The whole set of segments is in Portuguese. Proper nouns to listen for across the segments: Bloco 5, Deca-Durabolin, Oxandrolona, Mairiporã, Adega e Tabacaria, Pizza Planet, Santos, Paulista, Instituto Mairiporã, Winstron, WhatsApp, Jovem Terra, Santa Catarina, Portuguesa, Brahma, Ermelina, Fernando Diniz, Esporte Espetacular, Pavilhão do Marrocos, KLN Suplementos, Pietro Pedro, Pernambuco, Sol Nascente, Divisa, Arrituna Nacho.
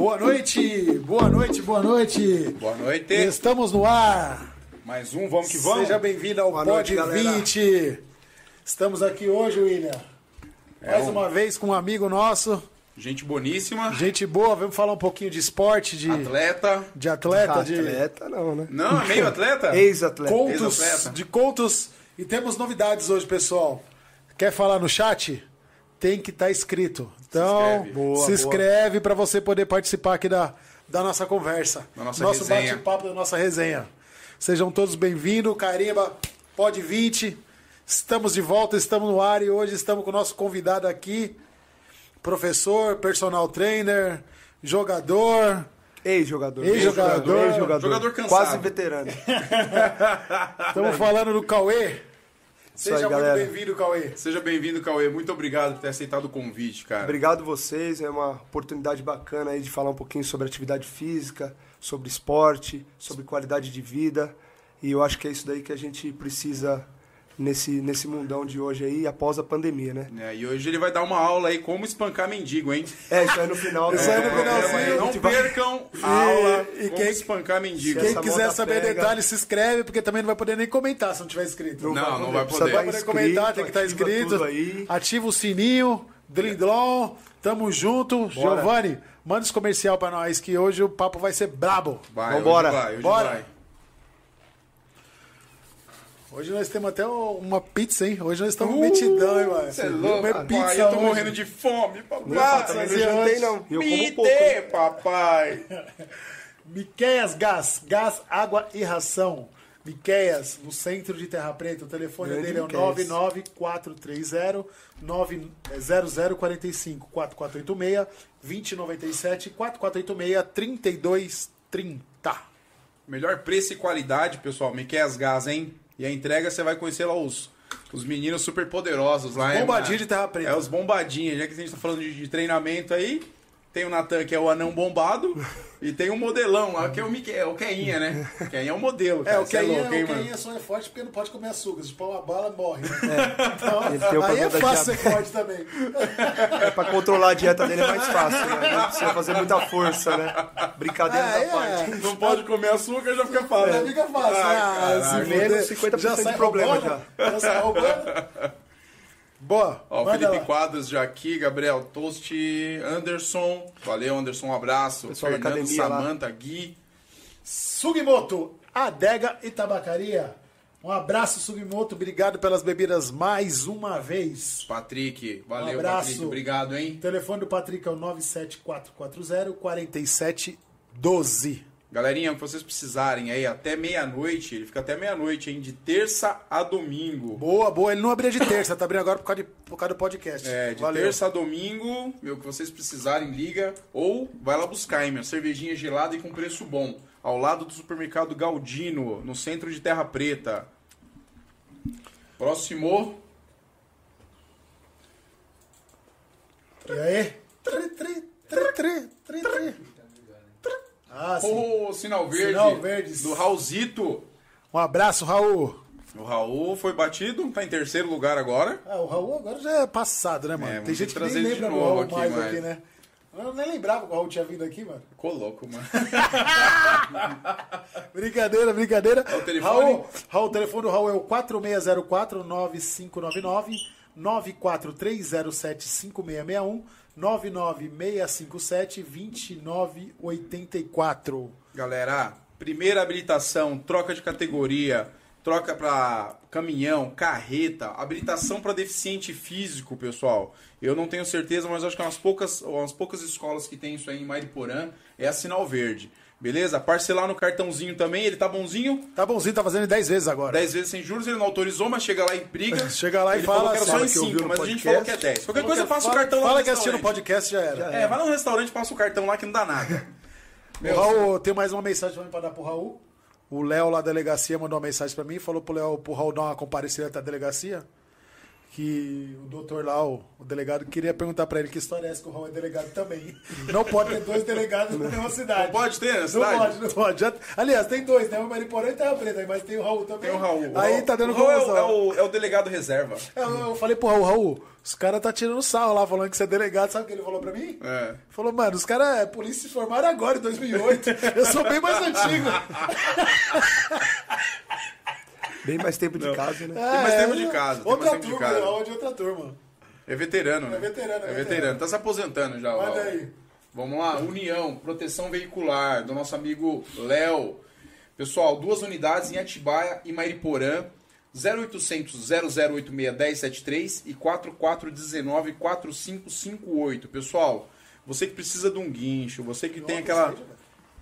Boa noite, boa noite, boa noite. Boa noite. Estamos no ar. Mais um, vamos que vamos. Seja bem-vindo ao Pod 20. Estamos aqui hoje, William. Mais uma vez com um amigo nosso. Gente boníssima. Gente boa, vamos falar um pouquinho de esporte, de... Atleta. De atleta. Atleta não, né? Não, é meio atleta. Ex-atleta. De contos. E temos novidades hoje, pessoal. Quer falar no chat? Tem que estar inscrito. Então, se inscreve para você poder participar aqui da nossa conversa. Da nossa nosso bate-papo, da nossa resenha. Sejam todos bem-vindos. Carimba, Pod 20. Estamos de volta, estamos no ar e hoje estamos com o nosso convidado aqui. Professor, personal trainer, jogador... Ex-jogador. Jogador cansado. Quase veterano. Estamos falando do Cauê. Seja aí, muito bem-vindo, Cauê. Seja bem-vindo, Cauê. Muito obrigado por ter aceitado o convite, cara. Obrigado a vocês. É uma oportunidade bacana aí de falar um pouquinho sobre atividade física, sobre esporte, sobre qualidade de vida. E eu acho que é isso daí que a gente precisa nesse mundão de hoje aí, após a pandemia, né? É, e hoje ele vai dar uma aula aí como espancar mendigo, hein? É, isso aí no final. Isso aí no finalzinho. Não percam a aula e como espancar mendigo. Quem quiser saber detalhes, se inscreve, porque também não vai poder nem comentar se não tiver inscrito. Não vai poder. Não vai poder comentar, tem que estar inscrito. Ativa o sininho, Drindlon, tamo junto. Giovanni, manda esse comercial pra nós, que hoje o papo vai ser brabo. Vambora. Bora. Hoje nós temos até uma pizza, hein? Hoje nós estamos metidão, hein, mano? Você é louco, pizza. Eu tô morrendo de fome, papai. Não jantei, não. Me dê, papai. Miqueias Gás. Gás, água e ração. Miqueias, no centro de Terra Preta. O telefone dele é o 99430-0045-4486-2097-4486-3230. Melhor preço e qualidade, pessoal. Miqueias Gás, hein? E a entrega você vai conhecer lá os meninos super poderosos lá. Bombadinhos de Terra Preta. É, os bombadinhos. Já que a gente tá falando de treinamento aí, tem o Natan, que é o anão bombado, e tem o modelão lá, que é o Miquel, o Queinha, né? O Queinha é o modelo, cara. É, o Queinha só é forte porque não pode comer açúcar. Se pôr uma bala, morre. É. Então, aí é fácil ser forte também. É, pra controlar a dieta dele é mais fácil, né? Não precisa fazer muita força, né? Brincadeira da parte. Não pode comer açúcar, já fica fácil. Já fica fácil. Se 50% já sai de problema roubando, já. Já sai roubando. Boa. Ó, Felipe lá. Quadros já aqui, Gabriel Toast, Anderson. Valeu, Anderson, um abraço. Pessoal, Fernando, Samanta, lá. Gui. Sugimoto, Adega e Tabacaria. Um abraço, Sugimoto. Obrigado pelas bebidas mais uma vez. Patrick, valeu, Patrick. Obrigado, hein? O telefone do Patrick é o 97440-4712. Galerinha, o que vocês precisarem aí, até meia-noite, ele fica até meia-noite, hein? De terça a domingo. Boa, ele não abria de terça, tá abrindo agora por causa do podcast. É, de terça a domingo, o que vocês precisarem, liga ou vai lá buscar, hein, meu? Cervejinha gelada e com preço bom. Ao lado do supermercado Galdino, no centro de Terra Preta. Próximo. E aí? Sinal Verde do Raulzito. Um abraço, Raul. O Raul foi batido, tá em terceiro lugar agora. Ah, o Raul agora já é passado, né, mano? É, tem gente que nem lembra do Raul aqui, mais aqui, né? Eu nem lembrava que o Raul tinha vindo aqui, mano. Ficou louco, mano. brincadeira. É o telefone? Raul, o telefone do Raul é o 4604-9599, 94307-5661, 99657-2984. Galera, primeira habilitação, troca de categoria, troca para caminhão, carreta, habilitação para deficiente físico, pessoal. Eu não tenho certeza, mas acho que umas poucas escolas que tem isso aí em Mairiporã é a Sinal Verde. Beleza? Parcelar no cartãozinho também, ele tá bonzinho? Tá bonzinho, tá fazendo 10 vezes agora. 10 vezes sem juros, ele não autorizou, mas chega lá e briga. Chega lá e fala que era só em 5, mas a gente falou que é 10. Qualquer coisa, passa o cartão lá no restaurante. Fala que assistiu no podcast, já era. É, vai no restaurante, passa o cartão lá que não dá nada. O Raul, tem mais uma mensagem pra dar pro Raul. O Léo lá da delegacia mandou uma mensagem pra mim, falou pro Raul dar uma comparecida da delegacia. que o doutor lá, o delegado, queria perguntar pra ele que história é essa, que o Raul é delegado também. Não pode ter dois delegados na mesma cidade. Não pode ter, cidade? Não pode. Já, aliás, tem dois, né? O Mairiporã e Terra Preta, mas tem o Raul também. Tem o Raul. Aí tá dando confusão. É o delegado reserva. Eu falei pro Raul, os caras tá tirando sarro lá, falando que você é delegado. Sabe o que ele falou pra mim? É. Falou, mano, os caras polícia se formaram agora, em 2008. Eu sou bem mais antigo. Bem mais tempo de casa, né? Tem mais tempo de casa. Outra turma, o Raul é de outra turma. É veterano, né? É veterano. Tá se aposentando já, Raul. Olha aí. Vamos lá, União, proteção veicular, do nosso amigo Léo. Pessoal, 2 unidades em Atibaia e Mairiporã. 0800 0086 1073 e 4419 4558. Pessoal, você que precisa de um guincho, você que tem aquela...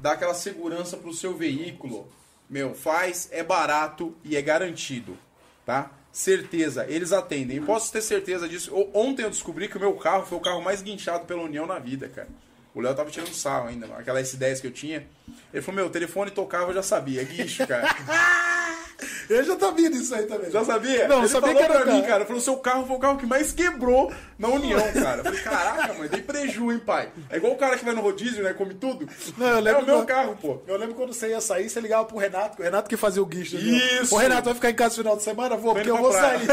dá aquela segurança pro seu veículo... Meu, faz, é barato e é garantido, tá? Certeza, eles atendem. E posso ter certeza disso. Ontem eu descobri que o meu carro foi o carro mais guinchado pela União na vida, cara. O Léo tava tirando sarro ainda, aquela S10 que eu tinha. Ele falou, meu, o telefone tocava, eu já sabia. Guincho, cara. Eu já sabia disso aí também. Já sabia? Não, ele sabia que era pra mim, cara. Ele falou, seu carro foi o carro que mais quebrou na União, cara. Eu falei, caraca, mãe, dei preju, hein, pai. É igual o cara que vai no rodízio, né, come tudo. Não, eu lembro. É o meu carro, pô. Eu lembro quando você ia sair, você ligava pro Renato, que o Renato que fazia o guincho. Isso. O Renato vai ficar em casa no final de semana? Vou, porque eu vou sair.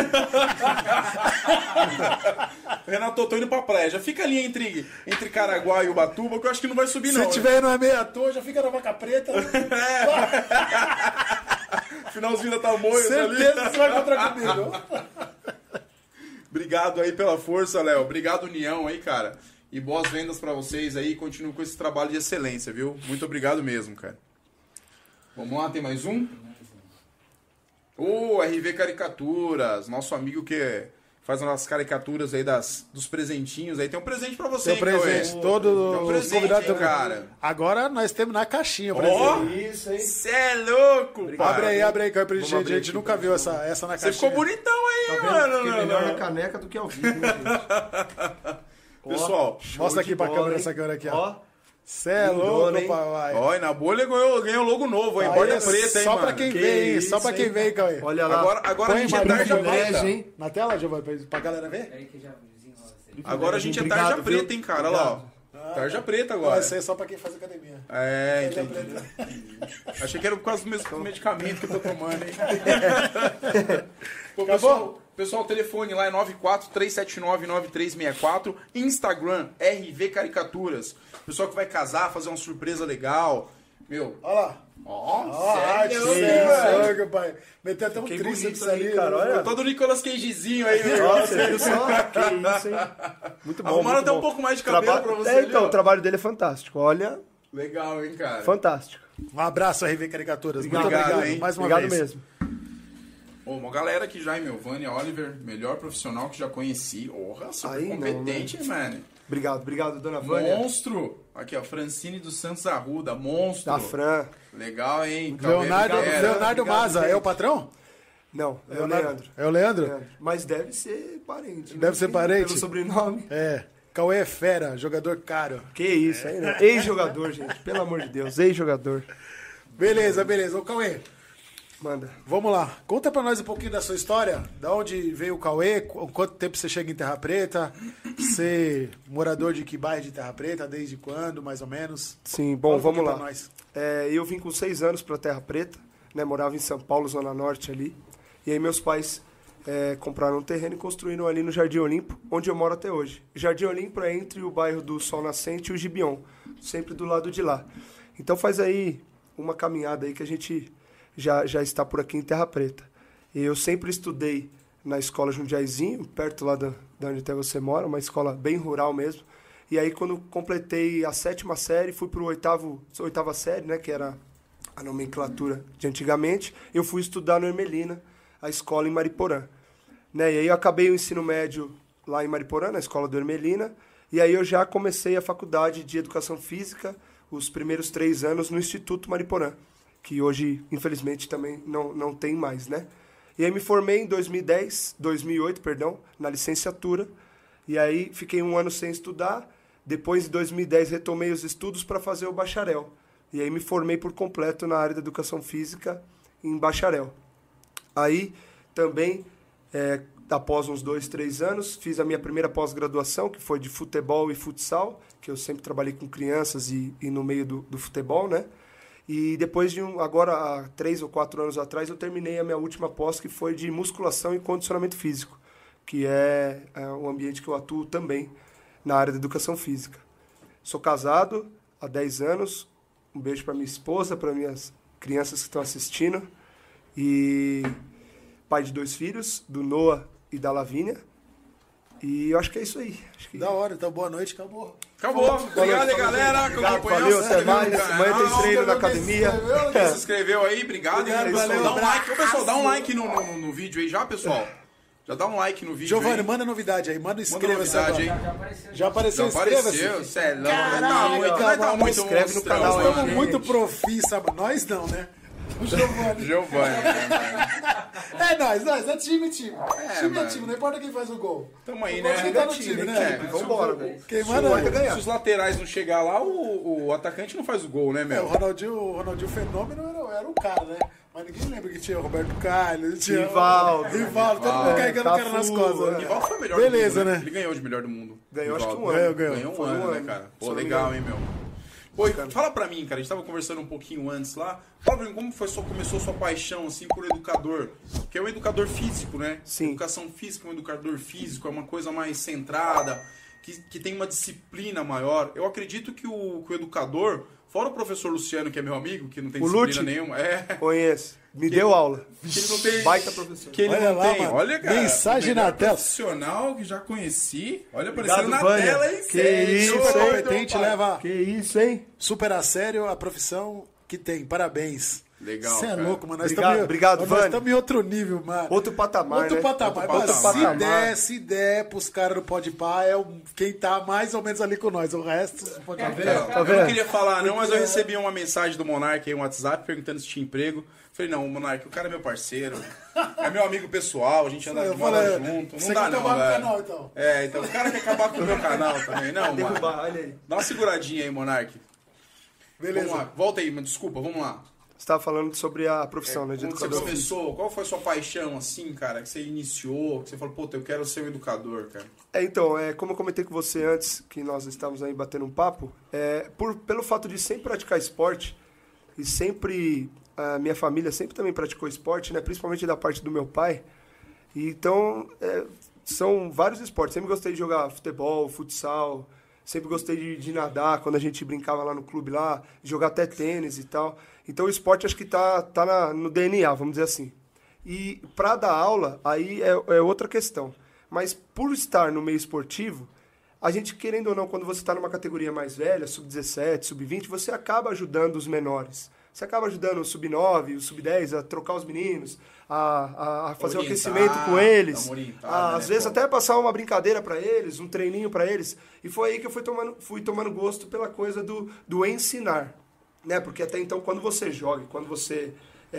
Renato, tô indo pra praia. Já fica ali entre Caraguá e Ubatuba, que eu acho que não vai subir, não. Se tiver na meia-toa, já fica na Vaca Preta. É. Finalzinho da Tamoio. Certeza ali. Que você vai encontrar comigo. Obrigado aí pela força, Léo. Obrigado, União, aí, cara. E boas vendas pra vocês aí. Continuo com esse trabalho de excelência, viu? Muito obrigado mesmo, cara. Vamos lá, tem mais um? Ô, RV Caricaturas. Nosso amigo que faz umas caricaturas aí dos presentinhos. Aí tem um presente pra você, hein, Cauê? Tem um presente, cara. Agora nós temos na caixinha o presente. Isso, hein? Cê é louco, obrigado, cara. Abre aí, Cauê, pra gente. A gente nunca viu essa na caixinha. Você ficou bonitão aí, tá, mano. Fiquei melhor na caneca do que ao vivo, gente. Pessoal, mostra aqui pra câmera, hein? Essa câmera aqui, ó. Cê é louco, papai. Olha, na bolha ganhou logo novo, hein? Borda preta, hein, mano? Só pra quem vem, Cauê. Olha lá. Agora a gente é tarja preta, hein? Na tela, Giovanni, pra galera ver? Peraí que já desenrola isso aí. Agora a gente é tarja preta, hein, cara? Olha lá, ó. Tarja preta agora. Isso aí é só pra quem faz academia. É, entendi. Achei que era por causa do mesmo medicamento que eu tô tomando, hein? Acabou? Pessoal, o telefone lá é 943799364, Instagram, RV Caricaturas. Pessoal que vai casar, fazer uma surpresa legal. Meu, olha lá. Sério, pai. Meteu até um tríceps ali, cara. Olha. Todo o Nicolas Cagezinho aí. Nossa, viu só? Que isso, hein? Muito bom. Arrumaram até um pouco mais de cabelo pra você. Então, o trabalho dele é fantástico. Olha. Legal, hein, cara? Fantástico. Um abraço, RV Caricaturas. Muito obrigado, hein? Mais uma vez. Obrigado mesmo. Uma galera que já, hein, meu, Vânia Oliver, melhor profissional que já conheci. Orra, super aí competente, não, mano. Obrigado, dona Vânia. Monstro! Aqui, ó, Francine dos Santos Arruda, monstro. Da Fran. Legal, hein? Leonardo Maza, gente. É o patrão? Não, é o Leandro. É o Leandro? Mas deve ser parente. Deve ser parente? Pelo sobrenome. É. Cauê é fera, jogador caro. Que isso, aí, né? Ex-jogador, gente, pelo amor de Deus, ex-jogador. Beleza. Ô, Cauê. Manda. Vamos lá, conta pra nós um pouquinho da sua história, da onde veio o Cauê, quanto tempo você chega em Terra Preta, ser morador de que bairro de Terra Preta, desde quando, mais ou menos? Sim, bom, vamos lá. Eu vim com 6 anos pra Terra Preta, né, morava em São Paulo, Zona Norte ali, e aí meus pais compraram um terreno e construíram ali no Jardim Olimpo, onde eu moro até hoje. Jardim Olimpo é entre o bairro do Sol Nascente e o Gibeon, sempre do lado de lá. Então faz aí uma caminhada aí que a gente... Já está por aqui em Terra Preta. Eu sempre estudei na escola Jundiaizinho, perto lá da onde até você mora, uma escola bem rural mesmo. E aí, quando completei a 7ª série, fui para a 8ª série, né, que era a nomenclatura de antigamente, eu fui estudar no Ermelina, a escola em Mairiporã. Né, e aí eu acabei o ensino médio lá em Mairiporã, na escola do Ermelina, e aí eu já comecei a faculdade de Educação Física, os primeiros 3 anos, no Instituto Mairiporã, que hoje, infelizmente, também não tem mais, né? E aí me formei em 2008, na licenciatura, e aí fiquei 1 ano sem estudar, depois, em 2010, retomei os estudos para fazer o bacharel, e aí me formei por completo na área da Educação Física em bacharel. Aí, também, após uns 2, 3 anos, fiz a minha primeira pós-graduação, que foi de futebol e futsal, que eu sempre trabalhei com crianças e no meio do futebol, né? E depois de, agora, há 3 ou 4 anos atrás, eu terminei a minha última pós, que foi de musculação e condicionamento físico, que é um ambiente que eu atuo também na área da educação física. Sou casado há 10 anos, um beijo para minha esposa, para minhas crianças que estão assistindo, e pai de 2 filhos, do Noah e da Lavínia. E eu acho que é isso aí. Acho que... Da hora, então boa noite, acabou. Acabou. Obrigado, noite, galera. Obrigado, valeu, até mais. Amanhã tem treino na academia. Quem se inscreveu aí, obrigado. Obrigado, valeu, dá um like. Ô, pessoal, dá um like no vídeo aí já, pessoal. Já dá um like no vídeo. Giovanni, manda novidade aí. Manda inscreva-se. Já apareceu, inscreva-se. Celão, vai inscreve no canal. Nós estamos muito profissa. Nós não, né? O Giovanni. Giovanni. É nós. É time. Time, não importa quem faz o gol. Tamo aí, né? Quem tá no time, né? Vambora, velho. Quem manda ganhar. Se os laterais não chegar lá, o atacante não faz o gol, né, meu? É, o Ronaldinho Fenômeno era o cara, né? Mas ninguém lembra que tinha o Roberto Carlos, tinha Rivaldo, todo mundo carregando o cara nas costas. Né? Rivaldo foi o melhor do mundo, né? Ele ganhou de melhor do mundo. Ganhou, acho que um ano. Ganhou um ano, né, cara? Pô, legal, hein, meu? Oi, fala pra mim, cara, a gente tava conversando um pouquinho antes lá, fala pra mim como foi, começou sua paixão, assim, por educador, que é um educador físico, né? Sim. Educação física, um educador físico, é uma coisa mais centrada, que tem uma disciplina maior. Eu acredito que o educador, fora o professor Luciano, que é meu amigo, que não tem disciplina nenhuma. Conheço. Me deu aula. Que ele não tem. Baita professor. Que ele olha não lá, tem. Mano. Olha, cara. Mensagem na tela. Profissional que já conheci. Olha, aparecendo na tela, hein? Que isso, competente, leva. Que isso, hein? Super a sério a profissão que tem. Parabéns. Legal. Você é louco, mano. Obrigado, Vânia. Nós estamos em outro nível, mano. Outro patamar. Se der pros caras do Podpah, é quem tá mais ou menos ali com nós. O resto, você pode ver. Eu não queria falar, não, mas eu recebi uma mensagem do Monark aí, um WhatsApp, perguntando se tinha emprego. Falei, não, Monark, o cara é meu parceiro, é meu amigo pessoal, a gente anda de bola junto. Não dá, não, velho. Canal, então. Então o cara quer acabar com o meu canal também, não, mano. Olha aí. Dá uma seguradinha aí, Monark. Beleza. Vamos lá. Volta aí, mas desculpa, vamos lá. Você estava falando sobre a profissão, né, de educador. Quando você começou, qual foi a sua paixão, assim, cara, que você iniciou, que você falou, pô, eu quero ser um educador, cara? Então, como eu comentei com você antes, que nós estávamos aí batendo um papo, pelo fato de sempre praticar esporte, e sempre, a minha família sempre também praticou esporte, né, principalmente da parte do meu pai, e então, são vários esportes, sempre gostei de jogar futebol, futsal, sempre gostei de nadar, quando a gente brincava lá no clube, lá, jogar até tênis e tal. Então o esporte acho que tá no DNA, vamos dizer assim. E para dar aula, aí é outra questão. Mas por estar no meio esportivo, a gente, querendo ou não, quando você está numa categoria mais velha, sub-17, sub-20, você acaba ajudando os menores. Você acaba ajudando o sub-9, o sub-10 a trocar os meninos, a fazer orientar, o aquecimento com eles, às vezes até passar uma brincadeira para eles, um treininho para eles. E foi aí que eu fui tomando gosto pela coisa do ensinar. Né? Porque até então, quando você joga, quando você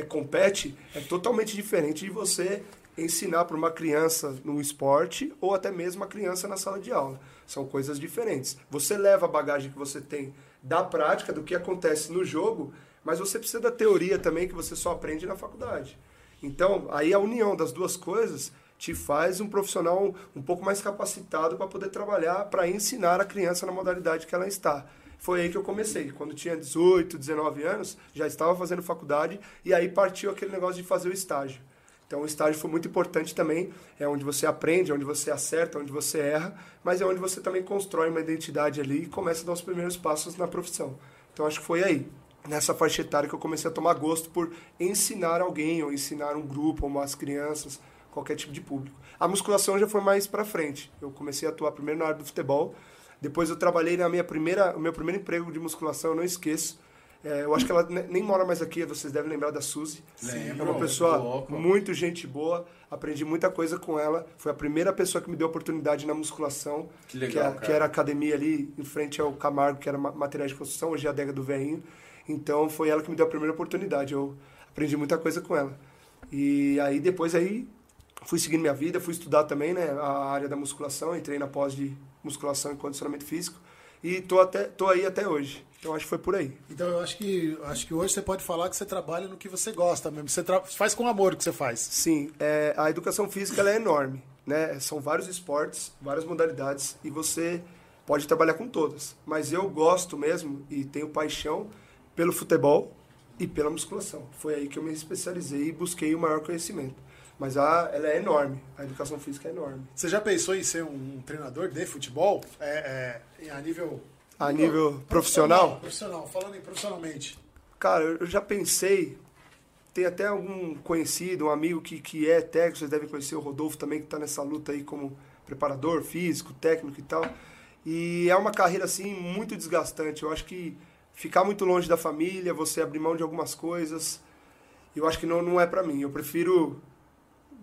compete, é totalmente diferente de você ensinar para uma criança no esporte ou até mesmo uma criança na sala de aula. São coisas diferentes. Você leva a bagagem que você tem da prática, do que acontece no jogo, mas você precisa da teoria também, que você só aprende na faculdade. Então, aí a união das duas coisas te faz um profissional um pouco mais capacitado para poder trabalhar, para ensinar a criança na modalidade que ela está. Foi aí que eu comecei. Quando tinha 18, 19 anos, já estava fazendo faculdade, e aí partiu aquele negócio de fazer o estágio. Então, o estágio foi muito importante também. É onde você aprende, é onde você acerta, é onde você erra, mas é onde você também constrói uma identidade ali e começa a dar os primeiros passos na profissão. Então, acho que foi aí, nessa faixa etária, que eu comecei a tomar gosto por ensinar alguém, ou ensinar um grupo, ou umas crianças, qualquer tipo de público. A musculação já foi mais pra frente. Eu comecei a atuar primeiro na área do futebol, depois eu trabalhei o meu primeiro emprego de musculação, eu não esqueço. Eu acho que ela nem mora mais aqui, vocês devem lembrar da Suzy. Lembro, é uma pessoa muito gente boa, aprendi muita coisa com ela. Foi a primeira pessoa que me deu oportunidade na musculação, que legal, que era a academia ali em frente ao Camargo, que era materiais de construção, hoje é a Adega do Veinho. Então, foi ela que me deu a primeira oportunidade. Eu aprendi muita coisa com ela. E aí, depois, fui seguindo minha vida, fui estudar também, né, a área da musculação. Entrei na pós de musculação e condicionamento físico. E tô aí até hoje. Então, acho que foi por aí. Então, eu acho que hoje você pode falar que você trabalha no que você gosta mesmo. Você faz com amor o que você faz. Sim. A educação física ela é enorme. né? São vários esportes, várias modalidades e você pode trabalhar com todas. Mas eu gosto mesmo e tenho paixão pelo futebol e pela musculação. Foi aí que eu me especializei e busquei o maior conhecimento. Mas ela é enorme, a educação física é enorme. Você já pensou em ser um treinador de futebol a nível profissional? Profissional, falando em profissionalmente. Cara, eu já pensei, tem até algum conhecido, um amigo que é técnico, vocês devem conhecer o Rodolfo também, que está nessa luta aí como preparador físico, técnico e tal. E é uma carreira, assim, muito desgastante. Eu acho que ficar muito longe da família, você abrir mão de algumas coisas, eu acho que não é pra mim. Eu prefiro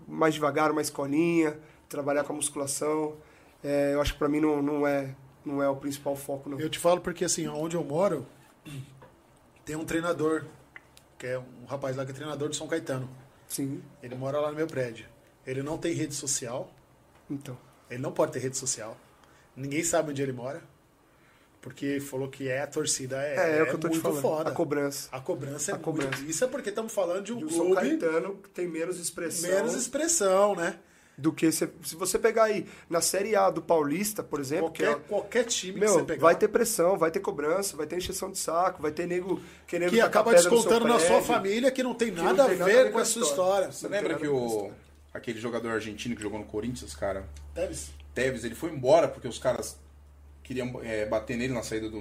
mais devagar, uma escolinha, trabalhar com a musculação. Eu acho que pra mim não é o principal foco, não. Eu te falo porque, assim, onde eu moro, tem um treinador, que é um rapaz lá que é treinador de São Caetano. Sim. Ele mora lá no meu prédio. Ele não tem rede social. Então. Ele não pode ter rede social. Ninguém sabe onde ele mora. Porque falou que a torcida é o que eu tô muito te falando. Foda. A cobrança é muito. Isso é porque estamos falando de um clube... São Caetano que tem menos expressão. Menos expressão, né? Do que se você pegar aí na Série A do Paulista, por exemplo... Qualquer time que você pegar. Vai ter pressão, vai ter cobrança, vai ter encheção de saco, vai ter nego querendo... Que acaba descontando na sua família que não tem nada a ver com a sua história. Você lembra que aquele jogador argentino que jogou no Corinthians, cara... Tevez, ele foi embora porque os caras queriam bater nele na saída do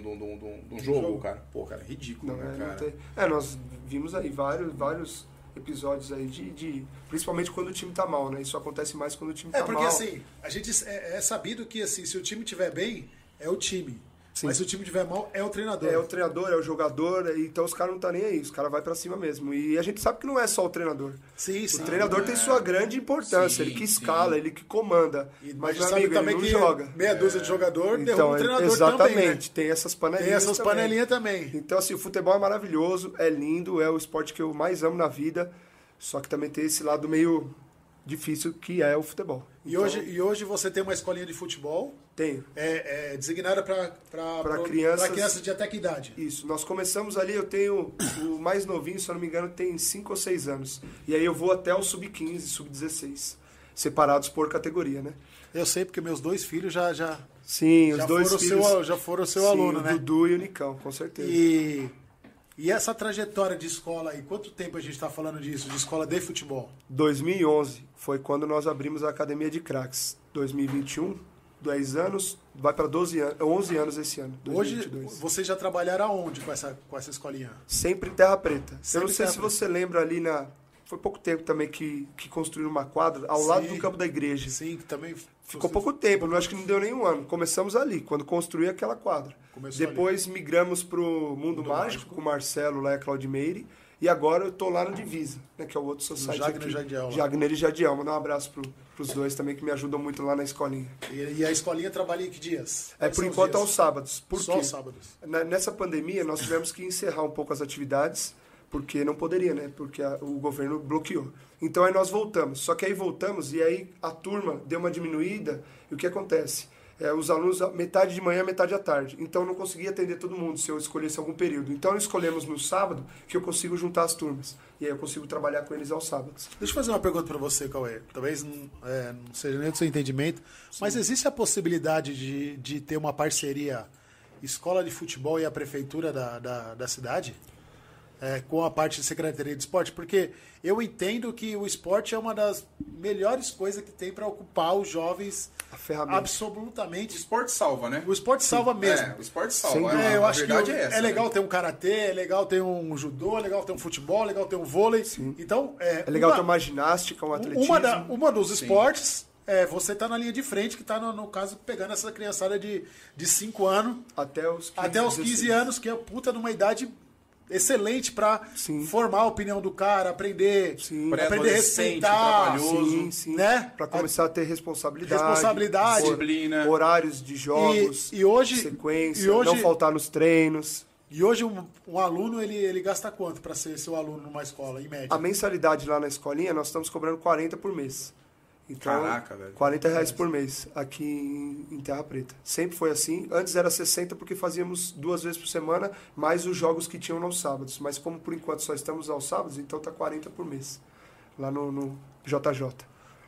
jogo, cara. Pô, cara, é ridículo, não, né, cara? Nós vimos aí vários episódios aí de... Principalmente quando o time tá mal, né? Isso acontece mais quando o time tá mal. É, porque assim, a gente é sabido que assim, se o time tiver bem, é o time. Sim. Mas se o time tiver mal, é o treinador. É o treinador, é o jogador, então os caras não tá nem aí, os caras vai pra cima mesmo. E a gente sabe que não é só o treinador. Sim, sim. O treinador tem sua grande importância, ele que escala, ele que comanda. Mas a gente sabe também que joga. Meia dúzia de jogador então, derruba o treinador exatamente, também, né? Tem essas panelinhas. Então, assim, o futebol é maravilhoso, é lindo, é o esporte que eu mais amo na vida, só que também tem esse lado meio difícil que é o futebol. Então, hoje você tem uma escolinha de futebol? Tenho. Designada para crianças de até que idade? Isso. Nós começamos ali, eu tenho o mais novinho, se eu não me engano, tem 5 ou 6 anos. E aí eu vou até o sub-15, sub-16, separados por categoria, né? Eu sei, porque meus dois filhos já Sim, já os dois filhos. Já foram o seu aluno, né? O Dudu e o Nicão, com certeza. E essa trajetória de escola aí, quanto tempo a gente está falando disso, de escola de futebol? 2011 foi quando nós abrimos a Academia de Craques. 2021, 10 anos, vai para 11 anos esse ano, 2022. Hoje, vocês já trabalharam aonde com essa escolinha? Sempre em Terra Preta. Eu não sei se você lembra ali na... Foi pouco tempo também que construíram uma quadra ao lado do campo da igreja. Sim, que também... Ficou pouco tempo, acho que não deu nem um ano. Começamos ali, quando construí aquela quadra. Depois migramos para o Mundo Mágico, com o Marcelo lá e a Claudimeire. E agora eu estou lá no Divisa, né, que é o outro society. Jagner e Jadiel. Mandar um abraço para os dois também, que me ajudam muito lá na escolinha. E a escolinha trabalha em que dias? Por enquanto aos sábados. Por quê? Só aos sábados. Nessa pandemia, nós tivemos que encerrar um pouco as atividades, porque não poderia, né? Porque o governo bloqueou. Então aí nós voltamos. Só que aí voltamos e aí a turma deu uma diminuída. E o que acontece? Os alunos, metade de manhã, metade à tarde. Então eu não conseguia atender todo mundo se eu escolhesse algum período. Então escolhemos no sábado que eu consigo juntar as turmas. E aí eu consigo trabalhar com eles aos sábados. Deixa eu fazer uma pergunta para você, Cauê. Talvez não seja nem do seu entendimento. Sim. Mas existe a possibilidade de ter uma parceria escola de futebol e a prefeitura da cidade? Com a parte de Secretaria de Esporte, porque eu entendo que o esporte é uma das melhores coisas que tem para ocupar os jovens. A ferramenta. Absolutamente. O esporte salva, né? O esporte salva mesmo. O esporte salva. Eu acho que é legal ter um karatê, é legal ter um judô, é legal ter um futebol, é legal ter um vôlei. Sim. Então, é legal ter uma ginástica, um atletismo. Uma dos esportes... você está na linha de frente, que está, no caso, pegando essa criançada de 5 anos até os 15 anos, que é puta numa idade... excelente para formar a opinião do cara, aprender a respeitar, né? Para começar a ter responsabilidade, disciplina, horários de jogos, sequência, não faltar nos treinos. E hoje um aluno, ele gasta quanto para ser seu aluno numa escola, em média? A mensalidade lá na escolinha, nós estamos cobrando 40 por mês. Então, caraca, velho. R$40 por mês aqui em Terra Preta. Sempre foi assim. Antes era 60 porque fazíamos 2 vezes por semana, mais os jogos que tinham nos sábados. Mas como por enquanto só estamos aos sábados, então tá 40 por mês. Lá no JJ.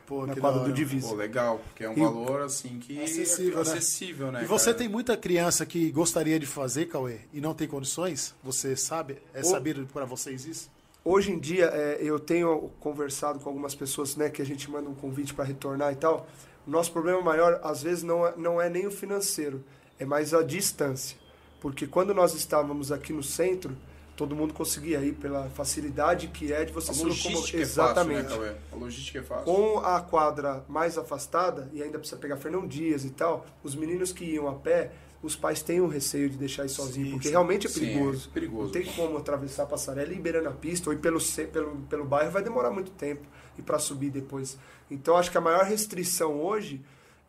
Pô, na quadra do Divisa. Pô, legal, porque é um valor assim que acessível, acessível, né? E você tem muita criança que gostaria de fazer, Cauê, e não tem condições? Você sabe? É sabido para vocês isso? Hoje em dia, eu tenho conversado com algumas pessoas, né, que a gente manda um convite para retornar e tal. O nosso problema maior, às vezes, não é nem o financeiro, é mais a distância. Porque quando nós estávamos aqui no centro, todo mundo conseguia ir pela facilidade que é de você se locomover. Exatamente. Fácil, né, a logística é fácil. Com a quadra mais afastada, e ainda precisa pegar Fernão Dias e tal, os meninos que iam a pé, os pais têm o receio de deixar isso sozinho, porque realmente é perigoso. Sim, é perigoso. Não tem como atravessar a passarela e ir beirando a pista, ou ir pelo bairro vai demorar muito tempo, e para subir depois. Então acho que a maior restrição hoje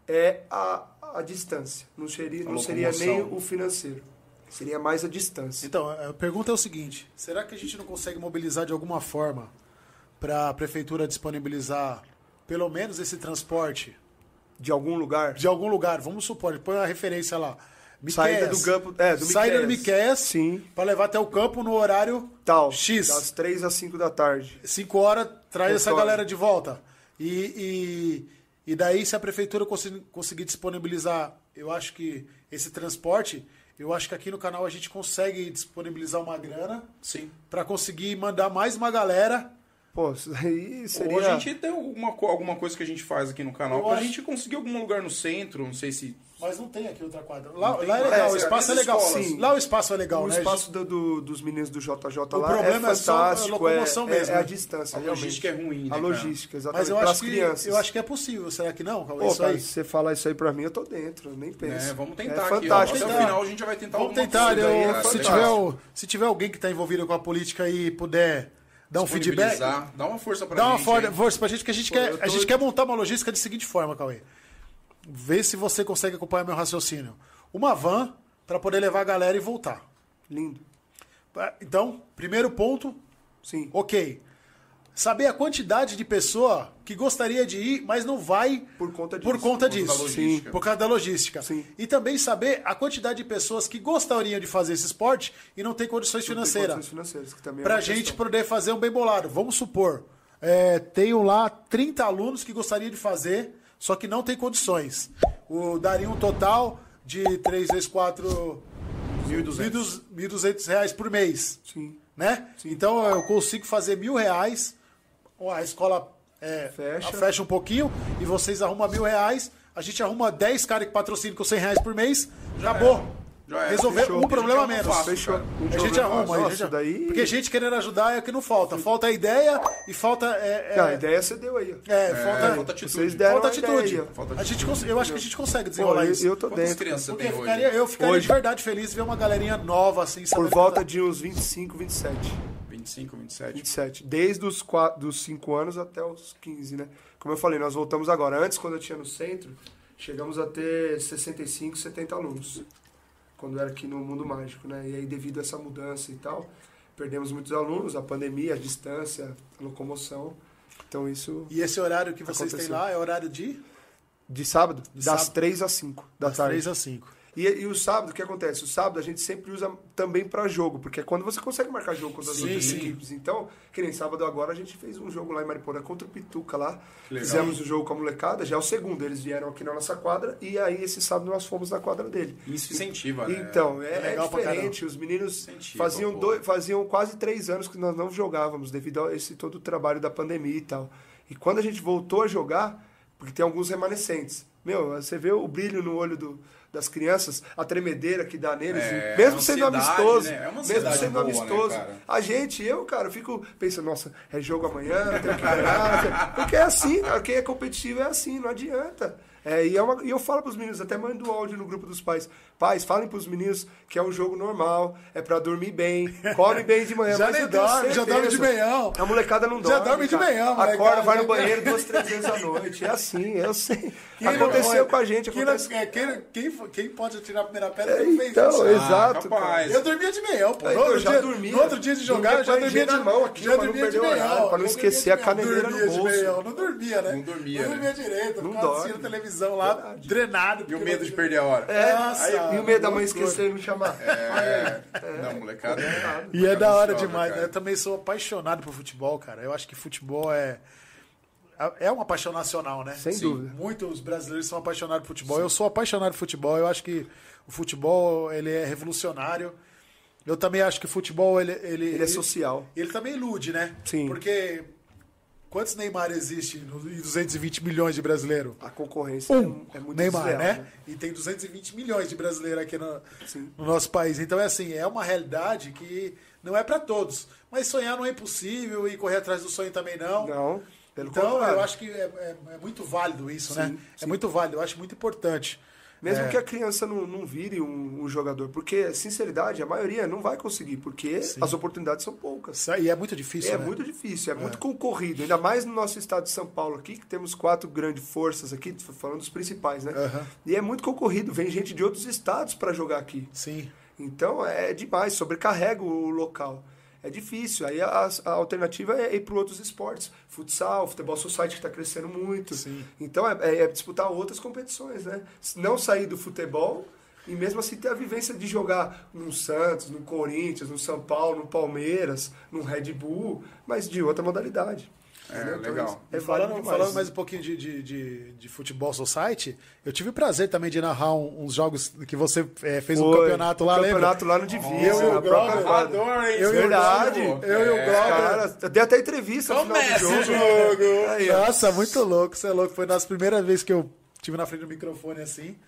é a distância. Não seria nem o financeiro. Seria mais a distância. Então, a pergunta é o seguinte: será que a gente não consegue mobilizar de alguma forma para a prefeitura disponibilizar pelo menos esse transporte? De algum lugar? De algum lugar. Vamos supor, põe a referência lá. Saída do campo, do Miqueias. Saída do Miqueias, sim. Para levar até o campo no horário tal, X. Das 3 às 5 da tarde. 5 horas, traz essa galera de volta. E daí, se a prefeitura conseguir disponibilizar, eu acho que esse transporte... Eu acho que aqui no canal a gente consegue disponibilizar uma grana para conseguir mandar mais uma galera. Pô, isso aí seria... Ou a gente tem alguma coisa que a gente faz aqui no canal pra gente conseguir algum lugar no centro, não sei se... Mas não tem aqui outra quadra. Lá é legal, o espaço é legal. Sim. Lá o espaço é legal, né? O espaço dos meninos do JJ o lá é fantástico. O problema é só a locomoção mesmo. É a distância. A logística é ruim. Né, a logística, exatamente. Mas eu acho que é possível. Será que não? Pô, cara, se você falar isso aí pra mim, eu tô dentro. Eu nem penso. Vamos tentar aqui. Até o final a gente já vai tentar alguma coisa. Se tiver alguém que tá envolvido com a política e puder... Dá um feedback. Dá uma força pra gente. Dá uma força pra gente, que a gente quer montar uma logística de seguinte forma, Cauê. Vê se você consegue acompanhar meu raciocínio. Uma van pra poder levar a galera e voltar. Lindo. Então, primeiro ponto. Sim. Ok. Saber a quantidade de pessoa que gostaria de ir, mas não vai por conta disso. Sim. Por causa da logística. Sim. E também saber a quantidade de pessoas que gostariam de fazer esse esporte e não tem condições financeiras. Pra gente poder fazer um bem bolado. Vamos supor, tenho lá 30 alunos que gostariam de fazer, só que não tem condições. Daria um total de 3 vezes 4... R$ 1.200 por mês. Sim. Né? Sim. Então eu consigo fazer R$ 1.000... A escola fecha um pouquinho e vocês arrumam R$ 1.000. A gente arruma 10 caras que patrocinam com R$ 100 por mês. Acabou. Resolveu um problema menos. A gente arruma. Porque a gente querendo ajudar é o que não falta. Falta a ideia e falta... A ideia você deu aí. Falta atitude. Eu acho que a gente consegue desenrolar isso. Eu tô dentro. Eu ficaria de verdade feliz ver uma galerinha nova assim. Por volta de uns 25, 27. 25, 27? 27. Desde os 5 anos até os 15, né? Como eu falei, nós voltamos agora. Antes, quando eu tinha no centro, chegamos a ter 65, 70 alunos. Quando era aqui no Mundo Mágico, né? E aí, devido a essa mudança e tal, perdemos muitos alunos, a pandemia, a distância, a locomoção. Então, isso... E esse horário que vocês têm lá é horário de? De sábado, das 3 às 5 da tarde. Das 3 às 5. E o sábado, o que acontece? O sábado a gente sempre usa também para jogo, porque é quando você consegue marcar jogo contra as outras equipes. Então, que nem sábado agora, a gente fez um jogo lá em Mairiporã contra o Pituca lá. Fizemos o jogo com a molecada, já é o segundo. Eles vieram aqui na nossa quadra e aí esse sábado nós fomos na quadra dele. Isso incentiva, né? Então, é diferente. Os meninos faziam quase 3 anos que nós não jogávamos, devido a esse todo o trabalho da pandemia e tal. E quando a gente voltou a jogar, porque tem alguns remanescentes, você vê o brilho no olho das crianças, a tremedeira que dá neles, mesmo sendo amistoso, né? Mesmo sendo boa, amistoso, né, eu fico pensando, nossa, é jogo amanhã, tem que ganhar, porque é assim, quem é competitivo é assim, não adianta. E eu falo para os meninos, até mando áudio no grupo dos pais. Pais, falem para os meninos que é um jogo normal, é para dormir bem, come bem de manhã. Já dorme de manhã. A molecada não dorme. Já dorme de manhã. Acorda, vai no banheiro 2, 3 vezes à noite. É assim, eu sei. Aconteceu com a gente. Quem pode atirar a primeira pedra não fez isso. Exato. Eu dormia de manhã, pô. No outro dia de jogar, eu já dormia de manhã. Já dormia de manhã. Para não esquecer a caneleira no bolso. Não dormia, né? Não dormia direito. Não dormia. Lá, verdade. Drenado. E o medo de perder a hora. E o medo da mãe esquecer e não chamar. Não, molecada. E é da hora demais. Cara. Eu também sou apaixonado por futebol, cara. Eu acho que futebol É uma paixão nacional, né? Sem dúvida. Muitos brasileiros são apaixonados por futebol. Sim. Eu sou apaixonado por futebol. Eu acho que o futebol, ele é revolucionário. Eu também acho que o futebol, ele é social. Ele também ilude, né? Sim. Porque quantos Neymar existe em 220 milhões de brasileiros? A concorrência é muito Neymar, desleal, né? E tem 220 milhões de brasileiros aqui no nosso país. Então, é assim, é uma realidade que não é para todos. Mas sonhar não é impossível e correr atrás do sonho também não. Não. Então, eu acho que é muito válido isso, sim, né? Sim. É muito válido, eu acho muito importante. Mesmo que a criança não vire um jogador, porque, sinceridade, a maioria não vai conseguir, porque as oportunidades são poucas. E é muito difícil, né? É muito difícil, é muito concorrido. Ainda mais no nosso estado de São Paulo aqui, que temos 4 grandes forças aqui, falando dos principais, né? Uhum. E é muito concorrido, vem gente de outros estados para jogar aqui. Sim. Então, é demais, sobrecarrega o local. É difícil, aí a alternativa é ir para outros esportes, futsal, futebol society, que está crescendo muito. Sim. Então é disputar outras competições, né? Não sair do futebol e mesmo assim ter a vivência de jogar no Santos, no Corinthians, no São Paulo, no Palmeiras, no Red Bull, mas de outra modalidade. É, então, legal. Falando mais um pouquinho de futebol society, eu tive o prazer também de narrar uns jogos que você fez. Foi, um campeonato lá, lembra? Um campeonato lá no Divisa. Eu e o Glauber, adoro isso. Verdade. Eu e o Glauber. Eu dei até entrevista no final do jogo. Aí, nossa, muito louco, você é louco. Foi a nossa primeira vez que eu estive na frente do microfone assim.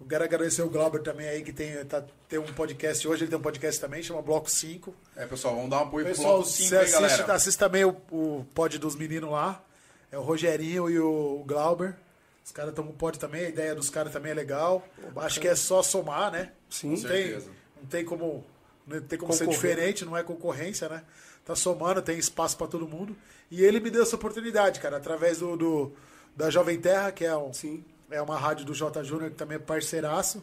Eu quero agradecer o Glauber também aí, que tem um podcast hoje, ele tem um podcast também, chama Bloco 5. É, pessoal, vamos dar um apoio pro Bloco 5 aí, galera. Assista também o pod dos meninos lá, é o Rogerinho e o Glauber. Os caras estão com o pod também, a ideia dos caras também é legal. Acho que é só somar, né? Sim, com certeza. Não tem como ser diferente, não é concorrência, né? Tá somando, tem espaço pra todo mundo. E ele me deu essa oportunidade, cara, através da Jovem Terra, que é um... Sim. É uma rádio do J. Júnior, que também é parceiraço.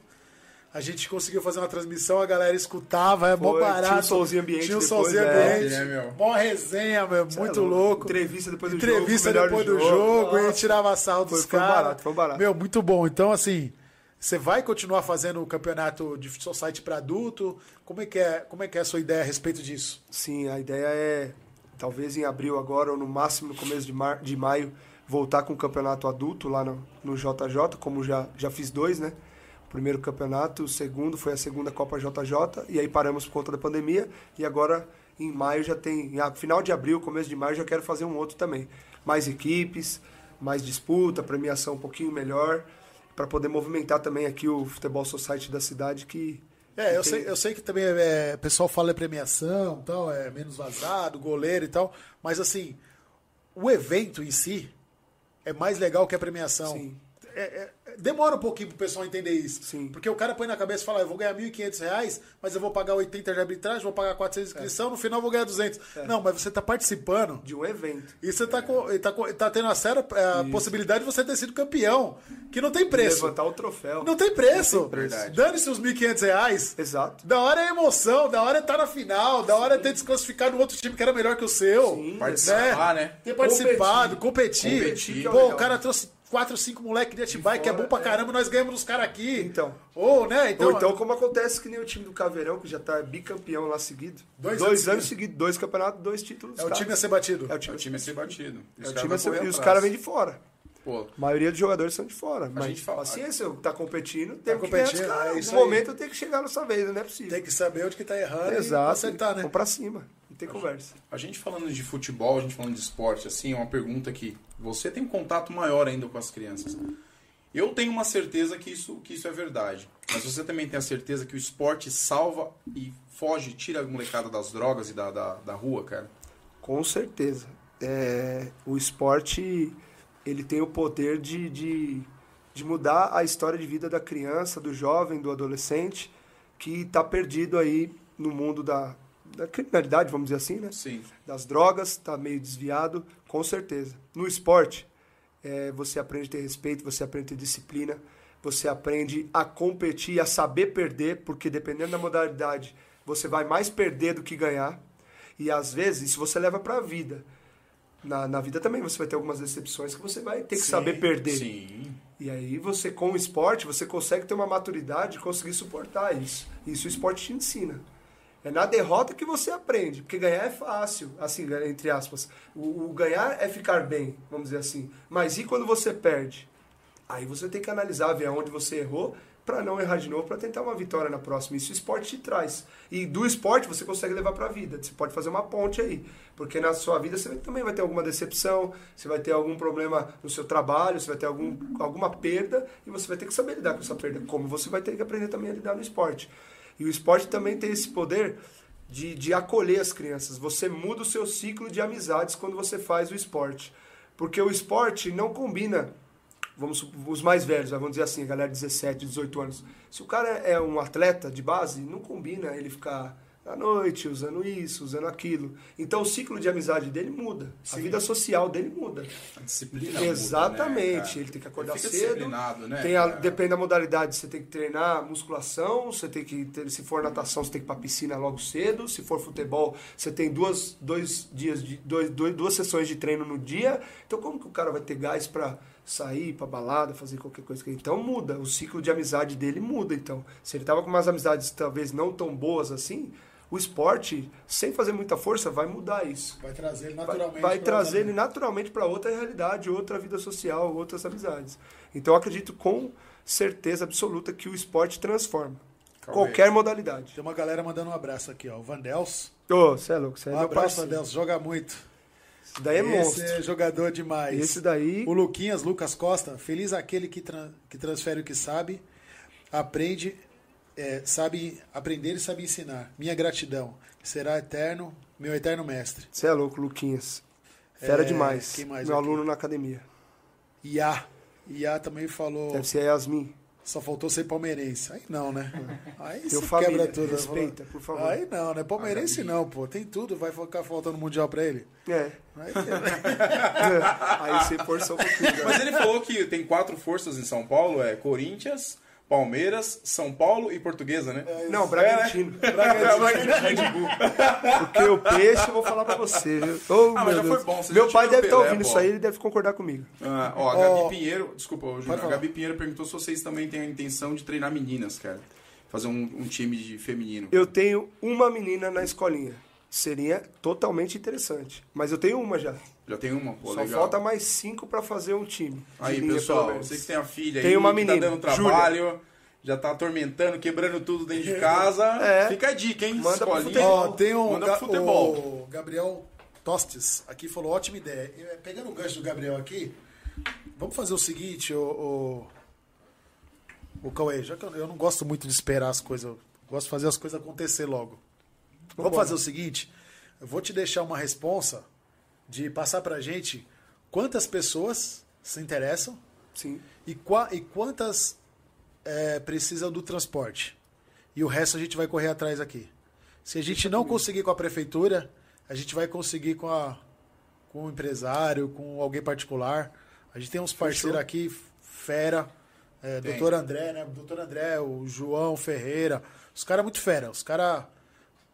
A gente conseguiu fazer uma transmissão, a galera escutava, é mó barato. Tinha um solzinho ambiente. Mó resenha, meu, muito louco. Entrevista depois do jogo. E tirava sarro dos caras. Foi barato. Meu, muito bom. Então, assim, você vai continuar fazendo o campeonato de society para adulto? Como é que é a sua ideia a respeito disso? Sim, a ideia é, talvez em abril agora, ou no máximo no começo de maio, voltar com o campeonato adulto lá no JJ, como já fiz 2, né? O primeiro campeonato, o segundo foi a segunda Copa JJ, e aí paramos por conta da pandemia, e agora em maio já tem, final de abril, começo de maio, já quero fazer um outro também. Mais equipes, mais disputa, premiação um pouquinho melhor, para poder movimentar também aqui o futebol society da cidade, que... Eu sei que também o pessoal fala premiação, tal, é menos vazado, goleiro e tal, mas assim, o evento em si é mais legal que a premiação. Sim. Demora um pouquinho pro pessoal entender isso. Sim. Porque o cara põe na cabeça e fala, eu vou ganhar R$1.500, mas eu vou pagar 80 de arbitragem, vou pagar 400 de inscrição, no final eu vou ganhar 200. É. Não, mas você tá participando de um evento. E você tá tendo a séria possibilidade de você ter sido campeão, que não tem preço. Levantar o troféu. Não tem preço. Dane-se os R$1.500. Exato. Da hora é emoção, da hora é estar na final, da hora é ter desclassificado um outro time que era melhor que o seu. Sim. Participar, né? Ter participado, competir. Pô, o cara trouxe 4 ou 5 moleque de Atibaia, que é bom pra caramba, nós ganhamos dos caras aqui. Então. Ou então, como acontece que nem o time do Caveirão, que já tá bicampeão lá seguido. 2 anos seguidos, 2 campeonatos, 2 títulos. É o time a ser batido. É o time a ser batido. E os caras vêm de fora. Pô. A maioria dos jogadores são de fora. Mas a gente fala assim, tá competindo, tem que ganhar os caras. No momento tem que chegar nessa vez, não é possível. Tem que saber onde que tá errando. Exato. E acertar, né? Vamos pra cima. Tem conversa. A gente falando de futebol, a gente falando de esporte, assim, é uma pergunta que você tem um contato maior ainda com as crianças. Eu tenho uma certeza que isso é verdade. Mas você também tem a certeza que o esporte salva e foge, tira a molecada das drogas e da rua, cara? Com certeza. O esporte, ele tem o poder de mudar a história de vida da criança, do jovem, do adolescente, que está perdido aí no mundo da criminalidade, vamos dizer assim, né? Sim. Das drogas, está meio desviado, com certeza. No esporte, você aprende a ter respeito, você aprende a ter disciplina, você aprende a competir, a saber perder, porque dependendo da modalidade, você vai mais perder do que ganhar. E às vezes, isso você leva para a vida. Na vida também você vai ter algumas decepções que você vai ter que saber perder. Sim. E aí você, com o esporte, você consegue ter uma maturidade e conseguir suportar isso. Isso o esporte te ensina. É na derrota que você aprende, porque ganhar é fácil, assim, entre aspas. O ganhar é ficar bem, vamos dizer assim. Mas e quando você perde? Aí você tem que analisar, ver aonde você errou, para não errar de novo, para tentar uma vitória na próxima. Isso o esporte te traz. E do esporte você consegue levar para a vida. Você pode fazer uma ponte aí. Porque na sua vida você também vai ter alguma decepção, você vai ter algum problema no seu trabalho, você vai ter alguma perda, e você vai ter que saber lidar com essa perda. Como você vai ter que aprender também a lidar no esporte. E o esporte também tem esse poder de acolher as crianças. Você muda o seu ciclo de amizades quando você faz o esporte. Porque o esporte não combina... Vamos, os mais velhos, vamos dizer assim, a galera de 17, 18 anos. Se o cara é um atleta de base, não combina ele ficar à noite usando isso, usando aquilo. Então o ciclo de amizade dele muda. Sim. A vida social dele muda. A disciplina exatamente. Muda, né, ele tem que acordar cedo. Né, depende da modalidade. Você tem que treinar musculação, você tem que se for natação, você tem que ir para a piscina logo cedo. Se for futebol, você tem duas sessões de treino no dia. Então como que o cara vai ter gás para... sair pra balada, fazer qualquer coisa. Então muda, o ciclo de amizade dele muda. Então, se ele tava com umas amizades talvez não tão boas assim, o esporte, sem fazer muita força, vai mudar isso. Vai trazer ele naturalmente. Vai trazer ele naturalmente para outra realidade, outra vida social, outras amizades. Então eu acredito com certeza absoluta que o esporte transforma. Calma qualquer aí. Modalidade. Tem uma galera mandando um abraço aqui, ó. O Vandels. Ô, cê é louco, cê é meu parceiro. Vandels, joga muito. Esse daí é monstro. Esse é jogador demais. Esse daí... O Luquinhas, Lucas Costa. Feliz aquele que transfere o que sabe, sabe aprender e sabe ensinar. Minha gratidão. Será eterno, meu eterno mestre. Você é louco, Luquinhas. Fera demais. Quem mais meu aqui? Aluno na academia. Iá também falou... Deve ser Yasmin. Só faltou ser palmeirense. Aí não, né? Aí se quebra tudo. Respeita, por favor. Aí não, né? Palmeirense não, pô. Tem tudo. Vai ficar faltando mundial pra ele? É. Aí você forçou um pouquinho. Mas ele falou que tem 4 forças em São Paulo. É Corinthians, Palmeiras, São Paulo e Portuguesa, né? Não, Bragantino. Bragantino. Porque o peixe, eu vou falar pra você. Oh, mas já Deus. Foi bom. Meu pai deve estar ouvindo isso aí, ele deve concordar comigo. A Gabi Pinheiro, desculpa, a Gabi Pinheiro perguntou se vocês também têm a intenção de treinar meninas, cara. Fazer um time de feminino. Eu tenho uma menina na escolinha. Seria totalmente interessante. Mas eu tenho uma já. Já tem uma, pô, só legal. Falta mais 5 pra fazer um time. Aí, pessoal, vocês que têm a filha tem aí, uma menina, que tá dando trabalho, Júlia. Já tá atormentando, quebrando tudo dentro de casa. Fica a dica, hein? Manda pro futebol. Tem um manda pro futebol. O Gabriel Tostes aqui falou, ótima ideia. Pegando o gancho do Gabriel aqui, vamos fazer o seguinte, o Cauê, já que eu não gosto muito de esperar as coisas, eu gosto de fazer as coisas acontecer logo. Vamos fazer o seguinte, eu vou te deixar uma responsa de passar pra gente quantas pessoas se interessam. Sim. E quantas precisam do transporte. E o resto a gente vai correr atrás aqui. Se a gente não conseguir com a prefeitura, a gente vai conseguir com o empresário, com alguém particular. A gente tem uns parceiros aqui, fera, doutor André, né? Doutor André, o João Ferreira, os caras muito fera, os caras...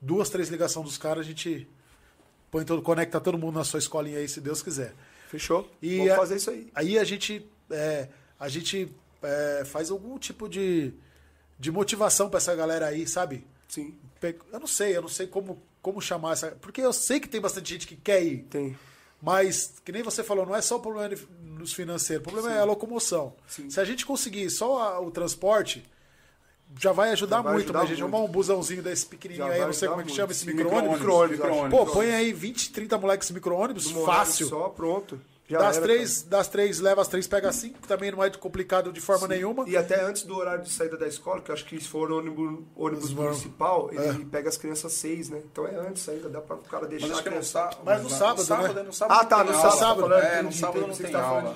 2, 3 ligações dos caras, a gente põe conecta todo mundo na sua escolinha aí, se Deus quiser. Fechou? E vamos fazer isso aí. Aí a gente faz algum tipo de motivação pra essa galera aí, sabe? Sim. Eu não sei como chamar essa... Porque eu sei que tem bastante gente que quer ir. Tem. Mas, que nem você falou, não é só o problema nos financeiros, o problema é a locomoção. Sim. Se a gente conseguir só o transporte... Já vai ajudar muito, mas a gente vai arrumar um busãozinho desse pequenininho já aí, não sei como é que chama esse micro-ônibus. Pô, põe aí 20, 30 moleques micro-ônibus, fácil. Só, pronto. Já das três, leva as 3, pega 5, também não é complicado de forma nenhuma. E até antes do horário de saída da escola, que eu acho que se for ônibus municipal, ele pega as crianças 6, né? Então é antes ainda, dá pra o cara deixar. Mas acho que é no sábado. Mas no sábado, né? Ah, tá, no sábado. É, no sábado não tem aula.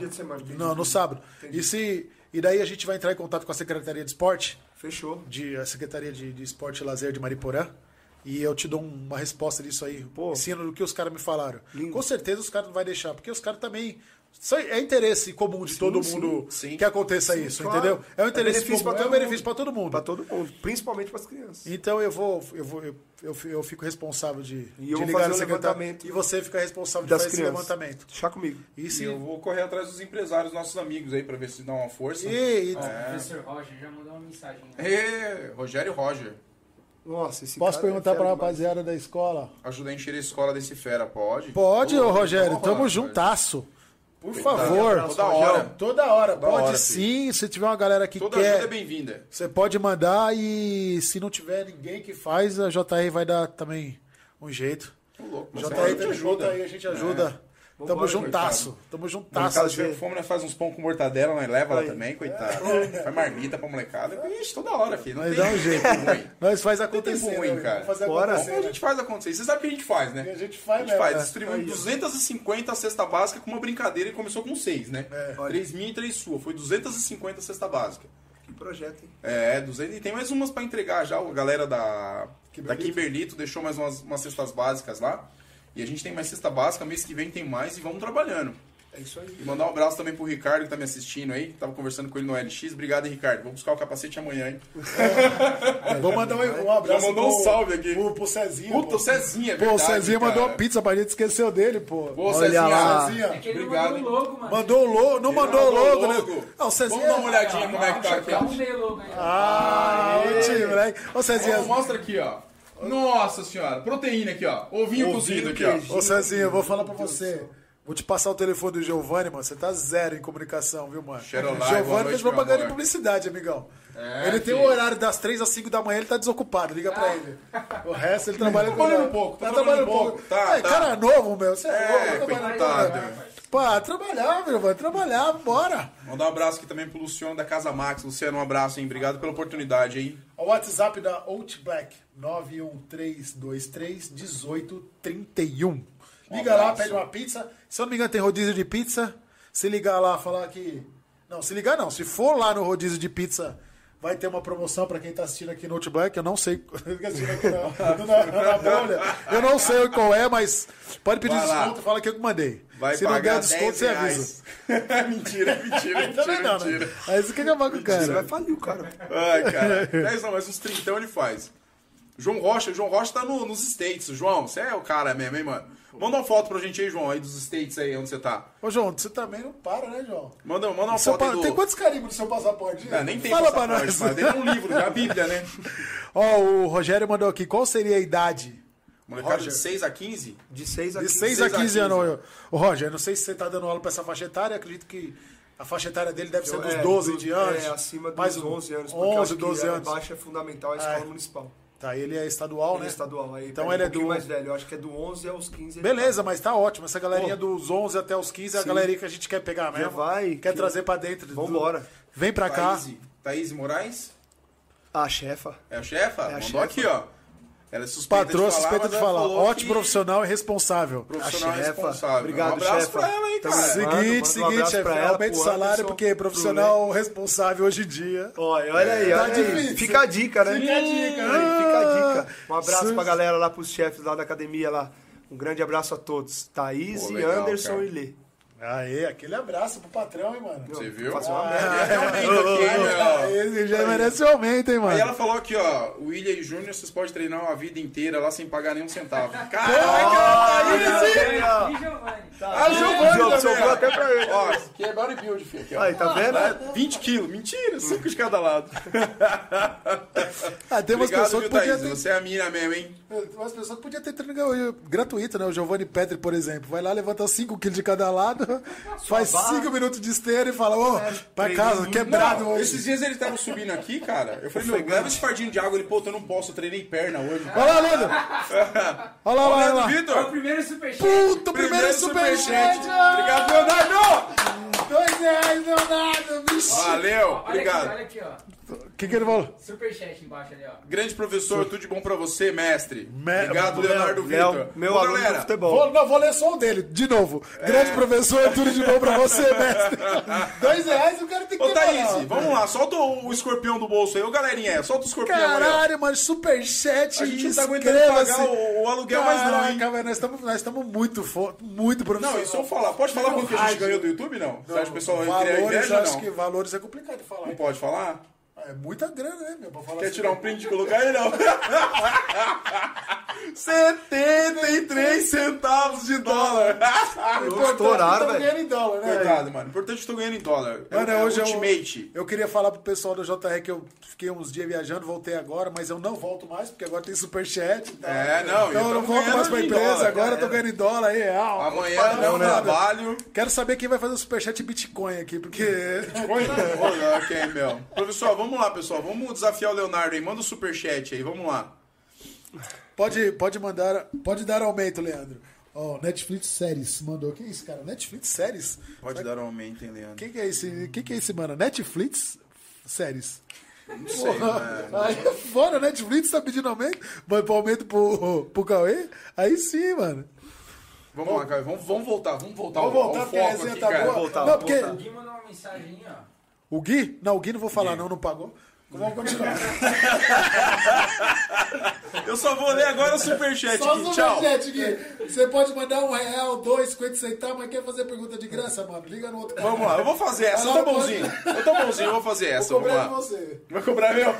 Não, no sábado. E daí a gente vai entrar em contato com a Secretaria de Esporte. Fechou. A Secretaria de Esporte e Lazer de Mairiporã. E eu te dou uma resposta disso aí. Pô. Ensino do que os caras me falaram. Lindo. Com certeza os caras não vão deixar, porque os caras também... É interesse comum de todo mundo que aconteça isso, claro. Entendeu? É um interesse comum, é um benefício para todo mundo. Para todo mundo, principalmente para as crianças. Então eu fico responsável de ligar no levantamento. E você fica responsável de fazer crianças. Esse levantamento. Deixa comigo. E eu vou correr atrás dos empresários, nossos amigos aí, para ver se dá uma força. O professor Roger já mandou uma mensagem. Né? Rogério. Nossa, esse Posso perguntar pra rapaziada da escola? Ajudar a encher a escola desse fera, pode? Pode, ô Rogério, tamo juntasso. Por favor. Toda hora. Pode sim. Se tiver uma galera que quer... Toda ajuda é bem-vinda. Você pode mandar e se não tiver ninguém que faz, a JR vai dar também um jeito. Louco, JR a gente ajuda. Aí a gente ajuda. Tamo juntasso. Molecada, se tiver fome, nós faz uns pão com mortadela, nós leva lá também, coitado. Faz marmita pra molecada. Ixi, toda hora, filho. Não tem jeito ruim. Nós faz acontecer. Tem ruim, cara. A gente faz acontecer. Você sabe o que a gente faz, né? A gente faz. Distribuímos 250 a cesta básica com uma brincadeira e começou com 6, né? 3 minha e 3 sua. Foi 250 a cesta básica. Que projeto, hein? 200. E tem mais umas pra entregar já. A galera da Kimberlito deixou mais umas cestas básicas lá. E a gente tem mais cesta básica, mês que vem tem mais e vamos trabalhando. É isso aí. E mandar um abraço também pro Ricardo, que tá me assistindo aí, que tava conversando com ele no LX. Obrigado, hein, Ricardo. Vou buscar o capacete amanhã, hein? Vou mandar um abraço. Já mandou um salve aqui. Pro Cezinha. Puta, o Cezinha, é verdade, o Cezinha cara. Mandou uma pizza pra gente, esqueceu dele, pô. Pô, Cezinha. É que ele obrigado. Mandou o logo, mano. Não mandou o logo, né? Ah, o Cezinha. Vamos dar uma olhadinha como é que tá aqui. Moleque. Ô, Cezinha. Mostra aqui, ó. Nossa senhora, proteína aqui, ó. Ovinho cozido aqui, ó. Ô Cezinha, eu vou falar pra você. Vou te passar o telefone do Giovanni, mano. Você tá zero em comunicação, viu, mano? Giovanni fez propaganda de publicidade, amigão. Ele tem o horário das 3 às 5 da manhã, ele tá desocupado. Liga pra ele. O resto ele trabalha com... Tá trabalhando um pouco. Cara novo, meu. Você é louco, pá, trabalhar, meu, vai trabalhar, bora. Mandar um abraço aqui também pro Luciano da Casa Max. Luciano, um abraço, hein? Obrigado pela oportunidade, hein? O WhatsApp da Outback, 913231831. Liga lá, pede uma pizza. Se eu não me engano, tem rodízio de pizza. Se ligar lá, falar que... Não, se ligar não. Se for lá no rodízio de pizza... Vai ter uma promoção para quem tá assistindo aqui no Outback, eu não sei. Eu não sei qual é, mas pode pedir desconto, fala que eu que mandei. Vai. Se não der desconto, você avisa. Mentira. Aí você quer acabar com o cara. Você vai falir o cara. Ai, cara. 10 não, mas uns 30 ele faz. João Rocha tá nos States. João, você é o cara mesmo, hein, mano? Manda uma foto pra gente aí, João, aí dos States aí, onde você tá. Ô, João, você também não para, né, João? Manda uma foto aí do... Tem quantos carimbos no seu passaporte? Não, nem tem Fala passaporte, pra nós. Mas tem um livro, é a Bíblia, né? Ó, o Rogério mandou aqui, qual seria a idade? Molecada de 6 a 15? De 6 a 15 anos. Ô, Rogério, não sei se você tá dando aula pra essa faixa etária, acredito que... A faixa etária dele deve ser dos 12 em diante. Acima dos 11 anos. Porque 11, 12 anos. A baixa é fundamental, a escola municipal. Tá, ele é estadual, né? Aí então ele é do... mais velho, eu acho que é do 11 aos 15. Beleza, mas tá ótimo. Essa galerinha dos 11 até os 15 é a galerinha que a gente quer pegar mesmo. Quer trazer pra dentro. Vambora. Vem pra cá. Thaís Moraes? A chefa. É a chefa? Mandou aqui, ó. Ela é suspeita de falar. Ótimo profissional e responsável. Profissional e responsável. Obrigado, chefa. Um abraço pra ela aí, cara. Seguinte, chefe. Aumenta o salário, porque profissional responsável hoje em dia. Olha aí. Fica a dica, né? Fica a dica. Um abraço pra galera lá, pros chefes lá da academia lá. Um grande abraço a todos. Thaís e Anderson e Lê. Aê, aquele abraço pro patrão, hein, mano? Você viu? Ele já merece um aumento, hein, mano? Aí ela falou aqui, ó, o William e Júnior, vocês podem treinar uma vida inteira lá sem pagar nenhum centavo. Caraca! Ah, Giovanni sobrou até pra ele. Ó, que é bodybuild, filho. Aqui, ó. Aí, tá vendo? 20 quilos, mentira, 5 de cada lado. Tem umas pessoas que podiam ter... Você é a mina mesmo, hein? Umas pessoas que podiam ter treino gratuito, né? O Giovanni Petri, por exemplo, vai lá levantar 5 quilos de cada lado. Faz 5 minutos de esteira e fala, ô, pra casa, quebrado. Não, esses dias ele tava subindo aqui, cara. Eu falei, meu, leva esse fardinho de água. Ele, pô, eu não posso, eu treinei perna hoje. Olha lá, Leandro. Olha lá. Vitor. É o primeiro superchat. Puta, o primeiro superchat. Obrigado, Leonardo. R$2, Leonardo, bicho. Valeu, obrigado. Olha aqui, ó. Que ele falou? Superchat embaixo ali, ó. Grande professor, tudo de bom pra você, mestre. Obrigado, Leonardo Vitor. Meu aluno de futebol. Vou ler só o dele, de novo. Grande professor, tudo de bom pra você, mestre. R$2, o cara tem que ter. Ô, Thaís, vamos lá, solta o escorpião do bolso aí. Ô, galerinha, solta o escorpião. Caralho, mano, superchat. A gente não tá aguentando pagar o aluguel mais não, hein? Caraca, nós estamos muito profissionais. Não, e só falar, pode falar quanto que a gente ganhou do YouTube, não? Você acha que o pessoal queria inveja, não? Eu acho que valores é complicado de falar. Não pode falar? É muita grana, né, meu? Pra falar. Quer assim, tirar um print e colocar aí, não? 73 centavos de dólar. Estouraram, velho. Ganhando em dólar, né? Verdade, mano. Importante que tô ganhando em dólar. Mano, hoje Ultimate. Eu queria falar pro pessoal da JR que eu fiquei uns dias viajando, voltei agora, mas eu não volto mais, porque agora tem superchat. Tá? Então eu não volto mais pra empresa. Agora eu tô ganhando em dólar aí, real. Amanhã não trabalho. Quero saber quem vai fazer o superchat Bitcoin aqui, porque... Bitcoin? Ok, meu. Professor, vamos lá, pessoal. Vamos desafiar o Leonardo aí. Manda o superchat aí, vamos lá. Pode mandar, pode dar aumento, Leandro. Ó, Netflix Séries mandou. Que é isso, cara? Netflix Séries? Pode dar aumento, hein, Leandro? Quem que é esse? Quem que é esse, mano? Netflix Séries. Não sei, mano. Aí fora, Netflix tá pedindo aumento. Vai pra aumento pro Cauê? Aí sim, mano. Vamos lá, Cauê. Vamos voltar. Vamos voltar porque a resenha tá boa. Não, porque... O Gui mandou uma mensagem, ó. O Gui? Não, o Gui não vou falar, não pagou. Vamos continuar. Eu só vou ler agora o superchat, só Gui. Tchau. Superchat, Gui. Você pode mandar R$1, R$2,50, mas quer fazer pergunta de graça, mano? Liga no outro canal. Vamos lá, eu vou fazer essa. Tá bonzinho. Eu tô bonzinho, eu vou fazer essa. Vou cobrar de você. Vai cobrar meu?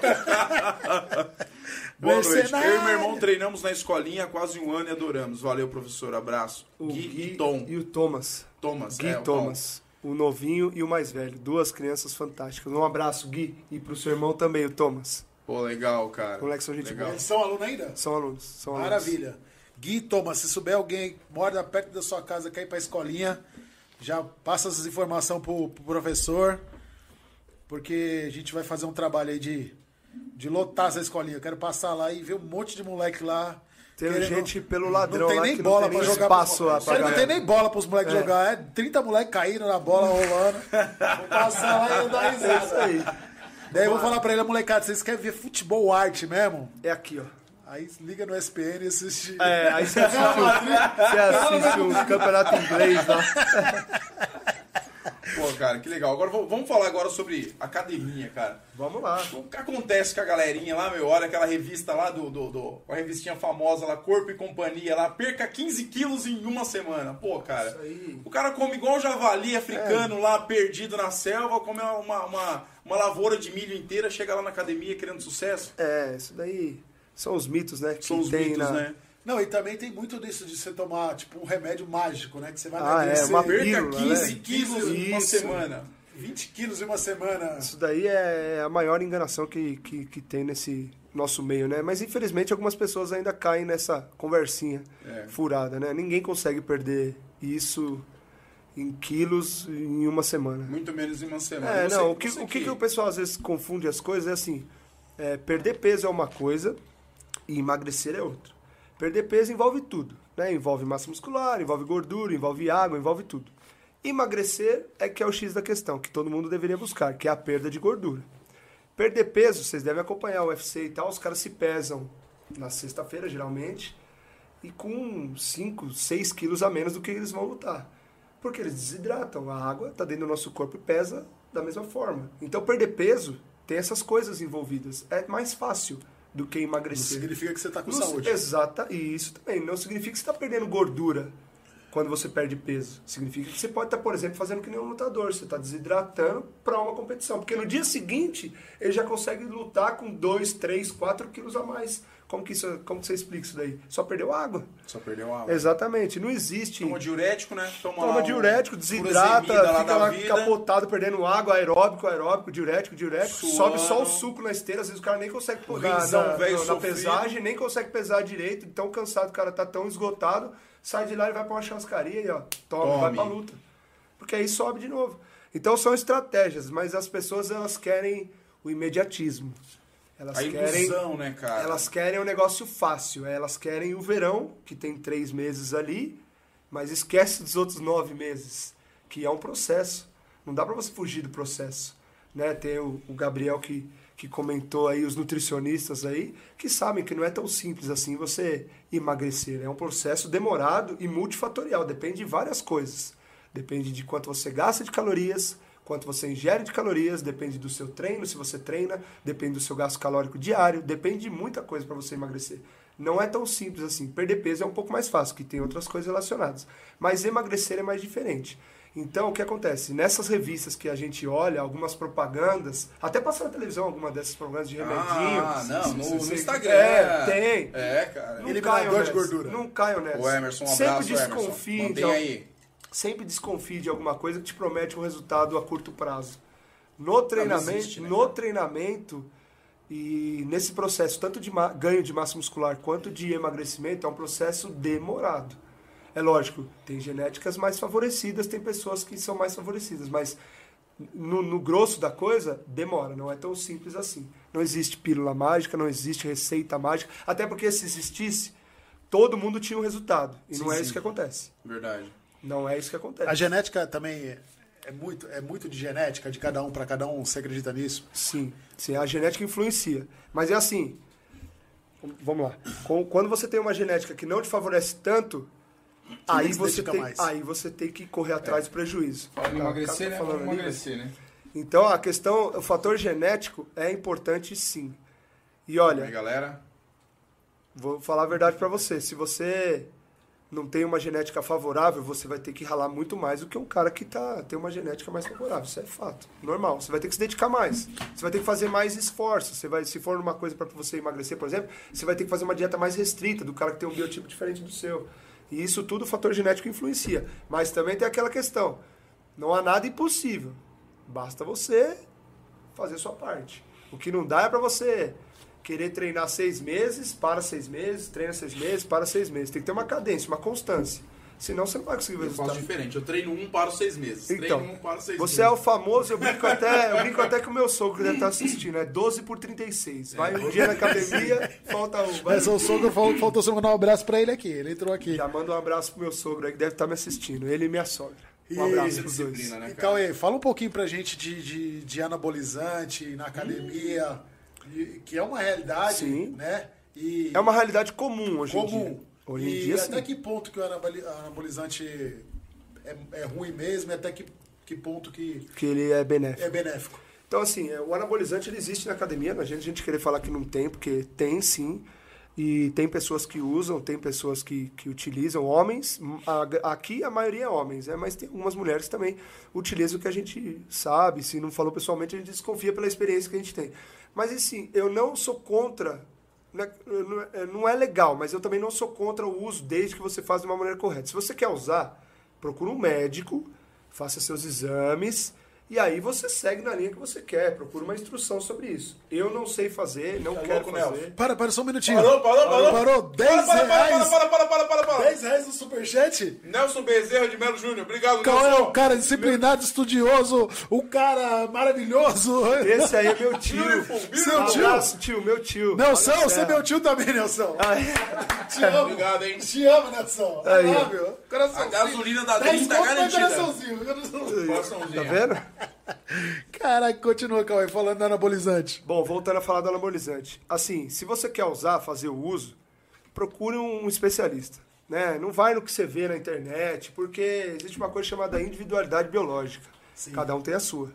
Boa noite. Eu e meu irmão treinamos na escolinha há quase um ano e adoramos. Valeu, professor. Abraço. O Gui e Tom. E o Thomas. Gui e Thomas. O novinho e o mais velho. Duas crianças fantásticas. Um abraço, Gui. E pro seu irmão também, o Thomas. Pô, legal, cara. Conexão, gente. Legal. Eles são alunos ainda? São alunos. Maravilha. Gui, Thomas, se souber alguém, mora perto da sua casa, quer ir pra escolinha, já passa essas informações pro professor, porque a gente vai fazer um trabalho aí de lotar essa escolinha. Eu quero passar lá e ver um monte de moleque lá. Tem gente pelo ladrão. Não tem nem bola pra jogar. Não tem nem bola pros moleques jogar. 30 moleques caindo na bola, rolando. Vou passar lá e dar risada. É isso aí. Daí eu vou falar pra ele, molecada, vocês querem ver futebol arte mesmo? É aqui, ó. Aí liga no SPN e assiste. É, aí você assiste o campeonato inglês lá. Pô, cara, que legal. Agora vamos falar agora sobre academia, cara. Vamos lá. O que acontece com a galerinha lá, meu? Olha aquela revista lá a revistinha famosa lá, Corpo e Companhia lá, perca 15 quilos em uma semana. Pô, cara. Isso aí. O cara come igual um javali africano lá, perdido na selva, come uma lavoura de milho inteira, chega lá na academia querendo sucesso. É, isso daí são os mitos, né? Que são os mitos, né? Não, e também tem muito disso de você tomar, tipo, um remédio mágico, né? Que você vai emagrecer. Perca 15 quilos em uma semana. 20 quilos em uma semana. Isso daí é a maior enganação que tem nesse nosso meio, né? Mas, infelizmente, algumas pessoas ainda caem nessa conversinha furada, né? Ninguém consegue perder isso em quilos em uma semana. Muito menos em uma semana. É, não, o que o pessoal, às vezes, confunde as coisas é assim, perder peso é uma coisa e emagrecer é outra. Perder peso envolve tudo, né? Envolve massa muscular, envolve gordura, envolve água, envolve tudo. Emagrecer é que é o X da questão, que todo mundo deveria buscar, que é a perda de gordura. Perder peso, vocês devem acompanhar o UFC e tal, os caras se pesam na sexta-feira, geralmente, e com 5, 6 quilos a menos do que eles vão lutar. Porque eles desidratam, a água está dentro do nosso corpo e pesa da mesma forma. Então perder peso tem essas coisas envolvidas, é mais fácil do que emagrecer. Não significa que você está com saúde. Exata, e isso também. Não significa que você está perdendo gordura quando você perde peso. Significa que você pode estar, por exemplo, fazendo que nem um lutador. Você está desidratando para uma competição. Porque no dia seguinte, ele já consegue lutar com 2, 3, 4 quilos a mais. Como que você explica isso daí? Só perdeu água. Exatamente. Não existe... Toma diurético, né? Toma diurético, desidrata, fica lá capotado, perdendo água, aeróbico, diurético. Suando. Sobe só o suco na esteira, às vezes o cara nem consegue pegar na pesagem, nem consegue pesar direito, tão cansado, o cara tá tão esgotado, sai de lá e vai pra uma churrascaria e ó, toma, vai pra luta. Porque aí sobe de novo. Então são estratégias, mas as pessoas elas querem o imediatismo. Elas querem, né, cara? Elas querem um negócio fácil. Elas querem o verão, que tem 3 meses ali, mas esquece dos outros 9 meses, que é um processo. Não dá pra você fugir do processo, né? Tem o Gabriel que comentou aí, os nutricionistas aí, que sabem que não é tão simples assim você emagrecer. É um processo demorado e multifatorial. Depende de várias coisas. Depende de quanto você gasta de calorias, quanto você ingere de calorias, depende do seu treino, se você treina, depende do seu gasto calórico diário, depende de muita coisa para você emagrecer. Não é tão simples assim. Perder peso é um pouco mais fácil, que tem outras coisas relacionadas. Mas emagrecer é mais diferente. Então, o que acontece? Nessas revistas que a gente olha, algumas propagandas, até passou na televisão alguma dessas propagandas de remedinho. Ah, não, no Instagram. É, tem. É, cara. Eliminador de gordura. Não caiam nessa. O Emerson, um abraço, Emerson. Mantém aí. Sempre desconfie de alguma coisa que te promete um resultado a curto prazo. No treinamento, existe, né? No treinamento e nesse processo, tanto de ganho de massa muscular quanto de emagrecimento, é um processo demorado. É lógico, tem genéticas mais favorecidas, tem pessoas que são mais favorecidas, mas no grosso da coisa, demora, não é tão simples assim. Não existe pílula mágica, não existe receita mágica, até porque se existisse, todo mundo tinha um resultado, e sim, não é isso que acontece. Verdade. Não é isso que acontece. A genética também é muito de genética, de cada um para cada um, você acredita nisso? Sim, sim, a genética influencia. Mas é assim, vamos lá, quando você tem uma genética que não te favorece tanto, aí você tem que correr atrás do prejuízo. Fala emagrecer, né? Fala emagrecer, né? Então a questão, o fator genético é importante sim. E olha, aí, galera, vou falar a verdade para você, se você não tem uma genética favorável, você vai ter que ralar muito mais do que um cara que tem uma genética mais favorável. Isso é fato. Normal. Você vai ter que se dedicar mais. Você vai ter que fazer mais esforço. Você vai, se for uma coisa para você emagrecer, por exemplo, você vai ter que fazer uma dieta mais restrita do cara que tem um biotipo diferente do seu. E isso tudo o fator genético influencia. Mas também tem aquela questão. Não há nada impossível. Basta você fazer a sua parte. O que não dá é para você querer treinar 6 meses, para 6 meses, treina 6 meses, para 6 meses. Tem que ter uma cadência, uma constância. Senão você não vai conseguir resultado. Eu faço diferente. Eu treino 1 para 6 meses. Então, treino 1 para 6 meses. Você é o famoso, eu brinco até que o meu sogro deve estar assistindo. É 12 por 36. Vai um dia na academia, falta um. Mas o sogro faltou só mandar um abraço para ele aqui. Ele entrou aqui. Já manda um abraço pro meu sogro aí que deve estar me assistindo. Ele e minha sogra. Um abraço pros dois. Né, então, fala um pouquinho pra gente de anabolizante na academia. Que é uma realidade, sim, né? E é uma realidade comum hoje em dia. Hoje em dia, até que ponto que o anabolizante é ruim mesmo e até que ponto que ele é benéfico. Então, assim, o anabolizante ele existe na academia. A gente querer falar que não tem, porque tem sim. E tem pessoas que usam, tem pessoas que utilizam, homens. Aqui a maioria é homens, né? Mas tem algumas mulheres que também utilizam o que a gente sabe. Se não falou pessoalmente, a gente desconfia pela experiência que a gente tem. Mas, assim, eu não sou contra, né? Não é legal, mas eu também não sou contra o uso desde que você faz de uma maneira correta. Se você quer usar, procura um médico, faça seus exames. E aí você segue na linha que você quer, procura uma instrução sobre isso. Eu não sei fazer, não quero fazer. Para só um minutinho. Parou, 10 reais. Para. 10 reais no superchat? Nelson Bezerra de Melo Júnior, obrigado, Nelson. Cauê é um cara disciplinado, estudioso, um cara maravilhoso. Esse aí é meu tio. Seu tio? Abraço, tio, meu tio. Nelson, você é meu tio também, Nelson. Te amo. Obrigado, hein? Te amo, Nelson. A gasolina da Deus tá garantida. Coraçãozinho. Tá vendo? Caraca, continua, Cauê, falando do anabolizante. Bom, voltando a falar do anabolizante. Assim, se você quer usar, fazer o uso, procure um especialista, né? Não vai no que você vê na internet, porque existe uma coisa chamada individualidade biológica. Sim. Cada um tem a sua.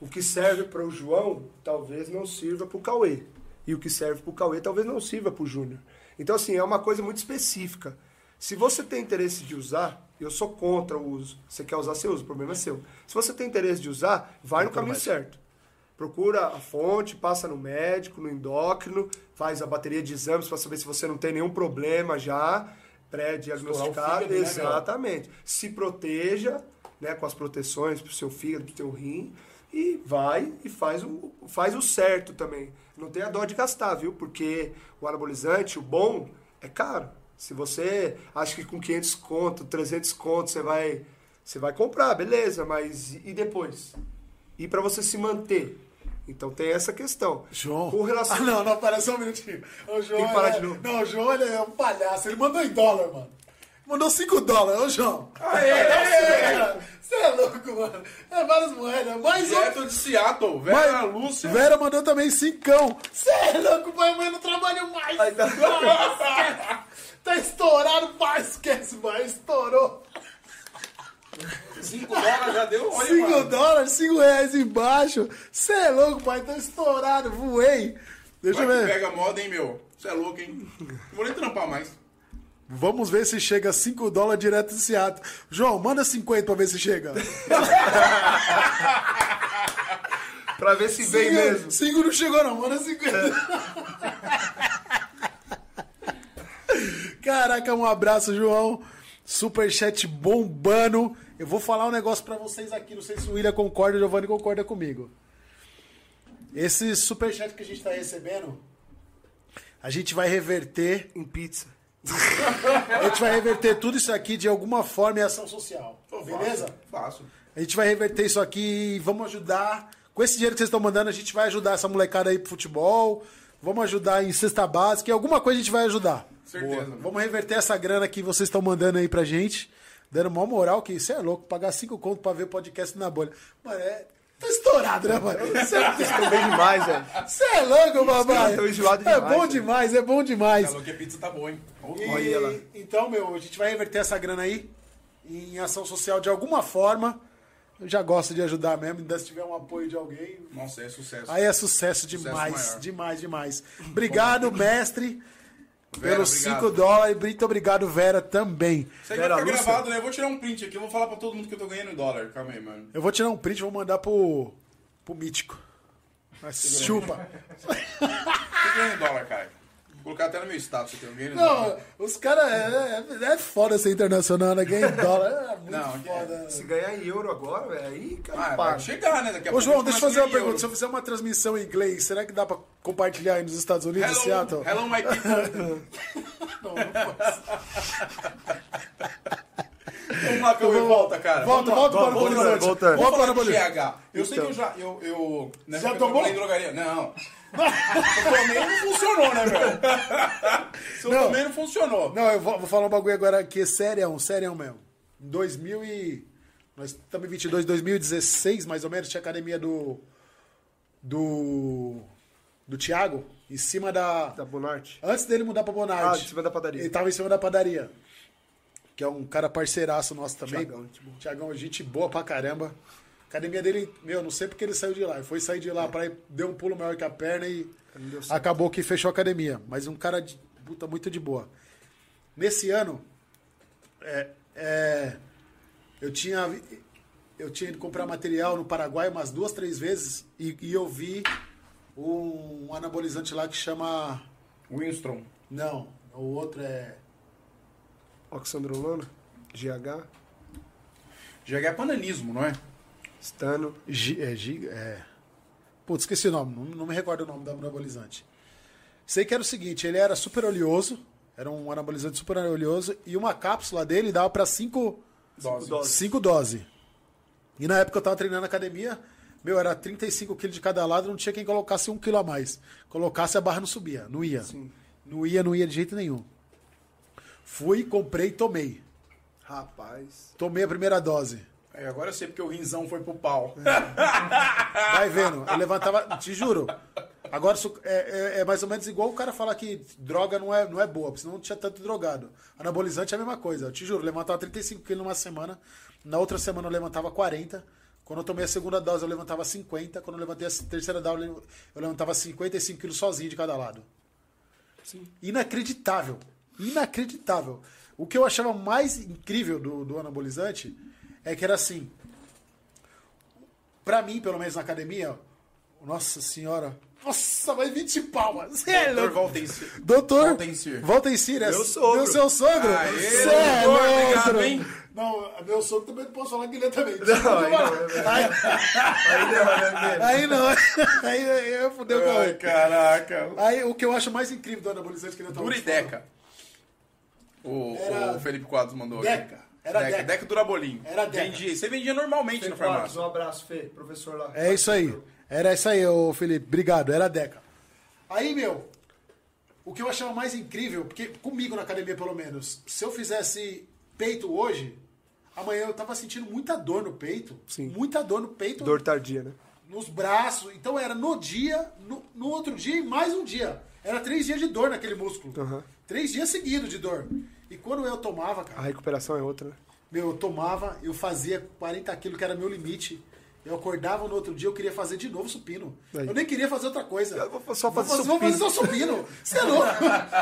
O que serve para o João, talvez não sirva para o Cauê. E o que serve para o Cauê, talvez não sirva para o Júnior. Então, assim, é uma coisa muito específica. Se você tem interesse de usar... Eu sou contra o uso. Você quer usar, você usa. O problema é seu. Se você tem interesse de usar, vai no caminho certo. Procura a fonte, passa no médico, no endócrino, faz a bateria de exames para saber se você não tem nenhum problema já pré-diagnosticado. Exatamente. Se proteja, né, com as proteções para o seu fígado, para o seu rim, e vai e faz o certo também. Não tenha dó de gastar, viu? Porque o anabolizante, o bom, é caro. Se você acha que com 500 conto, 300 conto, você vai comprar, beleza, mas e depois? E para você se manter? Então tem essa questão. João. Com relação... Não, pera só um minutinho. O João, tem que parar de novo. Não, o João ele é um palhaço, ele mandou em dólar, mano. Mandou 5 dólares, ô João. Aê! Você é louco, mano. É várias moedas. Mais um de Seattle, Vera Lúcia. Vera mandou também 5. Você é louco, pai, mãe não trabalha mais. Ai, nossa, tá estourado, pai, esquece, pai, estourou. 5 dólares já deu, olha, 5 dólares, 5 reais embaixo. Você é louco, pai, tá estourado, voei. Deixa eu ver. Pega moda, hein, meu. Você é louco, hein. Não vou nem trampar mais. Vamos ver se chega 5 dólares direto de Seattle. João, manda 50 pra ver se chega. Pra ver se vem mesmo. 5 não chegou não, manda 50. Caraca, um abraço, João. Superchat bombando. Eu vou falar um negócio pra vocês aqui. Não sei se o William concorda, o Giovanni concorda comigo. Esse superchat que a gente tá recebendo, a gente vai reverter em pizza. A gente vai reverter tudo isso aqui de alguma forma em ação social. Oh, beleza? Fácil. A gente vai reverter isso aqui e vamos ajudar. Com esse dinheiro que vocês estão mandando, a gente vai ajudar essa molecada aí pro futebol. Vamos ajudar em cesta básica. Em alguma coisa a gente vai ajudar. Certeza. Boa. Vamos reverter essa grana que vocês estão mandando aí pra gente. Dando maior moral, que isso é louco. Pagar 5 conto pra ver podcast na bolha. Mano, é... Tá estourado, né, mano? Vocês estão bem demais, velho. Você é louco, babá. É bom demais, é bom demais. Falou que a pizza tá boa, hein? Então, meu, a gente vai reverter essa grana aí em ação social de alguma forma. Eu já gosto de ajudar mesmo, ainda se tiver um apoio de alguém. Nossa, é sucesso. Aí é sucesso demais, demais, demais. Obrigado, mestre. Vera, pelos $5, muito obrigado, Vera, também. Isso aí vai ficar gravado, né? Eu vou tirar um print aqui, eu vou falar pra todo mundo que eu tô ganhando em dólar. Calma aí, mano. Eu vou tirar um print e vou mandar pro Mítico. Mas chupa. Tô ganhando em dólar, cara. Vou colocar até no meu status aqui, eu ganho em dólar. Não, os caras... É foda ser internacional, né? Ganha em dólar, é muito foda. Se ganhar em euro agora, velho, aí... Cara, vai chegar, né? Daqui a pouco. Ô, João, deixa eu fazer uma pergunta. Se eu fizer uma transmissão em inglês, será que dá pra... compartilhar aí nos Estados Unidos, hello, Seattle. Hello, my people. Não, não posso. Vamos lá, Cauê, volta, cara. Volta. Eu sei que eu já tomou? Em drogaria. Não. Eu tomei não funcionou, né, velho? Se eu tomei não funcionou. Não, eu vou falar um bagulho agora que é sério mesmo. Em 2000 e... Nós estamos em 22, 2016, mais ou menos, tinha academia do Thiago, em cima da Bonarte. Antes dele mudar pra Bonarte. Ah, em cima da padaria. Ele tava em cima da padaria. Que é um cara parceiraço nosso também. Thiagão, gente boa pra caramba. Academia dele, meu, não sei porque ele saiu de lá. Ele foi sair de lá pra ir, deu um pulo maior que a perna e acabou que fechou a academia. Mas um cara de puta muito de boa. Nesse ano, eu tinha ido comprar material no Paraguai umas 2, 3 vezes e eu vi... um anabolizante lá que chama... Winstron. Não, o outro é... Oxandrolona? GH? GH é pananismo, não é? Stano. Putz, esqueci o nome, não me recordo o nome do anabolizante. Sei que era o seguinte, ele era super oleoso, era um anabolizante super oleoso, e uma cápsula dele dava pra 5 doses. E na época eu tava treinando na academia... Meu, era 35 quilos de cada lado, não tinha quem colocasse 1 quilo a mais. Colocasse, a barra não subia, não ia. Sim. Não ia de jeito nenhum. Fui, comprei e tomei. Rapaz. Tomei a primeira dose. É, agora eu sei porque o rinzão foi pro pau. É. Vai vendo, eu levantava, te juro. Agora é mais ou menos igual o cara falar que droga não é boa, porque senão não tinha tanto drogado. Anabolizante é a mesma coisa, eu te juro, eu levantava 35 quilos numa semana, na outra semana eu levantava 40. Quando eu tomei a segunda dose, eu levantava 50. Quando eu levantei a terceira dose, eu levantava 55 quilos sozinho de cada lado. Sim. Inacreditável. Inacreditável. O que eu achava mais incrível do anabolizante é que era assim. Pra mim, pelo menos na academia, nossa senhora... Nossa, mas 20 palmas. Doutor, volta em si. Doutor, volta em si, né? Meu seu sogro. Aê, é doutor, obrigado, hein? Não, meu sogro também não posso falar que ele é também. Não, aí não. Aí eu fudeu com ele. Caraca. Aí o que eu acho mais incrível do anabolizante que ele tá... Dura e Deca. O Felipe Quadros mandou aqui. Deca. Era Deca. Deca-Durabolin. Era Deca. Vendia. Você vendia normalmente Felipe na farmácia. Um abraço, Fê, professor lá. É isso aí. Era isso aí, ô Felipe. Obrigado. Era a Deca. Aí, meu, o que eu achava mais incrível, porque comigo na academia, pelo menos, se eu fizesse peito hoje, amanhã eu tava sentindo muita dor no peito. Sim. Muita dor no peito. Dor tardia, né? Nos braços. Então era no dia, no outro dia e mais um dia. Era 3 dias de dor naquele músculo. Uhum. 3 dias seguidos de dor. E quando eu tomava, cara... A recuperação é outra, né? Meu, eu tomava, eu fazia 40 quilos, que era meu limite... Eu acordava no outro dia, eu queria fazer de novo supino. Aí. Eu nem queria fazer outra coisa. Eu vou só fazer supino. Vou fazer só supino. Você é louco?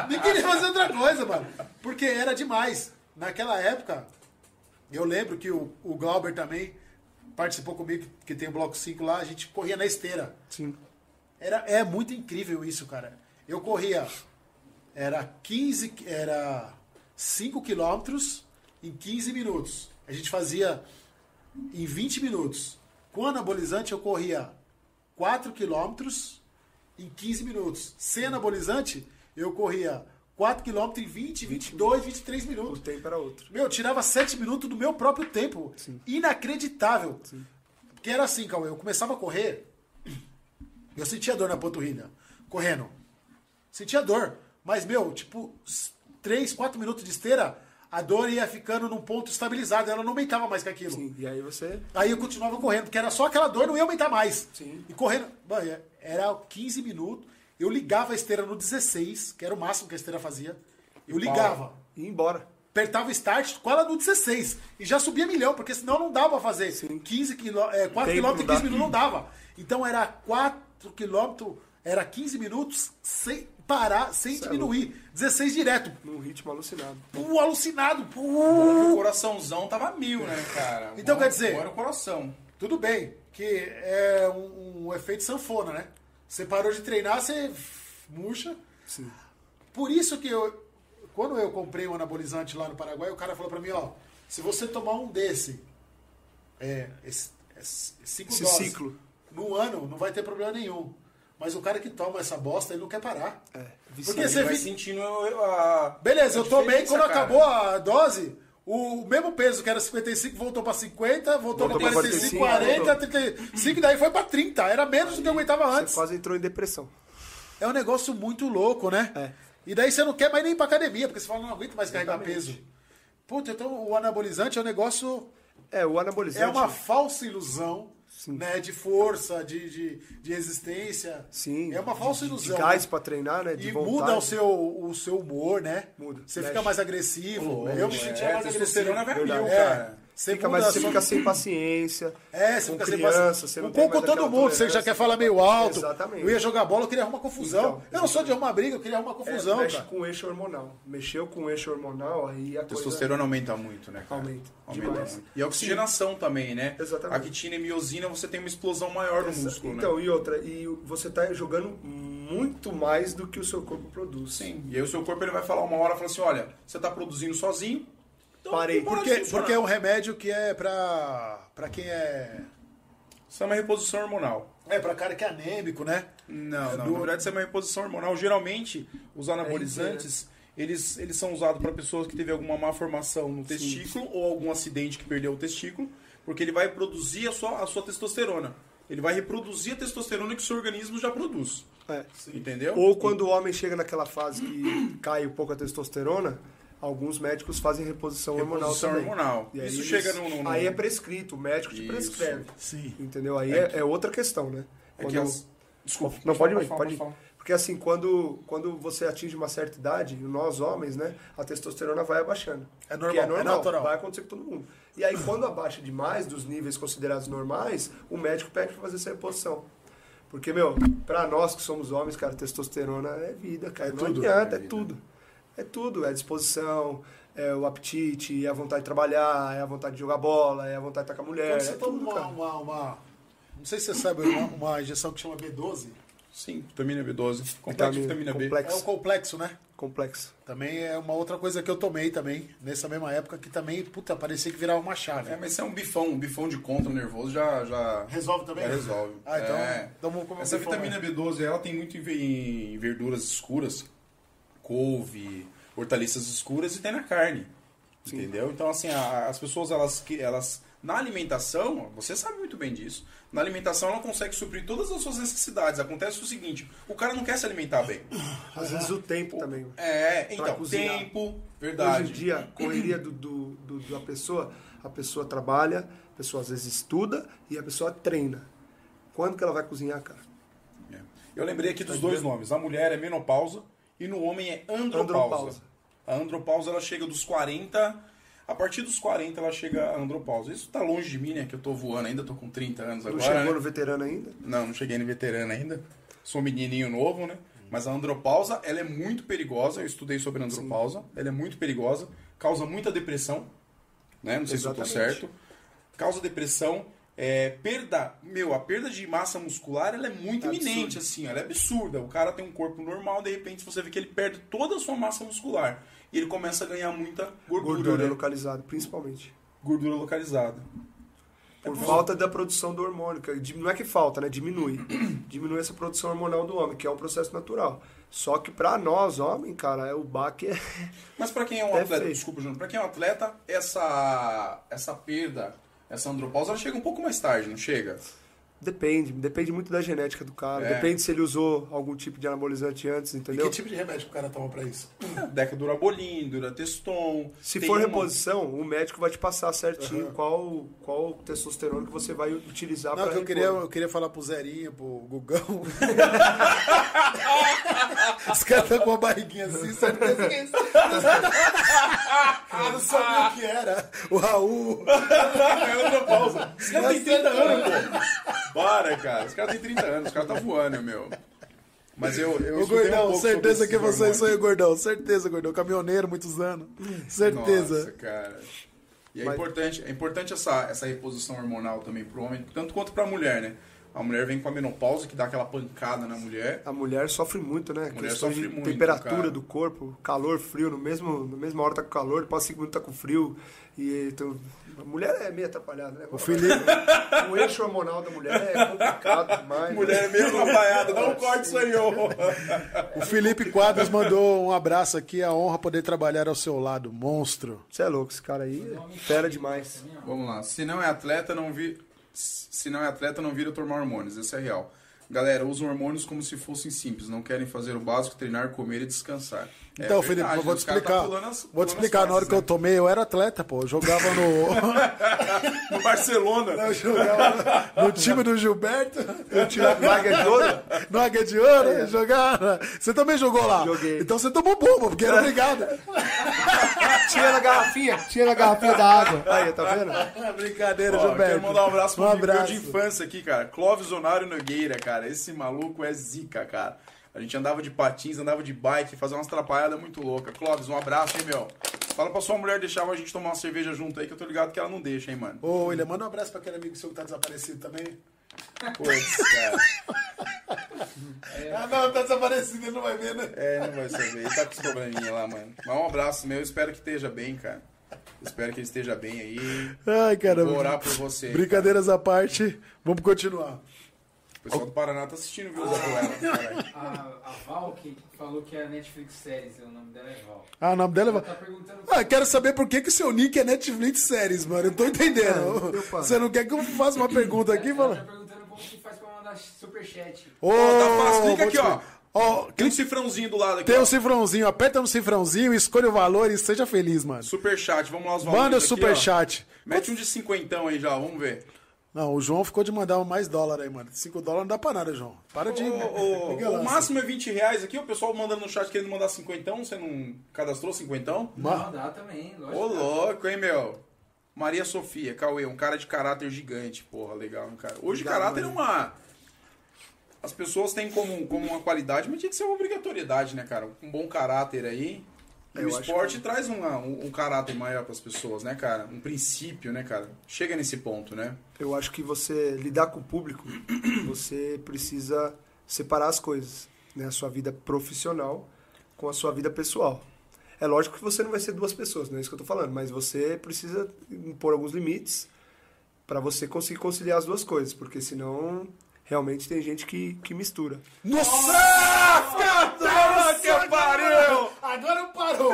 Nem queria fazer outra coisa, mano. Porque era demais. Naquela época, eu lembro que o Glauber também participou comigo, que tem o Bloco 5 lá, a gente corria na esteira. Sim. É muito incrível isso, cara. Eu corria... Era 5 quilômetros em 15 minutos. A gente fazia em 20 minutos. Com anabolizante eu corria 4 quilômetros em 15 minutos. Sem anabolizante eu corria 4 quilômetros em 20, 22, 23 minutos. O tempo era outro. Meu, eu tirava 7 minutos do meu próprio tempo. Sim. Inacreditável. Sim. Porque era assim, Cauê, eu começava a correr, eu sentia dor na panturrilha, correndo. Sentia dor. Mas, meu, tipo, 3, 4 minutos de esteira, a dor ia ficando num ponto estabilizado, ela não aumentava mais que aquilo. Sim, e aí você... Aí eu continuava correndo, porque era só aquela dor, não ia aumentar mais. Sim. E correndo... Mano, era 15 minutos, eu ligava a esteira no 16, que era o máximo que a esteira fazia. Eu ligava. E ia embora. Apertava o start com ela no 16. E já subia milhão, porque senão não dava pra fazer. Sim. 4 km em 15 minutos não dava. Então era 4 km, era 15 minutos sem... parar sem diminuir. 16 direto. Num ritmo alucinado. O coraçãozão tava mil, né, cara? Então, quer dizer... Agora o coração. Tudo bem, que é um efeito sanfona, né? Você parou de treinar, você murcha. Sim. Por isso que eu... Quando eu comprei um anabolizante lá no Paraguai, o cara falou pra mim, ó, se você tomar um desse... Esse ciclo. No ano, não vai ter problema nenhum. Mas o cara que toma essa bosta, ele não quer parar. Porque você vai sentindo a... Beleza, eu tomei, quando acabou a dose, o mesmo peso que era 55 voltou pra 50, voltou pra 45, 40, 35, daí foi pra 30. Era menos do que eu aguentava antes. Você quase entrou em depressão. É um negócio muito louco, né? É. E daí você não quer mais nem ir pra academia, porque você fala, não aguento mais carregar peso. Puta, então o anabolizante é um negócio... o anabolizante... É uma falsa ilusão. Né, de força, de resistência. Sim, é uma falsa ilusão. De gás, né? Pra treinar, né? De e vontade. Muda o seu humor, né? Muda. Você fica mais agressivo. Eu me sentia mais agressivo. Você fica sem paciência. Você fica sem paciência. Um pouco todo mundo, você já quer falar meio alto. Exatamente. Eu ia jogar bola, eu queria arrumar confusão. Então, eu não sou de arrumar briga, eu queria arrumar confusão. Mexe com o eixo hormonal. Mexeu com o eixo hormonal, aí a coisa... Testosterona aumenta muito, né, cara? Aumenta muito. E a oxigenação também, né? Exatamente. A quitina e miosina, você tem uma explosão maior no músculo, né? Então, e outra, e você tá jogando muito mais do que o seu corpo produz. Sim. E aí o seu corpo, ele vai falar uma hora, fala assim, olha, você tá produzindo sozinho. Parei. Porque é um remédio que é pra quem é... Isso é uma reposição hormonal. Pra cara que é anêmico, né? Não. Na verdade, isso é uma reposição hormonal. Geralmente, os anabolizantes, eles são usados para pessoas que teve alguma má formação no testículo, sim, ou algum acidente que perdeu o testículo, porque ele vai produzir a sua testosterona. Ele vai reproduzir a testosterona que o seu organismo já produz. Entendeu? Ou quando o homem chega naquela fase que cai um pouco a testosterona... Alguns médicos fazem reposição hormonal. E aí isso chega no... Aí é prescrito, o médico te prescreve. Sim. Entendeu? Aí é outra questão, né? Desculpa. Não, pode falar. Porque assim, quando você atinge uma certa idade, nós homens, né? A testosterona vai abaixando. É normal, é natural. Vai acontecer com todo mundo. E aí quando abaixa demais dos níveis considerados normais, o médico pede pra fazer essa reposição. Porque, meu, pra nós que somos homens, cara, testosterona é vida, cara. Não adianta, é tudo. É tudo, é a disposição, é o apetite, é a vontade de trabalhar, é a vontade de jogar bola, é a vontade de estar com a mulher. Quando você toma não sei se você sabe, uma injeção que chama B12. Sim, vitamina B12. Complexo, vitamina B. É um complexo, né? Complexo. Também é uma outra coisa que eu tomei também, nessa mesma época, que também, puta, parecia que virava uma chave. Mas isso é um bifão de contra nervoso, já... Resolve também? Já resolve. Então vamos comer. Essa vitamina B12, ela tem muito em verduras escuras, couve, hortaliças escuras, e tem na carne. Sim. Entendeu? Então, assim, as pessoas, elas na alimentação, você sabe muito bem disso, na alimentação ela consegue suprir todas as suas necessidades. Acontece o seguinte, o cara não quer se alimentar bem. Às vezes o tempo também. Então, cozinhar. Tempo, verdade. Hoje em dia, a correria da pessoa, a pessoa trabalha, a pessoa às vezes estuda e a pessoa treina. Quando que ela vai cozinhar, cara? Eu lembrei aqui dos dois nomes. A mulher é menopausa, e no homem é andropausa. A andropausa, ela chega dos 40 A partir dos 40 ela chega à andropausa. Isso tá longe de mim, né? Que eu tô voando ainda, tô com 30 anos agora. Não chegou, né, no veterano ainda? Não, não cheguei no veterano ainda. Sou um menininho novo, né? Mas a andropausa, ela é muito perigosa. Eu estudei sobre a andropausa. Sim. Ela é muito perigosa. Causa muita depressão, né? Não sei Exatamente. Se eu tô certo. Causa depressão. É, perda, meu, a perda de massa muscular, ela é muito iminente, assim, ela é absurda. O cara tem um corpo normal, de repente você vê que ele perde toda a sua massa muscular e ele começa a ganhar muita gordura. Gordura, né? Localizada, principalmente. Gordura localizada. Por falta da produção do hormônio, que não é que falta, né? Diminui. Diminui essa produção hormonal do homem, que é um processo natural. Só que pra nós, homem, cara, é o baque é... Mas pra quem é um atleta, feio. Desculpa, Júnior, pra quem é um atleta, essa perda... Essa andropausa, ela chega um pouco mais tarde, não chega? Depende muito da genética do cara. É. Depende se ele usou algum tipo de anabolizante antes, entendeu? E que tipo de remédio que o cara toma pra isso? Deca-Durabolin, Durateston... Se for reposição, o médico vai te passar certinho qual testosterona que você vai utilizar pra repor. Eu queria falar pro Zerinho, pro Gugão... Os caras estão com uma barriguinha assim, certeza que é isso. Eu não sabia o que era. O Raul. Os caras têm 30 anos, pô. Bora, cara. Os caras têm 30 anos. Os caras estão voando, meu. Mas eu o Gordão, um certeza que você sonhou, Gordão. Certeza, Gordão. Caminhoneiro, muitos anos. Certeza. Nossa, cara. E é importante essa reposição hormonal também pro homem, tanto quanto pra mulher, né? A mulher vem com a menopausa, que dá aquela pancada na mulher. A mulher sofre muito, né? A mulher sofre muito, temperatura, cara, do corpo, calor, frio. Na mesma hora tá com calor, depois a segunda tá com frio. E então, a mulher é meio atrapalhada, né? O Felipe, o eixo hormonal da mulher é complicado demais. Mulher é meio atrapalhada, dá um corte, senhor. O Felipe Quadros mandou um abraço aqui, a honra poder trabalhar ao seu lado, monstro. Você é louco, esse cara aí, fera demais. Vamos lá, se não é atleta, não vi... Se não é atleta, não vira tomar hormônios. Essa é real. Galera, usam hormônios como se fossem simples. Não querem fazer o básico, treinar, comer e descansar. Então, Felipe, verdade, eu vou te explicar. Vou te explicar. Na hora que eu tomei, eu era atleta, pô. Eu jogava no Barcelona. Não, eu jogava no time do Gilberto. Eu tirava no Águia de Ouro. No Águia de Ouro, eu jogava. Você também jogou lá? Joguei. Então você tomou bomba, porque era obrigado. Tira a garrafinha da água. Aí, tá vendo? É brincadeira, Gilberto. Eu quero mandar um abraço pro meu de infância aqui, cara. Clóvis Onário Nogueira, cara. Esse maluco é zica, cara. A gente andava de patins, andava de bike, fazia umas atrapalhadas muito loucas. Clóvis, um abraço, hein, meu? Fala pra sua mulher deixar a gente tomar uma cerveja junto aí, que eu tô ligado que ela não deixa, hein, mano? Ô, William, manda um abraço pra aquele amigo seu que tá desaparecido também. Putz, cara. Não, tá desaparecido, ele não vai ver, né? É, não vai saber. Ele tá com os probleminha lá, mano. Mas um abraço, meu. Eu espero que esteja bem, cara. Espero que ele esteja bem aí. Ai, caramba. Vou orar por você. Brincadeiras à parte, vamos continuar. O pessoal do Paraná tá assistindo, viu? A Val que falou que é a Netflix Series, o nome dela é Val. Ah, o nome dela é Val. Tá perguntando... quero saber por que o seu nick é Netflix Series, mano. Eu não tô entendendo. Você não quer que eu faça uma pergunta aqui, mano? Ela tá perguntando como que faz pra mandar superchat. Ô, clica aqui, ó. Tem um cifrãozinho do lado aqui. Tem um cifrãozinho, aperta no cifrãozinho, escolha o valor e seja feliz, mano. Superchat, vamos lá, os valores. Manda o superchat. Mete um de cinquentão aí já, vamos ver. Não, o João ficou de mandar mais dólar aí, mano. 5 dólares não dá pra nada, João. Para de... O máximo é 20 reais aqui. O pessoal mandando no chat querendo mandar 50, você não cadastrou 50? Não, dá também. Ô, louco, hein, meu? Maria Sofia, Cauê, um cara de caráter gigante. Porra, legal, hein, cara? Hoje legal, caráter, mano, é uma... As pessoas têm como uma qualidade, mas tinha que ser uma obrigatoriedade, né, cara? Um bom caráter aí. E o esporte traz um caráter maior para as pessoas, né, cara? Um princípio, né, cara? Chega nesse ponto, né? Eu acho que você lidar com o público, você precisa separar as coisas, né? A sua vida profissional com a sua vida pessoal. É lógico que você não vai ser duas pessoas, não é isso que eu tô falando, mas você precisa impor alguns limites para você conseguir conciliar as duas coisas, porque senão... Realmente tem gente que mistura. Nossa! Caramba, que pariu! Agora parou!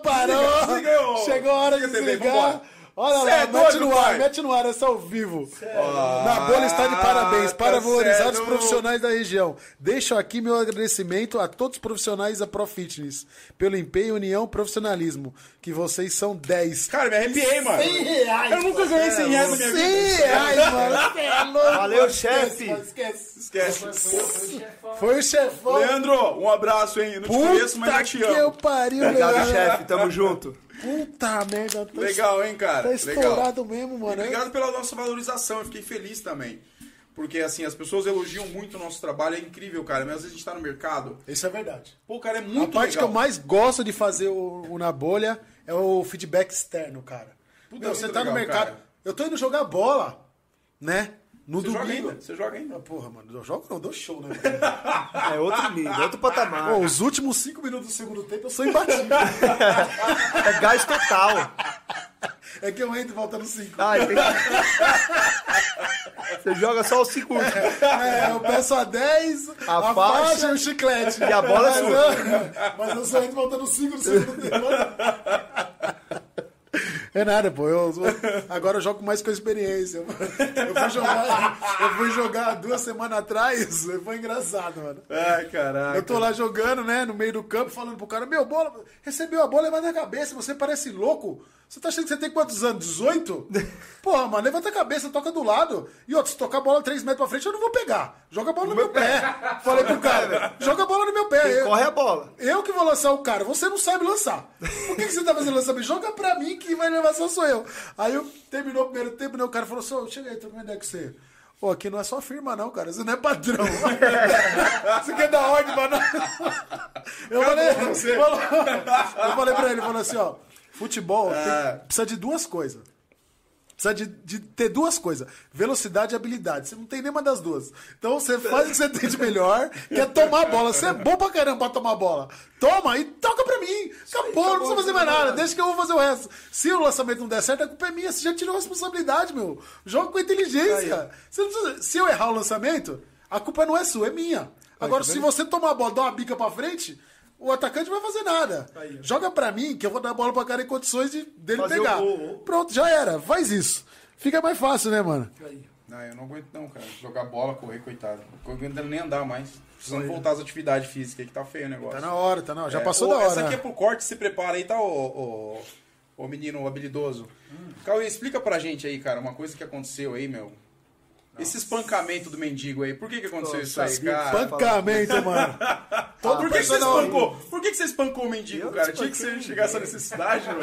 Parou! Chegou a hora de desligar. Olha lá, mete no ar, essa ao vivo. Na Bolha está de parabéns para valorizar os profissionais da região. Deixo aqui meu agradecimento a todos os profissionais da ProFitness pelo empenho, união, profissionalismo, que vocês são 10. Cara, me arrepiei, mano. 100 reais. Eu nunca ganhei 100 reais na minha vida. 100 reais, mano. Valeu, chefe. Esquece. Foi o chefão. Leandro, um abraço, hein? Não te conheço, mas eu te amo. Obrigado, chefe. Tamo junto. Puta merda. Tá legal, hein, cara? Tá estourado mesmo, mano. E obrigado pela nossa valorização. Eu fiquei feliz também. Porque, assim, as pessoas elogiam muito o nosso trabalho. É incrível, cara. Mas às vezes a gente tá no mercado... Isso é verdade. Pô, cara, é muito legal. A parte que eu mais gosto de fazer o Na Bolha é o feedback externo, cara. Puta, meu, você tá legal, no mercado... Cara. Eu tô indo jogar bola, né? No domingo. Você joga ainda? Ah, porra, mano, eu jogo não, dou show, né? Mano? É outro nível, outro patamar. Pô, os últimos 5 minutos do segundo tempo eu sou imbatível. É gás total. É que eu entro e volto no 5. Ah, entendi. Você joga só os 5 últimos. É, eu peço a 10, a faixa e o chiclete. E a bola é sua. Mas eu só entro voltando 5 no segundo tempo. É nada, pô. Agora eu jogo mais com a experiência. Eu fui jogar 2 semanas atrás, foi engraçado, mano. Ai, caraca. Eu tô lá jogando, né, no meio do campo, falando pro cara, meu, bola, recebeu a bola, levanta a cabeça, você parece louco. Você tá achando que você tem quantos anos? 18? Porra, mano, levanta a cabeça, toca do lado. E outro, se tocar a bola 3 metros pra frente, eu não vou pegar. Joga a bola no meu pé. Falei pro cara, joga a bola no meu pé. Corre a bola. Eu que vou lançar o cara, você não sabe lançar. Por que você tá fazendo lançamento? Joga pra mim, que vai levar só sou eu. Aí eu terminou o primeiro tempo, né? O cara falou, só, chega aí, troca uma ideia com você. Pô, aqui não é só firma, não, cara. Você não é padrão. Você quer dar ordem, mano? Eu falei pra ele, falou assim, ó. Futebol precisa de 2 coisas. Precisa de ter 2 coisas. Velocidade e habilidade. Você não tem nenhuma das 2. Então você faz o que você tem de melhor, que é tomar a bola. Você é bom pra caramba pra tomar a bola. Toma e toca pra mim. Acabou, não precisa fazer mais nada. Deixa que eu vou fazer o resto. Se o lançamento não der certo, a culpa é minha. Você já tirou a responsabilidade, meu. Joga com inteligência. Você não precisa... Se eu errar o lançamento, a culpa não é sua, é minha. Agora, se você tomar a bola, dar uma bica pra frente... O atacante não vai fazer nada. Aí, joga pra mim, que eu vou dar a bola pra cara em condições de dele pegar. Pronto, já era. Faz isso. Fica mais fácil, né, mano? Aí. Não, eu não aguento não, cara. Jogar bola, correr, coitado. Não aguento nem andar mais. Precisando voltar às atividades físicas, que tá feio o negócio. Tá na hora. Já passou da hora. Essa aqui é pro corte, se prepara aí, tá, ô menino habilidoso. Cauê, explica pra gente aí, cara, uma coisa que aconteceu aí, meu... Esse espancamento do mendigo aí, por que aconteceu isso aí, cara? Espancamento, mano. Por que você espancou? Por que você espancou o mendigo, cara? Tinha que você chegar a essa necessidade, mano.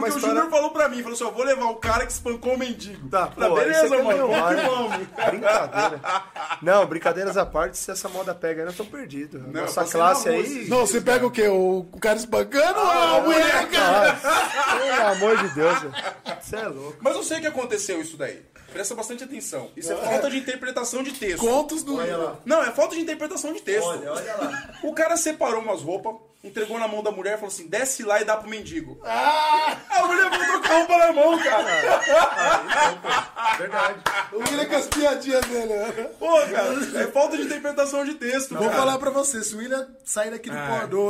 Porque o Júnior falou pra mim, falou assim, eu vou levar o cara que espancou o mendigo. Tá, beleza, mano. Brincadeira. Não, brincadeiras à parte, se essa moda pega aí, nós estamos perdidos. Nossa classe aí... Não, você pega o quê? O cara espancando ou a mulher, cara? Pelo amor de Deus, você é louco. Mas eu sei o que aconteceu isso daí. Presta bastante atenção. Isso é falta de interpretação de texto. Contos do... Olha lá. Não, é falta de interpretação de texto. Olha lá. O cara separou umas roupas, entregou na mão da mulher e falou assim, desce lá e dá pro mendigo. Ah! A mulher botou com a roupa na mão, cara. Verdade. Eu queria com as piadinhas dele. Pô, cara, é falta de interpretação de texto. Vou falar pra você, se o William sair daqui do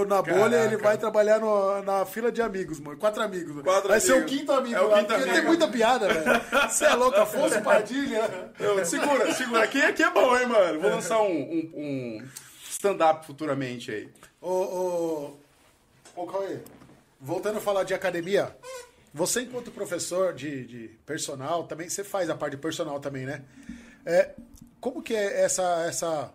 Na Bolha, caraca, ele vai trabalhar na fila de amigos, mano. 4 amigos. Vai ser o 5º amigo. Porque tem muita piada, velho. Você é louco, Afonso Padilha. Segura. Aqui é bom, hein, mano. Vou lançar um stand-up futuramente aí. Ô, Cauê, voltando a falar de academia, você enquanto professor de personal, também você faz a parte de personal também, né? Como que é essa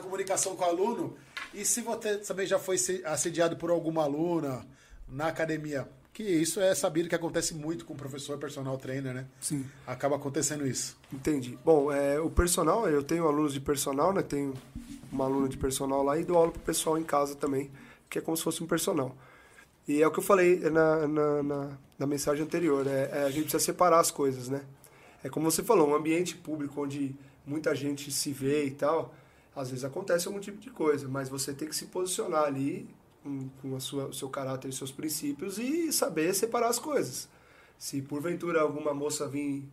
comunicação com o aluno? E se você também já foi assediado por alguma aluna na academia? Que isso é sabido que acontece muito com o professor personal trainer, né? Sim. Acaba acontecendo isso. Entendi. Bom, o personal, eu tenho alunos de personal, né? Tenho uma aluna de personal lá e dou aula pro pessoal em casa também, que é como se fosse um personal. E é o que eu falei na mensagem anterior, a gente precisa separar as coisas, né? É como você falou, um ambiente público onde muita gente se vê e tal, às vezes acontece algum tipo de coisa, mas você tem que se posicionar ali com o seu caráter e seus princípios e saber separar as coisas. Se porventura alguma moça vir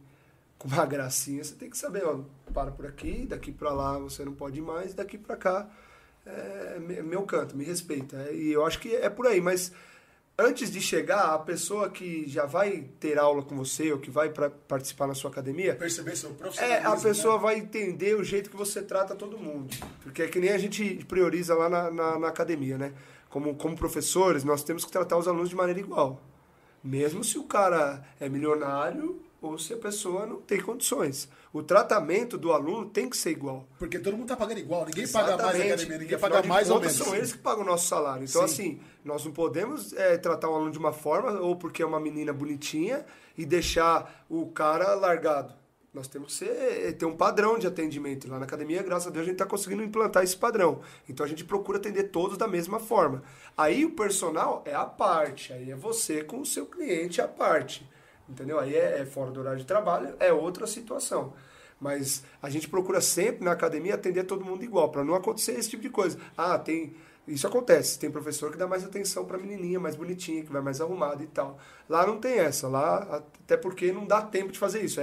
com uma gracinha, você tem que saber, ó, para por aqui, daqui para lá você não pode ir mais, daqui para cá é meu canto, me respeita. E eu acho que é por aí, mas antes de chegar, a pessoa que já vai ter aula com você ou que vai participar na sua academia... Perceber seu profissionalismo. A pessoa vai entender o jeito que você trata todo mundo, porque é que nem a gente prioriza lá na academia, né? Como professores, nós temos que tratar os alunos de maneira igual. Mesmo se o cara é milionário... ou se a pessoa não tem condições. O tratamento do aluno tem que ser igual. Porque todo mundo está pagando igual, ninguém paga mais a academia, ninguém paga mais ou menos. São eles que pagam o nosso salário. Então, assim, nós não podemos tratar um aluno de uma forma, ou porque é uma menina bonitinha, e deixar o cara largado. Nós temos que ter um padrão de atendimento. Lá na academia, graças a Deus, a gente está conseguindo implantar esse padrão. Então, a gente procura atender todos da mesma forma. Aí, o personal é à parte. Aí, é você com o seu cliente à parte. Entendeu? Aí é fora do horário de trabalho, é outra situação. Mas a gente procura sempre na academia atender todo mundo igual, para não acontecer esse tipo de coisa. Ah, tem... Isso acontece. Tem professor que dá mais atenção para a menininha mais bonitinha, que vai mais arrumada e tal. Lá não tem essa. Lá, até porque não dá tempo de fazer isso.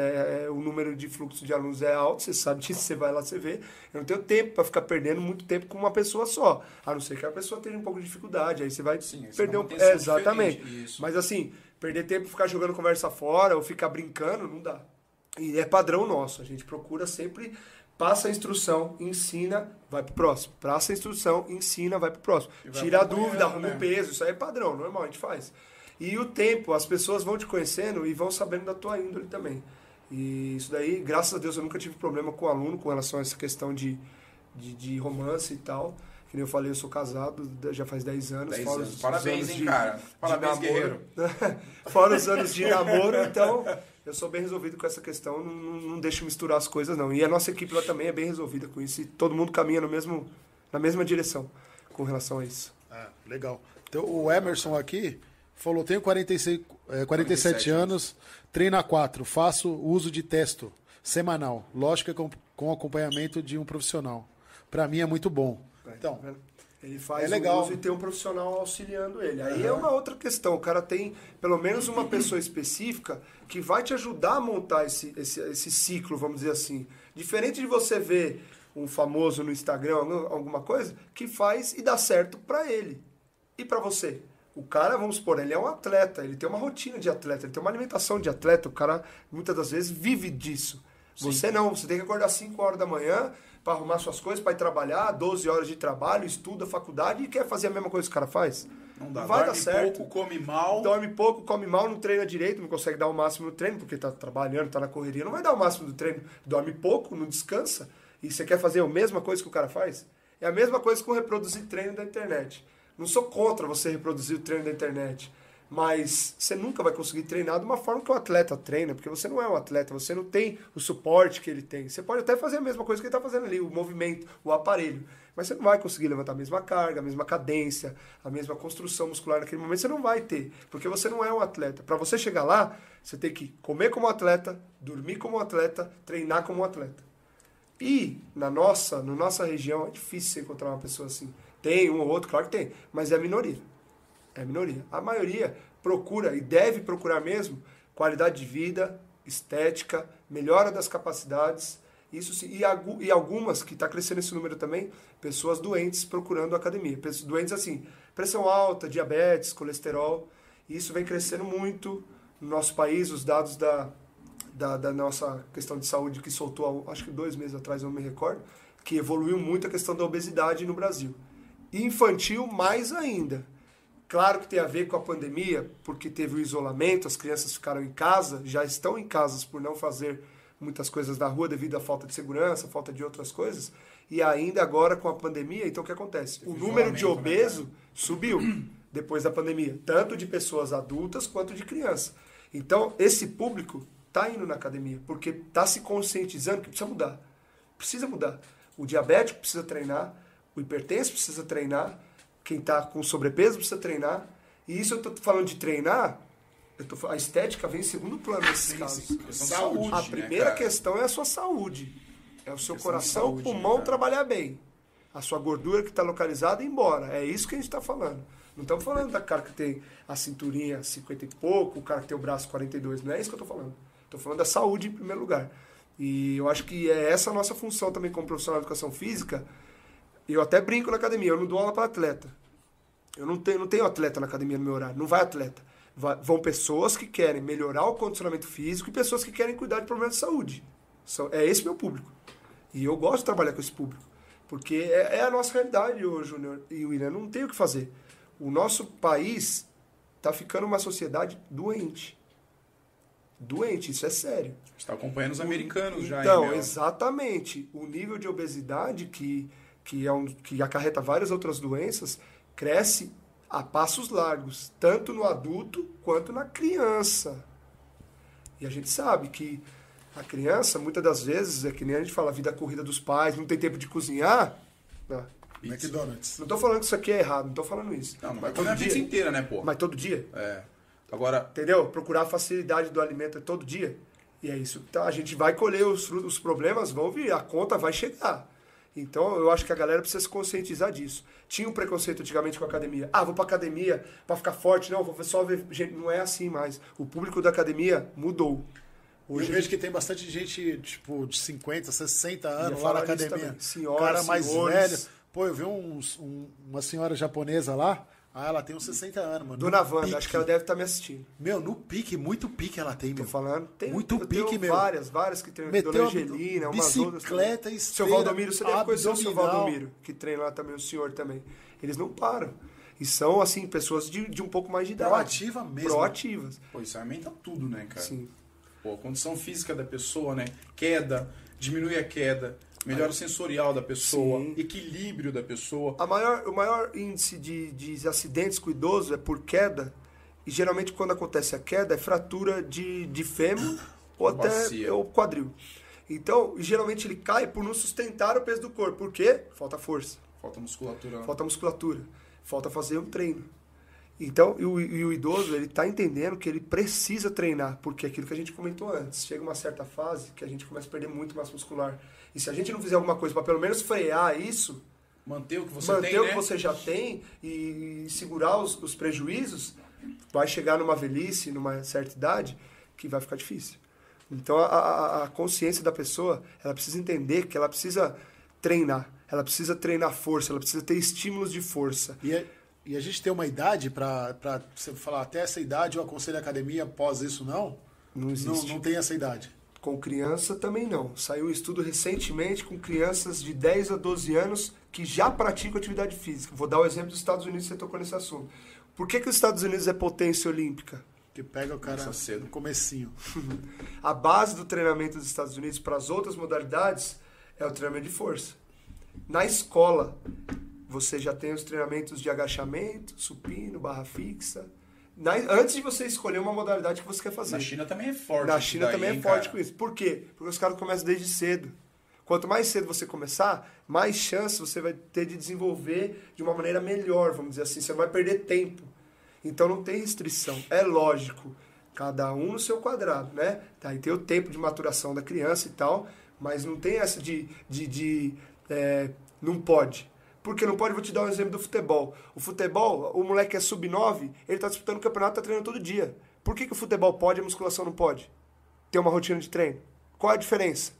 O número de fluxo de alunos é alto, você sabe disso, você vai lá, você vê. Eu não tenho tempo para ficar perdendo muito tempo com uma pessoa só. A não ser que a pessoa tenha um pouco de dificuldade, aí você vai perder um... Exatamente. Mas assim, perder tempo, ficar jogando conversa fora ou ficar brincando, não dá. E é padrão nosso. A gente procura sempre... Passa a instrução, ensina, vai pro próximo. Passa a instrução, ensina, vai pro próximo. Tira a dúvida, arruma o peso. Isso aí é padrão, normal, a gente faz. E o tempo, as pessoas vão te conhecendo e vão sabendo da tua índole também. E isso daí, graças a Deus, eu nunca tive problema com o aluno com relação a essa questão de romance e tal. Que nem eu falei, eu sou casado, já faz 10 anos. Parabéns, hein, cara. Parabéns, guerreiro. Fora os anos de namoro, então... Eu sou bem resolvido com essa questão, não deixo misturar as coisas, não. E a nossa equipe lá também é bem resolvida com isso. E todo mundo caminha na mesma direção com relação a isso. Ah, legal. Então, o Emerson aqui falou, tenho 47 anos, treino a 4, faço uso de texto semanal, lógica com acompanhamento de um profissional. Para mim é muito bom. Então... Ele faz o uso e tem um profissional auxiliando ele. Aí é uma outra questão. O cara tem pelo menos uma pessoa específica que vai te ajudar a montar esse ciclo, vamos dizer assim. Diferente de você ver um famoso no Instagram, alguma coisa, que faz e dá certo pra ele e pra você. O cara, vamos supor, ele é um atleta, ele tem uma rotina de atleta, ele tem uma alimentação de atleta. O cara, muitas das vezes, vive disso. Sim. Você não, você tem que acordar às 5 horas da manhã... para arrumar suas coisas, para ir trabalhar, 12 horas de trabalho, estuda, faculdade, e quer fazer a mesma coisa que o cara faz? Não dá, vai dar certo. Dorme pouco, come mal. Dorme pouco, come mal, não treina direito, não consegue dar o máximo no treino, porque tá trabalhando, tá na correria, não vai dar o máximo do treino. Dorme pouco, não descansa, e você quer fazer a mesma coisa que o cara faz? É a mesma coisa com reproduzir treino da internet. Não sou contra você reproduzir o treino da internet, mas você nunca vai conseguir treinar de uma forma que o atleta treina, porque você não é um atleta, você não tem o suporte que ele tem. Você pode até fazer a mesma coisa que ele está fazendo ali, o movimento, o aparelho, mas você não vai conseguir levantar a mesma carga, a mesma cadência, a mesma construção muscular naquele momento, você não vai ter, porque você não é um atleta. Para você chegar lá, você tem que comer como atleta, dormir como atleta, treinar como atleta. E na nossa região é difícil você encontrar uma pessoa assim. Tem um ou outro, claro que tem, mas é a minoria. É a minoria. A maioria procura, e deve procurar mesmo, qualidade de vida, estética, melhora das capacidades. E algumas, que está crescendo esse número também, pessoas doentes procurando academia. Doentes assim, pressão alta, diabetes, colesterol. E isso vem crescendo muito no nosso país. Os dados da nossa questão de saúde, que soltou, acho que 2 meses atrás, não me recordo, que evoluiu muito a questão da obesidade no Brasil. E infantil mais ainda. Claro que tem a ver com a pandemia, porque teve o isolamento, as crianças ficaram em casa, já estão em casas por não fazer muitas coisas na rua devido à falta de segurança, falta de outras coisas, e ainda agora com a pandemia, então o que acontece? O número de obesos subiu depois da pandemia, tanto de pessoas adultas quanto de criança. Então esse público está indo na academia, porque está se conscientizando que precisa mudar. Precisa mudar. O diabético precisa treinar, o hipertenso precisa treinar, quem está com sobrepeso precisa treinar. E isso eu estou falando de treinar, a estética vem em segundo plano nesses casos. Saúde, a primeira questão é a sua saúde. É o seu coração, o pulmão trabalhar bem. A sua gordura que está localizada ir embora. É isso que a gente está falando. Não estamos falando da cara que tem a cinturinha 50 e pouco, o cara que tem o braço 42. Não é isso que eu estou falando. Estou falando da saúde em primeiro lugar. E eu acho que é essa a nossa função também como profissional de educação física. Eu até brinco na academia, eu não dou aula para atleta. Eu não tenho atleta na academia no meu horário, não vai atleta. Vão pessoas que querem melhorar o condicionamento físico e pessoas que querem cuidar de problemas de saúde. É esse meu público. E eu gosto de trabalhar com esse público, porque é a nossa realidade hoje, Júnior e William, não tem o que fazer. O nosso país está ficando uma sociedade doente. doente, isso é sério. Você está acompanhando os americanos já. Então, exatamente. O nível de obesidade, que acarreta várias outras doenças, cresce a passos largos, tanto no adulto quanto na criança. E a gente sabe que a criança, muitas das vezes, é que nem a gente fala, a vida corrida dos pais, não tem tempo de cozinhar. Não. McDonald's. Não tô falando que isso aqui é errado, não tô falando isso. Não, mas todo dia. A pizza inteira, né, pô? Mas todo dia. É. Agora... Entendeu? Procurar a facilidade do alimento todo dia. E é isso. Tá? A gente vai colher os problemas, vão vir, a conta vai chegar. Então, eu acho que a galera precisa se conscientizar disso. Tinha um preconceito antigamente com a academia. Ah, vou pra academia pra ficar forte. Não, vou só ver... Gente, não é assim mais. O público da academia mudou. Hoje eu vejo que tem bastante gente, tipo, de 50, 60 anos lá na academia. Senhoras, cara mais velho. Pô, eu vi uma senhora japonesa lá. Ah, ela tem uns 60 anos, mano. Dona Wanda, pique. Acho que ela deve estar me assistindo. Meu, no pique, muito pique ela tem, meu. Tô falando. Tem, muito pique, meu. Várias que tem. Dona Angelina, umas outras. Bicicleta, esteira, seu Valdomiro, você deve conhecer o seu Valdomiro, que treina lá também, o senhor também. Eles não param. E são, assim, pessoas de um pouco mais de idade. Proativa mesmo. Proativas. Pô, isso aumenta tudo, né, cara? Sim. Pô, a condição física da pessoa, né? Queda, diminui a queda. Melhora o sensorial da pessoa, sim, equilíbrio da pessoa. O maior índice de acidentes com idoso é por queda. E geralmente quando acontece a queda é fratura de fêmur ou até ou quadril. Então, geralmente ele cai por não sustentar o peso do corpo. Por quê? Falta força. Falta musculatura. Falta musculatura. Falta fazer um treino. Então, e o idoso, ele está entendendo que ele precisa treinar. Porque é aquilo que a gente comentou antes. Chega uma certa fase que a gente começa a perder muito massa muscular. E se a gente não fizer alguma coisa para pelo menos frear isso... Manter o que você tem, né? Manter o que você já tem e segurar os prejuízos, vai chegar numa velhice, numa certa idade, que vai ficar difícil. Então, a consciência da pessoa, ela precisa entender que ela precisa treinar. Ela precisa treinar força, ela precisa ter estímulos de força. E a gente tem uma idade para você falar, até essa idade eu aconselho a academia, após isso não? Não existe. Não tem essa idade. Com criança também não. Saiu um estudo recentemente com crianças de 10 a 12 anos que já praticam atividade física. Vou dar o exemplo dos Estados Unidos, você tocou nesse assunto. Por que os Estados Unidos é potência olímpica? Que pega o cara cedo, no comecinho. A base do treinamento dos Estados Unidos para as outras modalidades é o treinamento de força. Na escola, você já tem os treinamentos de agachamento, supino, barra fixa... Antes de você escolher uma modalidade que você quer fazer. Na China também é forte. Na China também é forte com isso. Por quê? Porque os caras começam desde cedo. Quanto mais cedo você começar, mais chance você vai ter de desenvolver de uma maneira melhor, vamos dizer assim. Você não vai perder tempo. Então não tem restrição. É lógico. Cada um no seu quadrado, né? Aí tem o tempo de maturação da criança e tal, mas não tem essa de não pode. Porque não pode, vou te dar um exemplo do futebol. O futebol, o moleque é sub-9, ele tá disputando o campeonato, tá treinando todo dia. Por que o futebol pode e a musculação não pode? Ter uma rotina de treino. Qual é a diferença?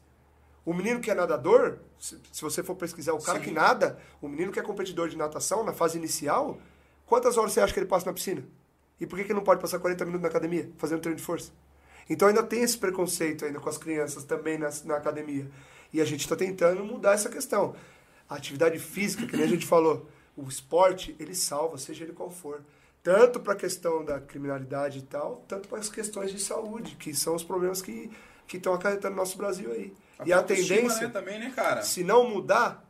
O menino que é nadador, se você for pesquisar o cara, sim, que nada, o menino que é competidor de natação, na fase inicial, quantas horas você acha que ele passa na piscina? E por que ele não pode passar 40 minutos na academia, fazendo treino de força? Então ainda tem esse preconceito ainda com as crianças também na academia. E a gente tá tentando mudar essa questão. A atividade física, que nem a gente falou, o esporte, ele salva, seja ele qual for. Tanto para a questão da criminalidade e tal, tanto para as questões de saúde, que são os problemas que estão acarretando no nosso Brasil aí. E a tendência, né, também, né, cara? Se não mudar,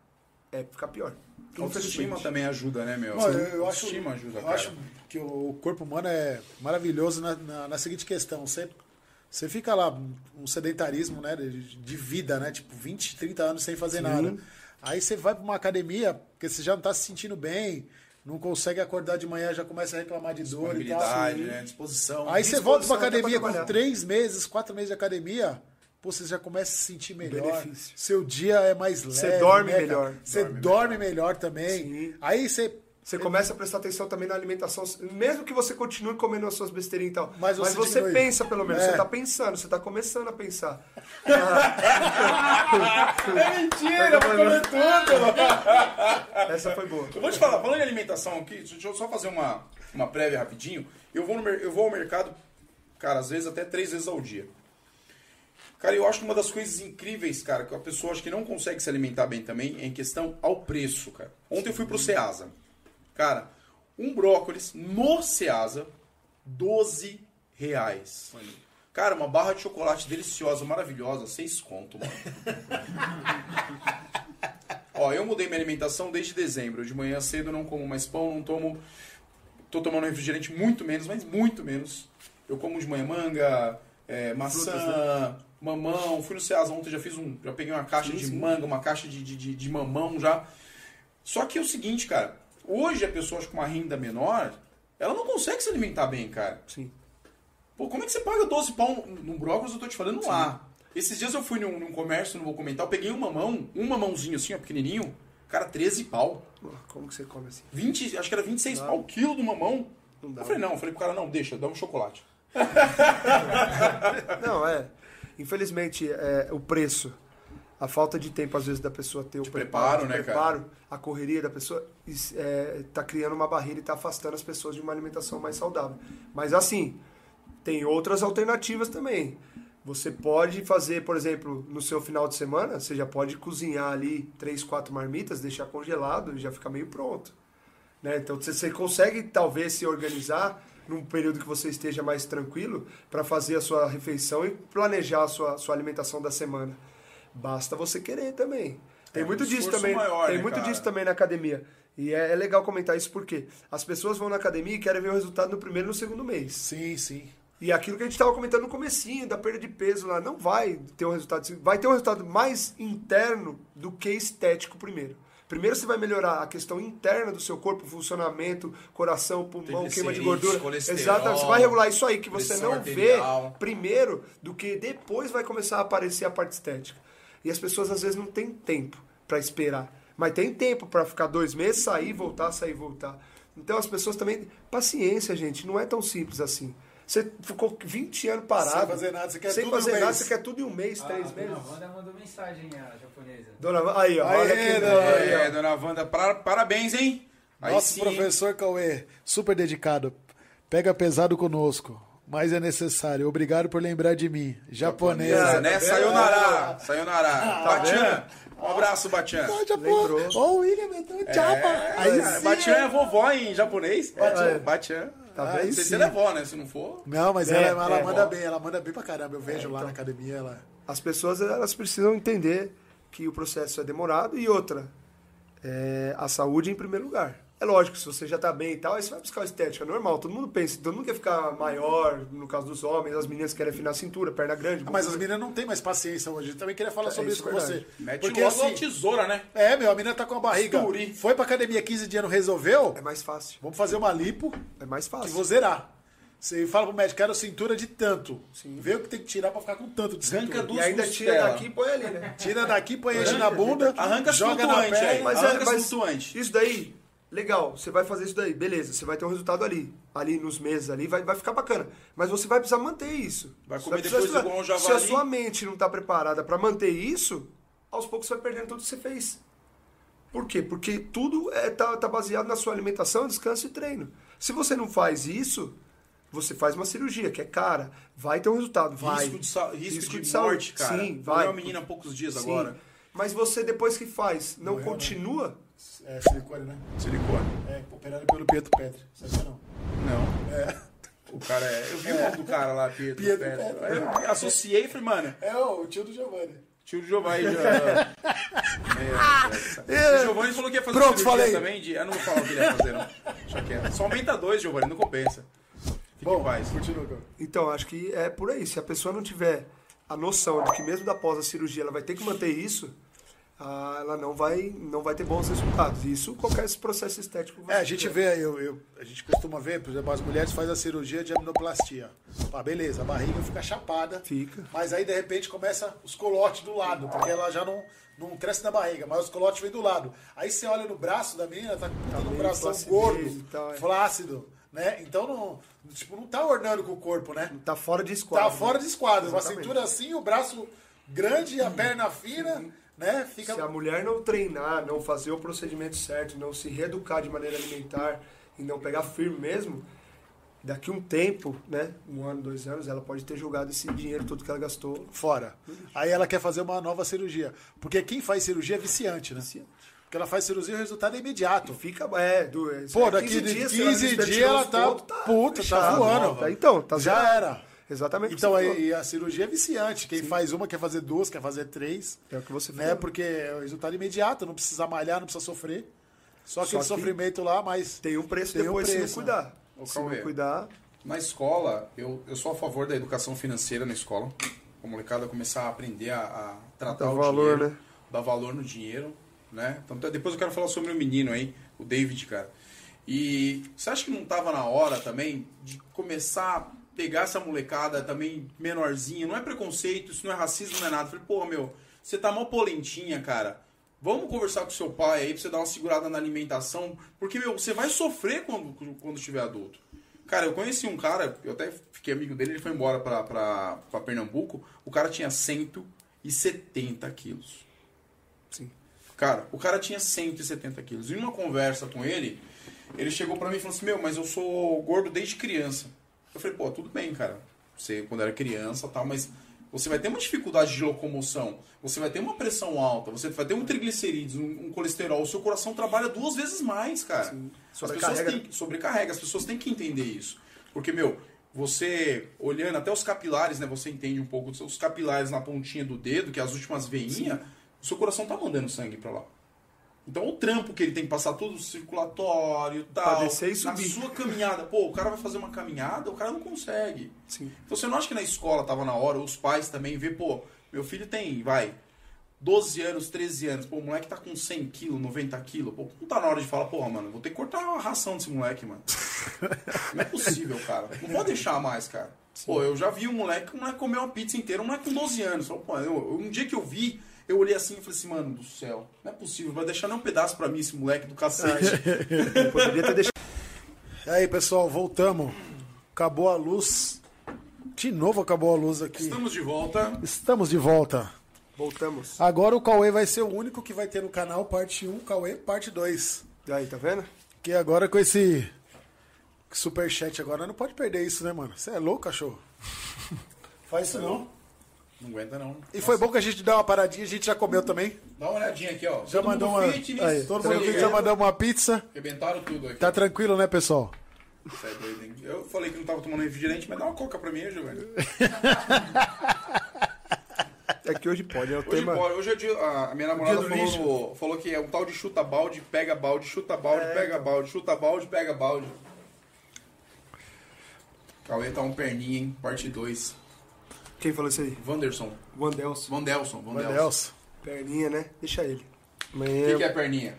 é ficar pior. A autoestima também ajuda, né, meu? Não, eu acho, autoestima ajuda, cara. Eu acho que o corpo humano é maravilhoso na seguinte questão. Você fica lá, um sedentarismo, né, de vida, né? Tipo, 20, 30 anos sem fazer, sim, nada. Aí você vai para uma academia, porque você já não está se sentindo bem, não consegue acordar de manhã, já começa a reclamar de dor e tal. Né? Disposição. Aí você volta para a academia com 3 meses, 4 meses de academia, pô, você já começa a se sentir melhor. Benefício. Seu dia é mais leve. Você dorme, né, melhor. Você dorme melhor também. Sim. Aí você começa a prestar atenção também na alimentação, mesmo que você continue comendo as suas besteirinhas e tal. Mas você pensa, pelo menos. É. Você tá pensando, você tá começando a pensar. É mentira, falou tudo. Essa foi boa. Eu vou te falar, falando em alimentação aqui, deixa eu só fazer uma prévia rapidinho. Eu vou ao mercado, cara, às vezes até 3 vezes ao dia. Cara, eu acho que uma das coisas incríveis, cara, que a pessoa acho que não consegue se alimentar bem também, é em questão ao preço, cara. Ontem eu fui pro Ceasa. Cara, um brócolis no Ceasa, R$12. Cara, uma barra de chocolate deliciosa, maravilhosa, 6 conto, mano. Ó, eu mudei minha alimentação desde dezembro. De manhã cedo eu não como mais pão, não tomo... Tô tomando refrigerante muito menos, mas muito menos. Eu como de manhã manga, maçã, frutas, né? Mamão. Fui no Ceasa ontem, já peguei uma caixa de manga, uma caixa de mamão já. Só que é o seguinte, cara. Hoje a pessoa com uma renda menor, ela não consegue se alimentar bem, cara. Sim. Pô, como é que você paga 12 pau no brócolis? Eu tô te falando lá. Esses dias eu fui num comércio, não vou comentar, eu peguei um mamãozinho assim, ó, pequenininho. Cara, 13 pau. Como que você come assim? 20, acho que era 26 pau o quilo do mamão. Não dá. Eu falei pro cara, não, deixa, dá um chocolate. Não, infelizmente, o preço, a falta de tempo, às vezes, da pessoa ter o preparo, né, cara? A correria da pessoa tá criando uma barreira e tá afastando as pessoas de uma alimentação mais saudável. Mas assim... Tem outras alternativas também. Você pode fazer, por exemplo, no seu final de semana, você já pode cozinhar ali 3, 4 marmitas, deixar congelado e já fica meio pronto. Né? Então você consegue talvez se organizar num período que você esteja mais tranquilo para fazer a sua refeição e planejar a sua alimentação da semana. Basta você querer também. Tem muito disso também. Tem muito disso também na academia. E é legal comentar isso porque as pessoas vão na academia e querem ver o resultado no primeiro e no segundo mês. Sim, sim. E aquilo que a gente estava comentando no comecinho, da perda de peso lá, não vai ter um resultado... Vai ter um resultado mais interno do que estético primeiro. Primeiro você vai melhorar a questão interna do seu corpo, funcionamento, coração, pulmão, queima de gordura. Exatamente, você vai regular isso aí que você não vê primeiro do que depois vai começar a aparecer a parte estética. E as pessoas às vezes não têm tempo para esperar. Mas tem tempo para ficar 2 meses, sair, voltar, sair, voltar. Então as pessoas também... Paciência, gente, não é tão simples assim. Você ficou 20 anos parado. Sem fazer nada, você quer tudo em um mês, 3 meses. Dona Wanda mandou mensagem à japonesa. Aí, ó. Dona Wanda, parabéns, hein? Nosso professor Cauê, super dedicado. Pega pesado conosco, mas é necessário. Obrigado por lembrar de mim. Japonesa. Né? Sayonara. Sayonara. Batiana. Um abraço, Batiana. Ó, o William entrou em Japa. Batiana é vovó em japonês. Batiana. Tá vendo? Você é avó, né? Se não for... Não, mas ela manda bem. Ela manda bem pra caramba. Eu vejo lá na academia. As pessoas, elas precisam entender que o processo é demorado. E outra, a saúde em primeiro lugar. É lógico, se você já tá bem e tal, aí você vai buscar estética. É normal. Todo mundo pensa. Todo mundo quer ficar maior, no caso dos homens. As meninas querem afinar a cintura, perna grande. Mas as meninas não têm mais paciência hoje. Eu também queria falar sobre isso com você. Porque logo assim, tesoura, né? A menina tá com a barriga. Esturi. Foi pra academia 15 dias, não resolveu? É mais fácil. Vamos fazer uma lipo. É mais fácil. Que vou zerar. Você fala pro médico, quero cintura de tanto. Sim. Vê o que tem que tirar pra ficar com tanto de cintura. E ainda tira daqui e põe ali, né? Tira daqui, põe ali na bunda. Arranca as flutuantes aí. Mas isso daí... Legal, você vai fazer isso daí, beleza, você vai ter um resultado ali nos meses, ali vai ficar bacana. Mas você vai precisar manter isso. Vai comer depois igual um javali. Se a sua mente não está preparada para manter isso, aos poucos você vai perdendo tudo que você fez. Por quê? Porque tudo tá baseado na sua alimentação, descanso e treino. Se você não faz isso, você faz uma cirurgia, que é cara, vai ter um resultado, vai. Risco de morte, cara. Sim, vai. Foi uma menina há poucos dias agora. Mas você, depois que faz, não continua... Silicone, né? Silicone. Operado pelo Pietro Pedro. Sabe não? Não. O cara Eu vi o nome do cara lá, Pietro Pedro. Aí eu associei e falei, mano... O tio do Giovanni. Tio do Giovanni. O Giovanni falou que ia fazer cirurgia também. Eu não vou falar o que ele ia fazer, não. Deixa quieto. Só aumenta 2, Giovanni, não compensa. Bom, continua. Então, acho que é por aí. Se a pessoa não tiver a noção de que mesmo após a cirurgia ela vai ter que manter isso... ela não vai ter bons resultados. Isso, qualquer processo estético vai ter. A gente vê, a gente costuma ver, por exemplo, as mulheres fazem a cirurgia de abdominoplastia. Beleza, a barriga fica chapada. Fica. Mas aí, de repente, começa os colotes do lado, porque ela já não cresce na barriga, mas os colotes vêm do lado. Aí você olha no braço da menina, tá no coração gordo, tal, flácido. Né? Então, não tá ornando com o corpo, né? Tá fora de esquadro. Tá fora de esquadro. Uma cintura assim, o braço grande, a perna fina... Né? Se a mulher não treinar, não fazer o procedimento certo, não se reeducar de maneira alimentar e não pegar firme mesmo, daqui um tempo, né? 1 ano, 2 anos, ela pode ter jogado esse dinheiro todo que ela gastou fora. Aí ela quer fazer uma nova cirurgia. Porque quem faz cirurgia é viciante, né? Viciante. Porque ela faz cirurgia e o resultado é imediato. E fica, daqui 15 dias ela tá voando. Então, já era. Exatamente. Então, aí, a cirurgia é viciante. Quem faz uma quer fazer duas, quer fazer três. É o que você fez. Né? Porque é o resultado imediato, não precisa malhar, não precisa sofrer. Só aquele sofrimento lá, mas... Tem um preço depois se não cuidar. Se não cuidar... Na escola, eu sou a favor da educação financeira na escola. A molecada começar a aprender a tratar o valor, dinheiro, né? Dar valor no dinheiro, né? Então, depois eu quero falar sobre o menino aí, o David, cara. E você acha que não tava na hora também de começar a pegar essa molecada também menorzinha? Não é preconceito, isso não é racismo, não é nada. Eu falei, pô, meu, você tá mó polentinha, cara. Vamos conversar com seu pai aí pra você dar uma segurada na alimentação. Porque, meu, você vai sofrer quando estiver adulto. Cara, eu conheci um cara, eu até fiquei amigo dele, ele foi embora pra Pernambuco, o cara tinha 170 quilos. Sim. Cara, o cara tinha 170 quilos. Em uma conversa com ele, ele chegou pra mim e falou assim, meu, mas eu sou gordo desde criança. Eu falei, pô, tudo bem, cara, você quando era criança e tal, mas você vai ter uma dificuldade de locomoção, você vai ter uma pressão alta, você vai ter um triglicerídeo, um colesterol, o seu coração trabalha 2 vezes mais, cara. Sim. Sobrecarrega, as pessoas têm que entender isso. Porque, meu, você olhando até os capilares, né, você entende um pouco os capilares na pontinha do dedo, que é as últimas veinhas, o seu coração tá mandando sangue pra lá. Então, o trampo que ele tem que passar todo circulatório e tal, descer e subir. Na sua caminhada. Pô, o cara vai fazer uma caminhada, o cara não consegue. Sim. Então, você não acha que na escola tava na hora, os pais também vê, pô, meu filho tem, 12 anos, 13 anos, pô, o moleque tá com 100 quilos, 90 quilos, pô, não tá na hora de falar, porra, mano, vou ter que cortar a ração desse moleque, mano. Não é possível, cara. Não pode deixar mais, cara. Sim. Pô, eu já vi um moleque comeu uma pizza inteira, um moleque com 12 anos. Pô, um dia que eu vi... Eu olhei assim e falei assim, mano do céu, não é possível, vai deixar nem um pedaço pra mim esse moleque do cacete. Poderia ter deixado. E aí, pessoal, voltamos. Acabou a luz. De novo acabou a luz aqui. Estamos de volta. Voltamos. Agora o Cauê vai ser o único que vai ter no canal parte 1, Cauê parte 2. E aí, tá vendo? Que agora com esse superchat agora não pode perder isso, né, mano? Você é louco, cachorro? Faz isso não. Não aguenta não. E nossa. Foi bom que a gente deu uma paradinha, a gente já comeu também. Dá uma olhadinha aqui, ó. Já mandou uma... Aí, todo mundo já mandou uma pizza. Rebentaram tudo aqui. Tá tranquilo, né, pessoal? Isso é doido, hein? Eu falei que não tava tomando refrigerante, mas dá uma coca pra mim, Giovanni. É que hoje pode, é o tema. Hoje é dia, a minha namorada falou que é um tal de chuta balde, pega balde, chuta balde, pega balde, chuta balde, pega balde. Cauê tá um perninho, hein? Parte 2. Quem falou isso aí? Vandelson. Perninha, né? Deixa ele. O que é perninha?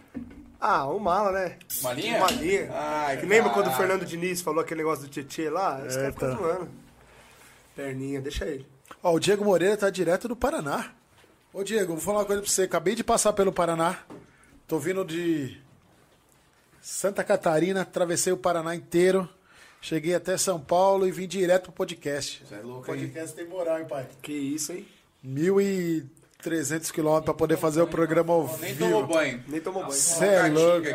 Ah, o mala, né? Malinha? Malinha. Ai, lembra quando o Fernando Diniz falou aquele negócio do Tietê lá? Esse cara ficou zoando. Perninha, deixa ele. Ó, o Diego Moreira tá direto do Paraná. Ô, Diego, vou falar uma coisa pra você. Acabei de passar pelo Paraná. Tô vindo de Santa Catarina, atravessei o Paraná inteiro. Cheguei até São Paulo e vim direto pro podcast. Você é louco, podcast tem moral, hein, pai? Que isso, hein? 1.300 quilômetros pra poder fazer o programa ao vivo. Nem tomou banho. Você é louco.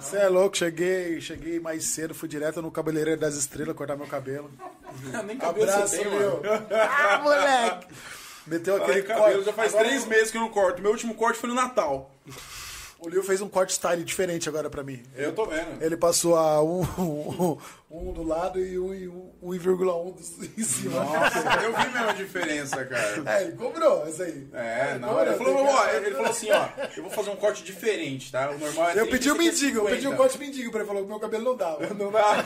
Você é louco. Cheguei mais cedo, fui direto no Cabeleireiro das Estrelas cortar meu cabelo. Nem cabelo você tem, mano. Ah, moleque! Meteu aquele cabelo. Já faz 3 meses que eu não corto. Meu último corte foi no Natal. O Liu fez um corte style diferente agora pra mim. Eu tô vendo. Ele passou a 1 do lado e 1,1 em cima. Nossa, eu vi mesmo a diferença, cara. É, ele cobrou essa aí. É, na hora. Ele falou assim, ó, eu vou fazer um corte diferente, tá? O normal é... Eu pedi um corte mendigo pra ele. Falou que meu cabelo não dava. Não dava.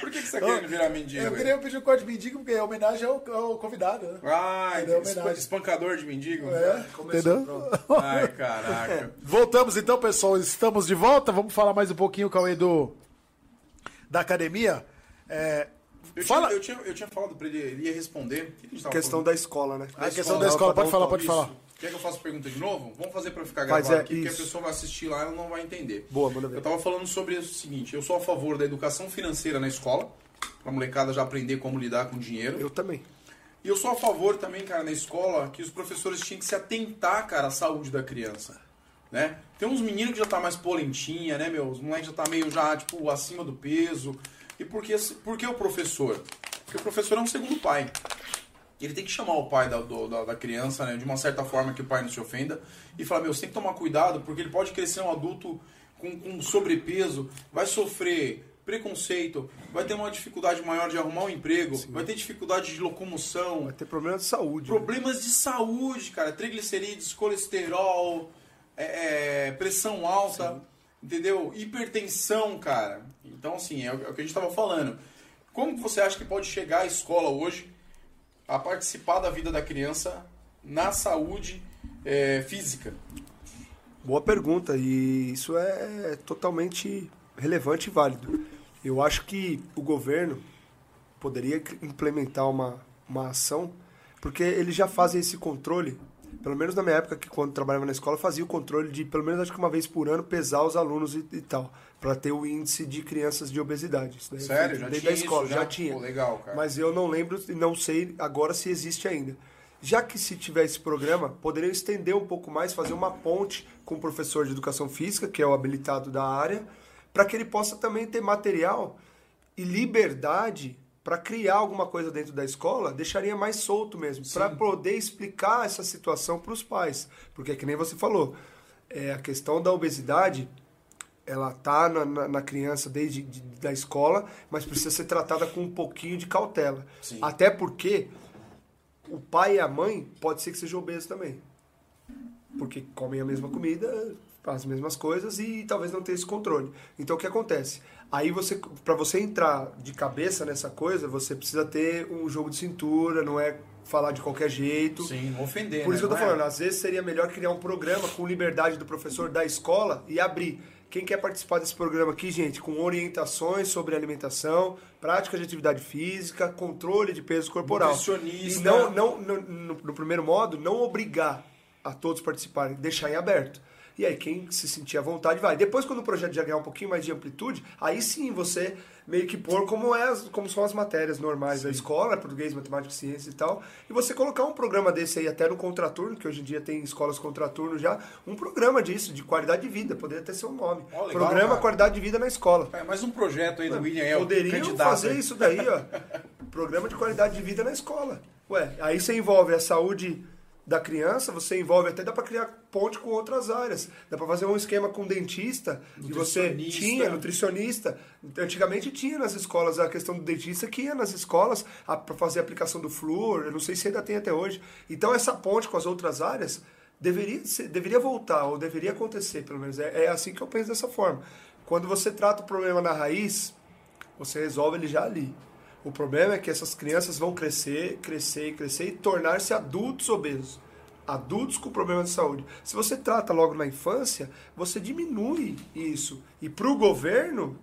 Por que você quer virar mendigo? Eu queria pedir um corte mendigo porque é homenagem ao convidado, né? Ah, então espancador de mendigo. É. Começou, pronto. Ai, caraca. Voltamos então, pessoal. Estamos de volta. Vamos falar mais um pouquinho, Cauê, da academia. Eu tinha falado pra ele, ele ia responder. Questão da escola, né? A questão da escola, pode falar. Quer que eu faça pergunta de novo? Vamos fazer pra ficar gravado aqui, porque a pessoa vai assistir lá e ela não vai entender. Boa, manda ver. Eu tava falando sobre o seguinte, eu sou a favor da educação financeira na escola, pra molecada já aprender como lidar com dinheiro. Eu também. E eu sou a favor também, cara, na escola, que os professores tinham que se atentar, cara, à saúde da criança, né? Tem uns meninos que já tá mais polentinha, né, meu? Os moleques já tá meio, tipo, acima do peso. E por que o professor? Porque o professor é um segundo pai. Ele tem que chamar o pai da criança, né, de uma certa forma que o pai não se ofenda, e falar, meu, você tem que tomar cuidado, porque ele pode crescer um adulto com sobrepeso, vai sofrer... preconceito, vai ter uma dificuldade maior de arrumar um emprego, sim, vai ter dificuldade de locomoção. Vai ter problema de saúde. Problemas, né, de saúde, cara. Triglicerídeos, colesterol, pressão alta, sim, entendeu? Hipertensão, cara. Então, assim, é o que a gente estava falando. Como que você acha que pode chegar à escola hoje a participar da vida da criança na saúde física? Boa pergunta, e isso é totalmente relevante e válido. Eu acho que o governo poderia implementar uma ação, porque eles já fazem esse controle, pelo menos na minha época, que quando trabalhava na escola, fazia o controle de, pelo menos acho que uma vez por ano, pesar os alunos e tal, para ter o índice de crianças de obesidade. Isso daí, sério? Já tinha escola, isso? Já tinha. Pô, legal, cara. Mas eu não lembro e não sei agora se existe ainda. Já que se tiver esse programa, poderiam estender um pouco mais, fazer uma ponte com o professor de educação física, que é o habilitado da área, para que ele possa também ter material e liberdade para criar alguma coisa dentro da escola, deixaria mais solto mesmo, para poder explicar essa situação para os pais. Porque, que nem você falou, a questão da obesidade, ela está na criança desde da escola, mas precisa ser tratada com um pouquinho de cautela. Sim. Até porque o pai e a mãe pode ser que sejam obesos também, porque comem a mesma comida, as mesmas coisas e talvez não tenha esse controle. Então o que acontece? Aí você, para você entrar de cabeça nessa coisa, você precisa ter um jogo de cintura, não é falar de qualquer jeito. Sim, não ofender. Por isso que eu tô falando, às vezes seria melhor criar um programa com liberdade do professor da escola e abrir. Quem quer participar desse programa aqui, gente, com orientações sobre alimentação, práticas de atividade física, controle de peso corporal. Nutricionista. E no primeiro modo, não obrigar a todos participarem, deixar em aberto. E aí quem se sentir à vontade vai. Depois, quando o projeto já ganhar um pouquinho mais de amplitude, aí sim você meio que pôr como são as matérias normais, sim, da escola, português, matemática, ciência e tal, e você colocar um programa desse aí até no contraturno, que hoje em dia tem escolas contraturno já, um programa disso, de qualidade de vida, poderia até ser um nome. Oh, legal, programa, cara. Qualidade de vida na escola. É, mais um projeto aí do William El. Poderiam fazer isso daí, ó. Programa de qualidade de vida na escola. Ué, aí você envolve a saúde da criança, você envolve, até dá para criar ponte com outras áreas. Dá para fazer um esquema com dentista, e você tinha nutricionista. Antigamente tinha nas escolas a questão do dentista, que ia nas escolas para fazer a aplicação do flúor, eu não sei se ainda tem até hoje. Então essa ponte com as outras áreas deveria voltar, ou deveria acontecer, pelo menos. É assim que eu penso, dessa forma. Quando você trata o problema na raiz, você resolve ele já ali. O problema é que essas crianças vão crescer e tornar-se adultos obesos. Adultos com problemas de saúde. Se você trata logo na infância, você diminui isso. E para o governo,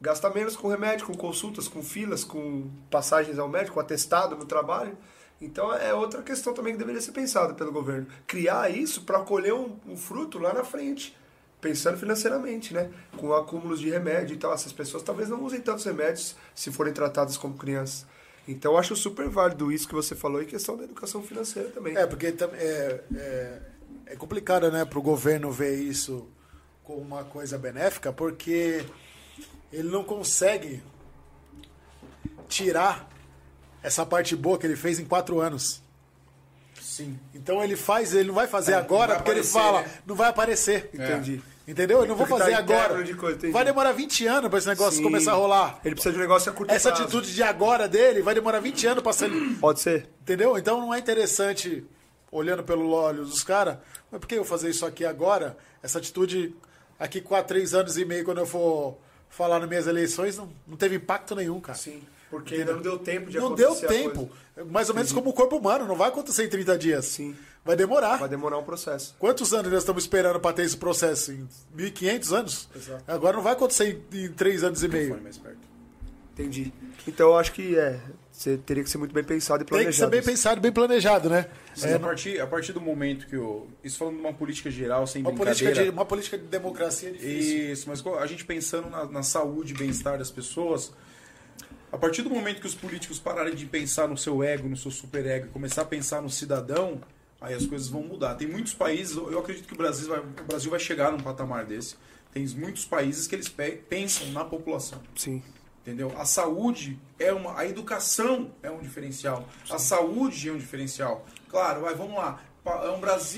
gasta menos com remédio, com consultas, com filas, com passagens ao médico, atestado no trabalho. Então é outra questão também que deveria ser pensada pelo governo. Criar isso para colher um fruto lá na frente. Pensando financeiramente, né? Com acúmulos de remédio e tal, essas pessoas talvez não usem tantos remédios se forem tratadas como crianças. Então eu acho super válido isso que você falou em questão da educação financeira também. É, porque é complicado, né, para o governo ver isso como uma coisa benéfica, porque ele não consegue tirar essa parte boa que ele fez em 4 anos. Sim. Então ele não vai fazer agora, vai aparecer, porque ele fala, né? Não vai aparecer. Entendi. Entendeu? Eu não vou fazer agora. Vai demorar 20 anos para esse negócio, sim, começar a rolar. Ele precisa de um negócio a curto prazo. Essa atitude de agora dele vai demorar 20 anos para sair. Pode ser. Entendeu? Então não é interessante, olhando pelo olho dos caras, mas por que eu fazer isso aqui agora? Essa atitude aqui com 3 anos e meio, quando eu for falar nas minhas eleições, não teve impacto nenhum, cara. Sim. Porque ainda não deu tempo de acontecer. Não deu tempo. Mais ou menos como o corpo humano. Não vai acontecer em 30 dias. Sim. Vai demorar. Vai demorar um processo. Quantos anos nós estamos esperando para ter esse processo? Em 1.500 anos? Exato. Agora não vai acontecer em 3 anos e meio. Entendi. Então eu acho que teria que ser muito bem pensado e planejado. Tem que ser bem pensado e bem planejado, né? Mas a partir do momento que eu... Isso falando de uma política geral, sem brincadeira. Uma política de democracia é difícil. Isso, mas a gente pensando na saúde e bem-estar das pessoas... A partir do momento que os políticos pararem de pensar no seu ego, no seu superego, e começar a pensar no cidadão, aí as coisas vão mudar. Tem muitos países, eu acredito que o Brasil vai chegar num patamar desse. Tem muitos países que eles pensam na população. Sim. Entendeu? A saúde é uma... A educação é um diferencial. Sim. A saúde é um diferencial. Claro, vamos lá.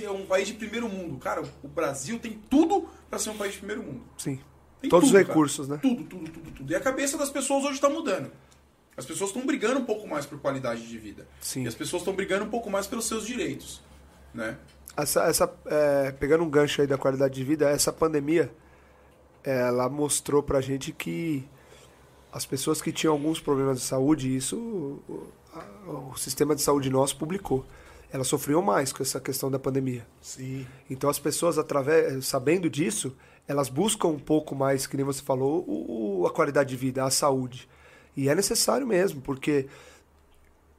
É um país de primeiro mundo. Cara, o Brasil tem tudo para ser um país de primeiro mundo. Sim. Tem todos tudo, os recursos, cara. Né? Tudo. E a cabeça das pessoas hoje está mudando. As pessoas estão brigando um pouco mais por qualidade de vida. Sim. E as pessoas estão brigando um pouco mais pelos seus direitos, né? Pegando um gancho aí da qualidade de vida, essa pandemia, ela mostrou pra gente que as pessoas que tinham alguns problemas de saúde, isso o sistema de saúde nosso publicou, elas sofriam mais com essa questão da pandemia. Sim. Então as pessoas, sabendo disso, elas buscam um pouco mais, que nem você falou, a qualidade de vida, a saúde. E é necessário mesmo, porque,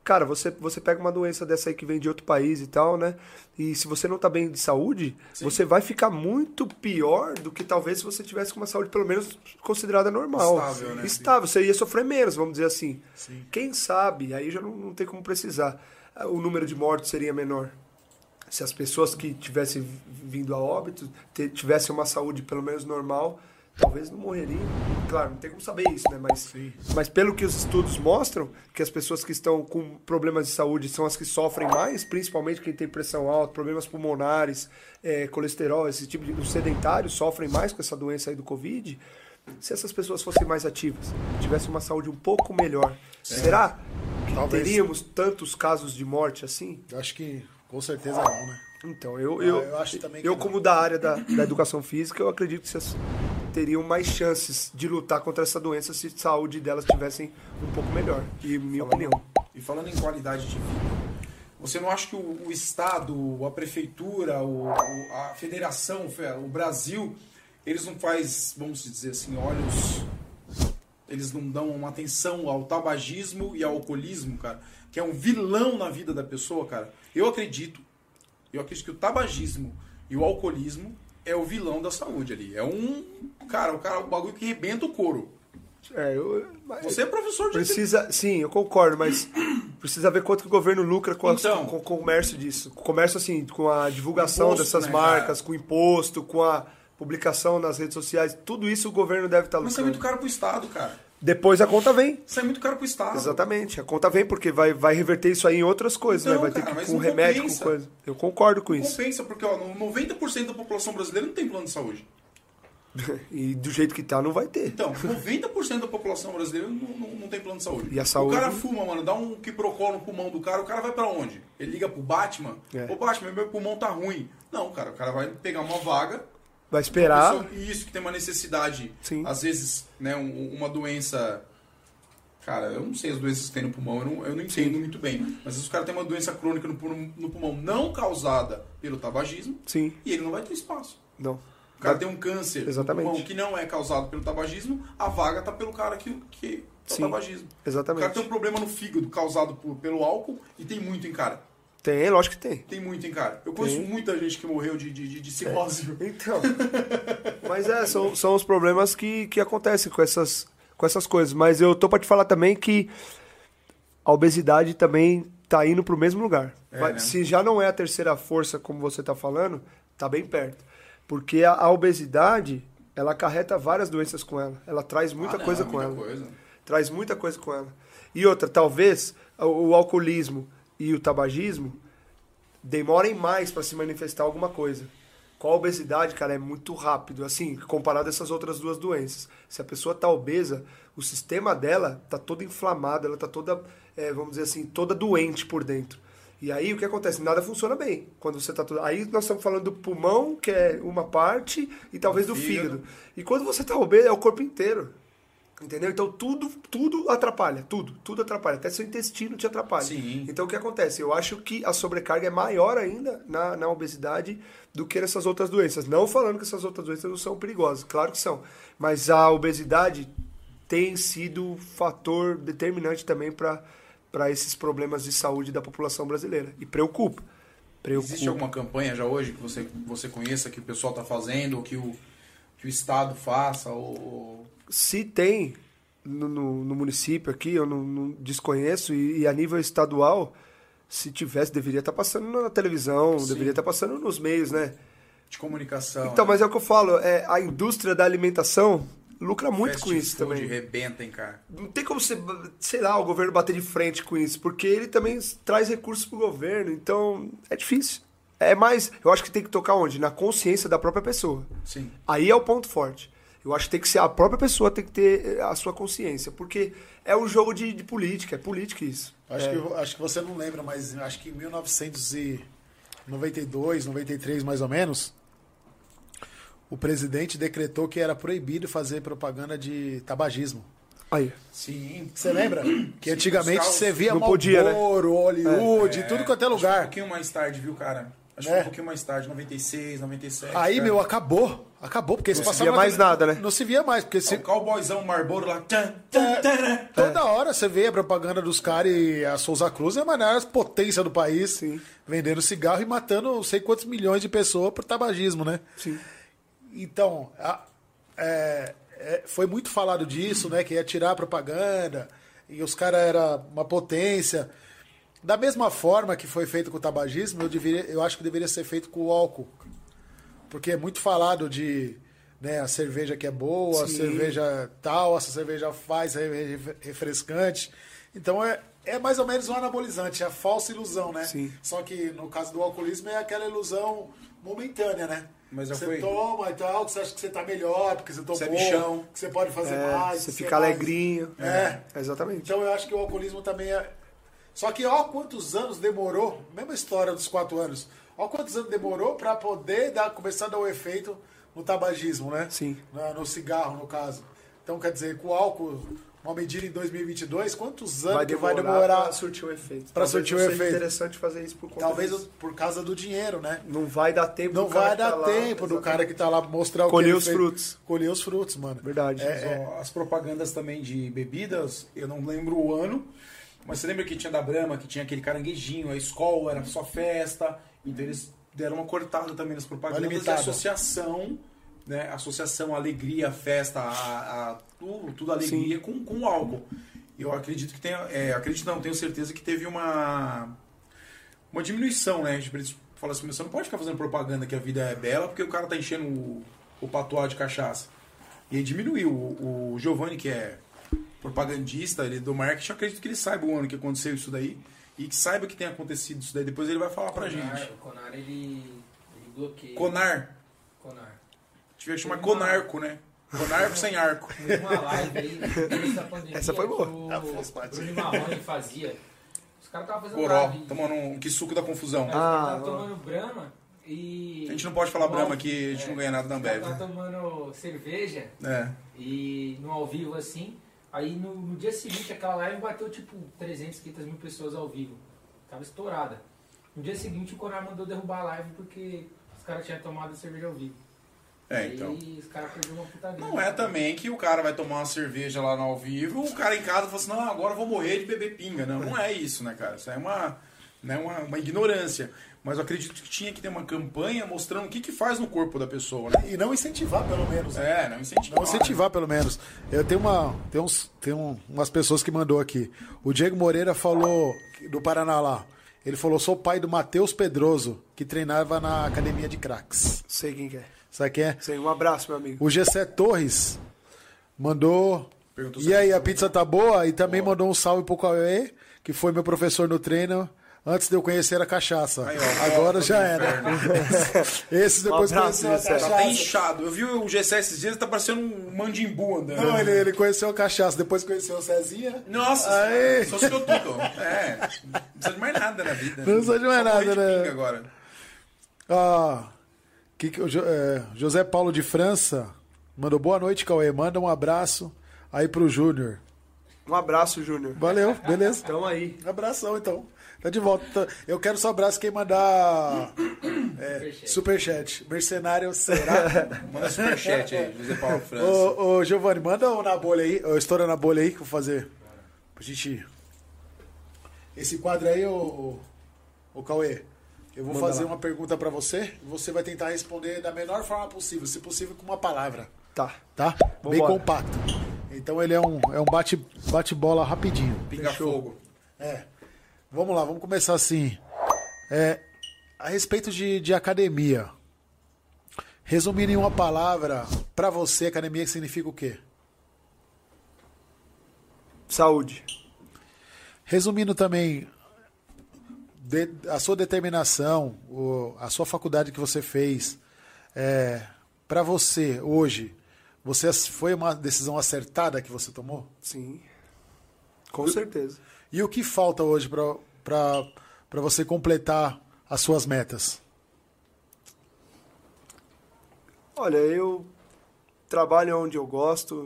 cara, você pega uma doença dessa aí que vem de outro país e tal, né? E se você não tá bem de saúde, sim, você vai ficar muito pior do que talvez se você tivesse com uma saúde pelo menos considerada normal. Estável, né? Estável, sim. Você ia sofrer menos, vamos dizer assim. Sim. Quem sabe, aí já não tem como precisar. O número de mortes seria menor. Se as pessoas que tivessem vindo a óbito tivessem uma saúde pelo menos normal, talvez não morreriam. Claro, não tem como saber isso, né? Mas pelo que os estudos mostram, que as pessoas que estão com problemas de saúde são as que sofrem mais, principalmente quem tem pressão alta, problemas pulmonares, colesterol, esse tipo de... Os sedentários sofrem mais com essa doença aí do Covid. Se essas pessoas fossem mais ativas, tivessem uma saúde um pouco melhor, será que talvez teríamos tantos casos de morte assim? Acho que com certeza não, né? Então, eu acho também que eu, como da área da educação física, eu acredito que vocês teriam mais chances de lutar contra essa doença se a saúde delas tivessem um pouco melhor, e minha opinião. E falando em qualidade de vida, você não acha que o Estado, a Prefeitura, a Federação, o Brasil, eles não faz, vamos dizer assim, olhos... Eles não dão uma atenção ao tabagismo e ao alcoolismo, cara, que é um vilão na vida da pessoa, cara? Eu acredito que o tabagismo e o alcoolismo é o vilão da saúde ali. É um bagulho que rebenta o couro. Você é professor de... Sim, eu concordo, mas precisa ver quanto que o governo lucra com o comércio disso. O comércio, assim, com a divulgação imposto, dessas, né, marcas, cara? Com o imposto, com a publicação nas redes sociais. Tudo isso o governo deve estar lucrando. Mas isso é muito caro pro Estado, cara. Depois a conta vem. Isso é muito caro pro Estado. Exatamente. A conta vem porque vai reverter isso aí em outras coisas, então, né? Vai ter que ir com remédio, compensa. Com coisa. Eu concordo com isso. Compensa, porque 90% da população brasileira não tem plano de saúde. E do jeito que tá, não vai ter. Então, 90% da população brasileira não tem plano de saúde. E a saúde... O cara fuma, mano, dá um quiprocol no pulmão do cara, o cara vai pra onde? Ele liga pro Batman. Ô, Batman, meu pulmão tá ruim. Não, cara, o cara vai pegar uma vaga. Vai esperar. Isso, que tem uma necessidade. Sim. Às vezes, né, uma doença... Cara, eu não sei as doenças que tem no pulmão, eu não entendo muito bem. Mas às vezes o cara tem uma doença crônica no pulmão não causada pelo tabagismo, sim, e ele não vai ter espaço. Não. O cara tem um câncer, exatamente, no pulmão que não é causado pelo tabagismo, a vaga tá pelo cara que tá tabagismo. Exatamente. O cara tem um problema no fígado causado pelo álcool, e tem muito em cara. Tem, lógico que tem. Tem muito, hein, cara? Eu conheço muita gente que morreu de cirrose. Então. Mas são os problemas que acontecem com essas coisas. Mas eu tô pra te falar também que a obesidade também tá indo pro mesmo lugar. Né? Se já não é a terceira força, como você tá falando, tá bem perto. Porque a obesidade, ela acarreta várias doenças com ela. Ela traz muita coisa com ela. Traz muita coisa com ela. E outra, talvez o alcoolismo e o tabagismo demorem mais para se manifestar alguma coisa. Com a obesidade, cara, é muito rápido, assim, comparado a essas outras duas doenças. Se a pessoa tá obesa, o sistema dela tá todo inflamado, ela tá toda, vamos dizer assim, toda doente por dentro. E aí o que acontece? Nada funciona bem. Quando você tá tudo... Aí nós estamos falando do pulmão, que é uma parte, e talvez do fígado. E quando você tá obeso, é o corpo inteiro. Entendeu? Então tudo atrapalha, tudo atrapalha, até seu intestino te atrapalha. Sim. Então o que acontece? Eu acho que a sobrecarga é maior ainda na obesidade do que nessas outras doenças. Não falando que essas outras doenças não são perigosas, claro que são, mas a obesidade tem sido um fator determinante também para esses problemas de saúde da população brasileira, e preocupa. Existe alguma campanha já hoje que você conheça, que o pessoal está fazendo, ou que o Estado faça, ou... Se tem no município aqui, eu não desconheço, e a nível estadual, se tivesse, deveria estar passando na televisão, sim, deveria estar passando nos meios, né? De comunicação. Então, né? Mas é o que eu falo, a indústria da alimentação lucra muito com isso também. Fast food rebenta, hein, cara? Não tem como você, sei lá, o governo bater de frente com isso, porque ele também traz recursos pro governo, então é difícil. Eu acho que tem que tocar onde? Na consciência da própria pessoa. Sim. Aí é o ponto forte. Eu acho que tem que ser a própria pessoa, tem que ter a sua consciência, porque é um jogo de política, é política isso. Acho que você não lembra, mas acho que em 1992, 93 mais ou menos, o presidente decretou que era proibido fazer propaganda de tabagismo. Aí. Sim. Você lembra? Que antigamente você via Marlboro, Hollywood, tudo quanto é lugar. Acho um pouquinho mais tarde, viu, cara? Acho que um pouquinho mais tarde, 96, 97. Aí, cara, meu, acabou. Acabou, porque não se via mais nada, né? Não se via mais. Porque se... O cowboyzão Marlboro lá. Toda hora você vê a propaganda dos caras e a Souza Cruz é a maior potência do país. Sim. Vendendo cigarro e matando não sei quantos milhões de pessoas por tabagismo, né? Sim. Então, foi muito falado disso, né? Que ia tirar a propaganda e os caras eram uma potência. Da mesma forma que foi feito com o tabagismo, eu acho que deveria ser feito com o álcool. Porque é muito falado de, né, a cerveja que é boa, sim, a cerveja tal, essa cerveja faz, cerveja refrescante. Então é mais ou menos um anabolizante, é a falsa ilusão, né? Sim. Só que no caso do alcoolismo é aquela ilusão momentânea, né? Mas você toma e tal, que você acha que você tá melhor, porque você tomou, você é bichão, que você pode fazer mais. Você fica alegrinho. Exatamente. Então eu acho que o alcoolismo também é... Só que ó quantos anos demorou, mesma história dos 4 anos, ó quantos anos demorou pra poder começar a dar o efeito no tabagismo, né? Sim. No cigarro, no caso. Então, quer dizer, com o álcool, uma medida em 2022, quantos anos vai demorar pra surtir o efeito? Pra surtir o efeito. É interessante fazer isso por conta disso. Por causa do dinheiro, né? Não vai dar tempo do cara que tá lá. Não vai dar tempo do cara que tá lá mostrar o que ele fez. Colher os frutos. Colher os frutos, mano. Verdade. As propagandas também de bebidas, eu não lembro o ano, mas você lembra que tinha da Brahma, que tinha aquele caranguejinho, a escola era só festa, então eles deram uma cortada também nas propagandas e associação... Né? Associação, alegria, festa, tudo alegria com álcool. Eu acredito que tenho certeza que teve uma diminuição, né? A gente fala assim, você não pode ficar fazendo propaganda que a vida é bela, porque o cara tá enchendo o patuá de cachaça. E aí diminuiu. O Giovanni, que é propagandista, ele é do marketing, eu acredito que ele saiba o ano que aconteceu isso daí, e que saiba que tem acontecido isso daí. Depois ele vai falar pra gente. O Conar, ele bloqueia. Conar. Tive que chamar Conarco, né? Conarco sem arco. Uma live aí, pandemia, essa foi boa. O Marrone fazia. Os caras estavam fazendo live. Tomando um que suco da confusão. Os caras estavam tomando Brahma e... A gente não pode falar Brahma que a gente não ganha nada da Ambev. Os tomando cerveja e no ao vivo assim. Aí no dia seguinte aquela live bateu tipo 300, 500 mil pessoas ao vivo. Tava estourada. No dia seguinte o Conar mandou derrubar a live porque os caras tinham tomado cerveja ao vivo. Então. E os caras perderam uma puta grana. Não é também que o cara vai tomar uma cerveja lá no ao vivo, o cara em casa fala assim, não, agora eu vou morrer de beber pinga. Não é isso, né, cara? Isso é uma ignorância. Mas eu acredito que tinha que ter uma campanha mostrando o que faz no corpo da pessoa, né? E não incentivar, pelo menos. Né? Não incentivar. Não incentivar, pelo menos. Eu tenho umas pessoas que mandou aqui. O Diego Moreira falou, do Paraná lá. Ele falou, sou o pai do Matheus Pedroso, que treinava na academia de craques. Sei quem que é. Sabe quem é? Sei, um abraço, meu amigo. O Gessé Torres mandou... Perguntou e aí, a pizza tá boa? E também mandou um salve pro Cauê, que foi meu professor no treino, antes de eu conhecer a cachaça. Aí, ó, agora já era. Esse depois conheceu a cachaça. Tá inchado. Eu vi o Gessé esses dias, tá parecendo um mandimbu andando. Não, ele conheceu a cachaça, depois conheceu o Cezinha. Nossa, só se eu tô. Não precisa de mais nada na vida. Não precisa de mais nada, né? Agora. José Paulo de França mandou boa noite, Cauê. Manda um abraço aí pro Júnior. Um abraço, Júnior. Valeu, beleza. Tamo aí. Abração, então. Tá de volta. Eu quero só abraço quem mandar superchat. Mercenário será? Manda superchat aí, José Paulo de França. Ô, Giovanni, manda um na bolha aí. Estoura na bolha aí que eu vou fazer. Pra gente... Esse quadro aí, ô Cauê... Eu vou fazer uma pergunta pra você e você vai tentar responder da melhor forma possível, se possível com uma palavra. Tá? Bem compacto. Então ele é um bate-bola rapidinho. Pinga-fogo. Vamos lá, vamos começar assim. A respeito de academia, resumindo em uma palavra, pra você, academia significa o quê? Saúde. Resumindo também... a sua determinação, a sua faculdade que você fez, para você hoje, Você foi uma decisão acertada que você tomou? Sim, com certeza. E o que falta hoje para você completar as suas metas? Olha, eu trabalho onde eu gosto,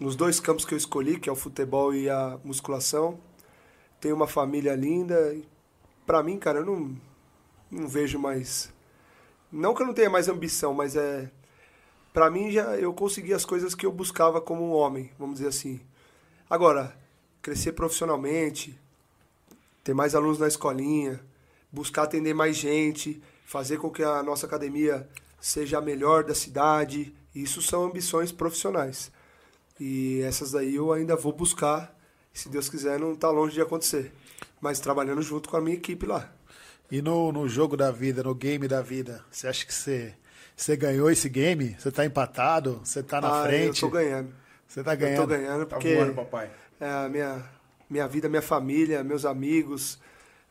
nos dois campos que eu escolhi, que é o futebol e a musculação. Tenho uma família linda. Para mim, cara, eu não vejo mais... Não que eu não tenha mais ambição, mas é... Para mim, já eu consegui as coisas que eu buscava como um homem, vamos dizer assim. Agora, crescer profissionalmente, ter mais alunos na escolinha, buscar atender mais gente... Fazer com que a nossa academia seja a melhor da cidade. Isso são ambições profissionais. E essas daí eu ainda vou buscar. Se Deus quiser, não está longe de acontecer. Mas trabalhando junto com a minha equipe lá. E no jogo da vida, no game da vida, você acha que você ganhou esse game? Você está empatado? Você está na frente? Eu estou ganhando. Você está ganhando? Eu estou ganhando porque... Está voando, papai. É, minha vida, minha família, meus amigos,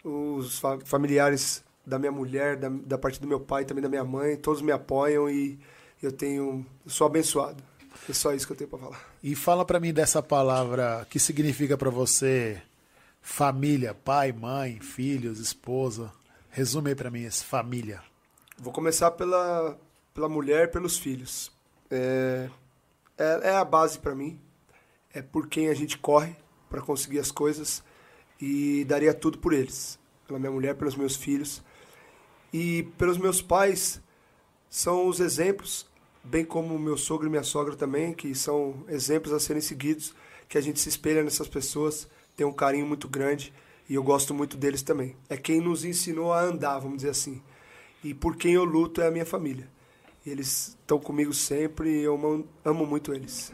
os familiares... da minha mulher, da parte do meu pai, também da minha mãe, todos me apoiam e eu sou abençoado. É só isso que eu tenho para falar. E fala para mim dessa palavra, que significa para você família, pai, mãe, filhos, esposa. Resume aí para mim esse família. Vou começar pela mulher, pelos filhos. É a base para mim, é por quem a gente corre para conseguir as coisas e daria tudo por eles. Pela minha mulher, pelos meus filhos. E pelos meus pais, são os exemplos, bem como meu sogro e minha sogra também, que são exemplos a serem seguidos, que a gente se espelha nessas pessoas, tem um carinho muito grande, e eu gosto muito deles também. É quem nos ensinou a andar, vamos dizer assim. E por quem eu luto é a minha família. Eles estão comigo sempre, e eu amo muito eles.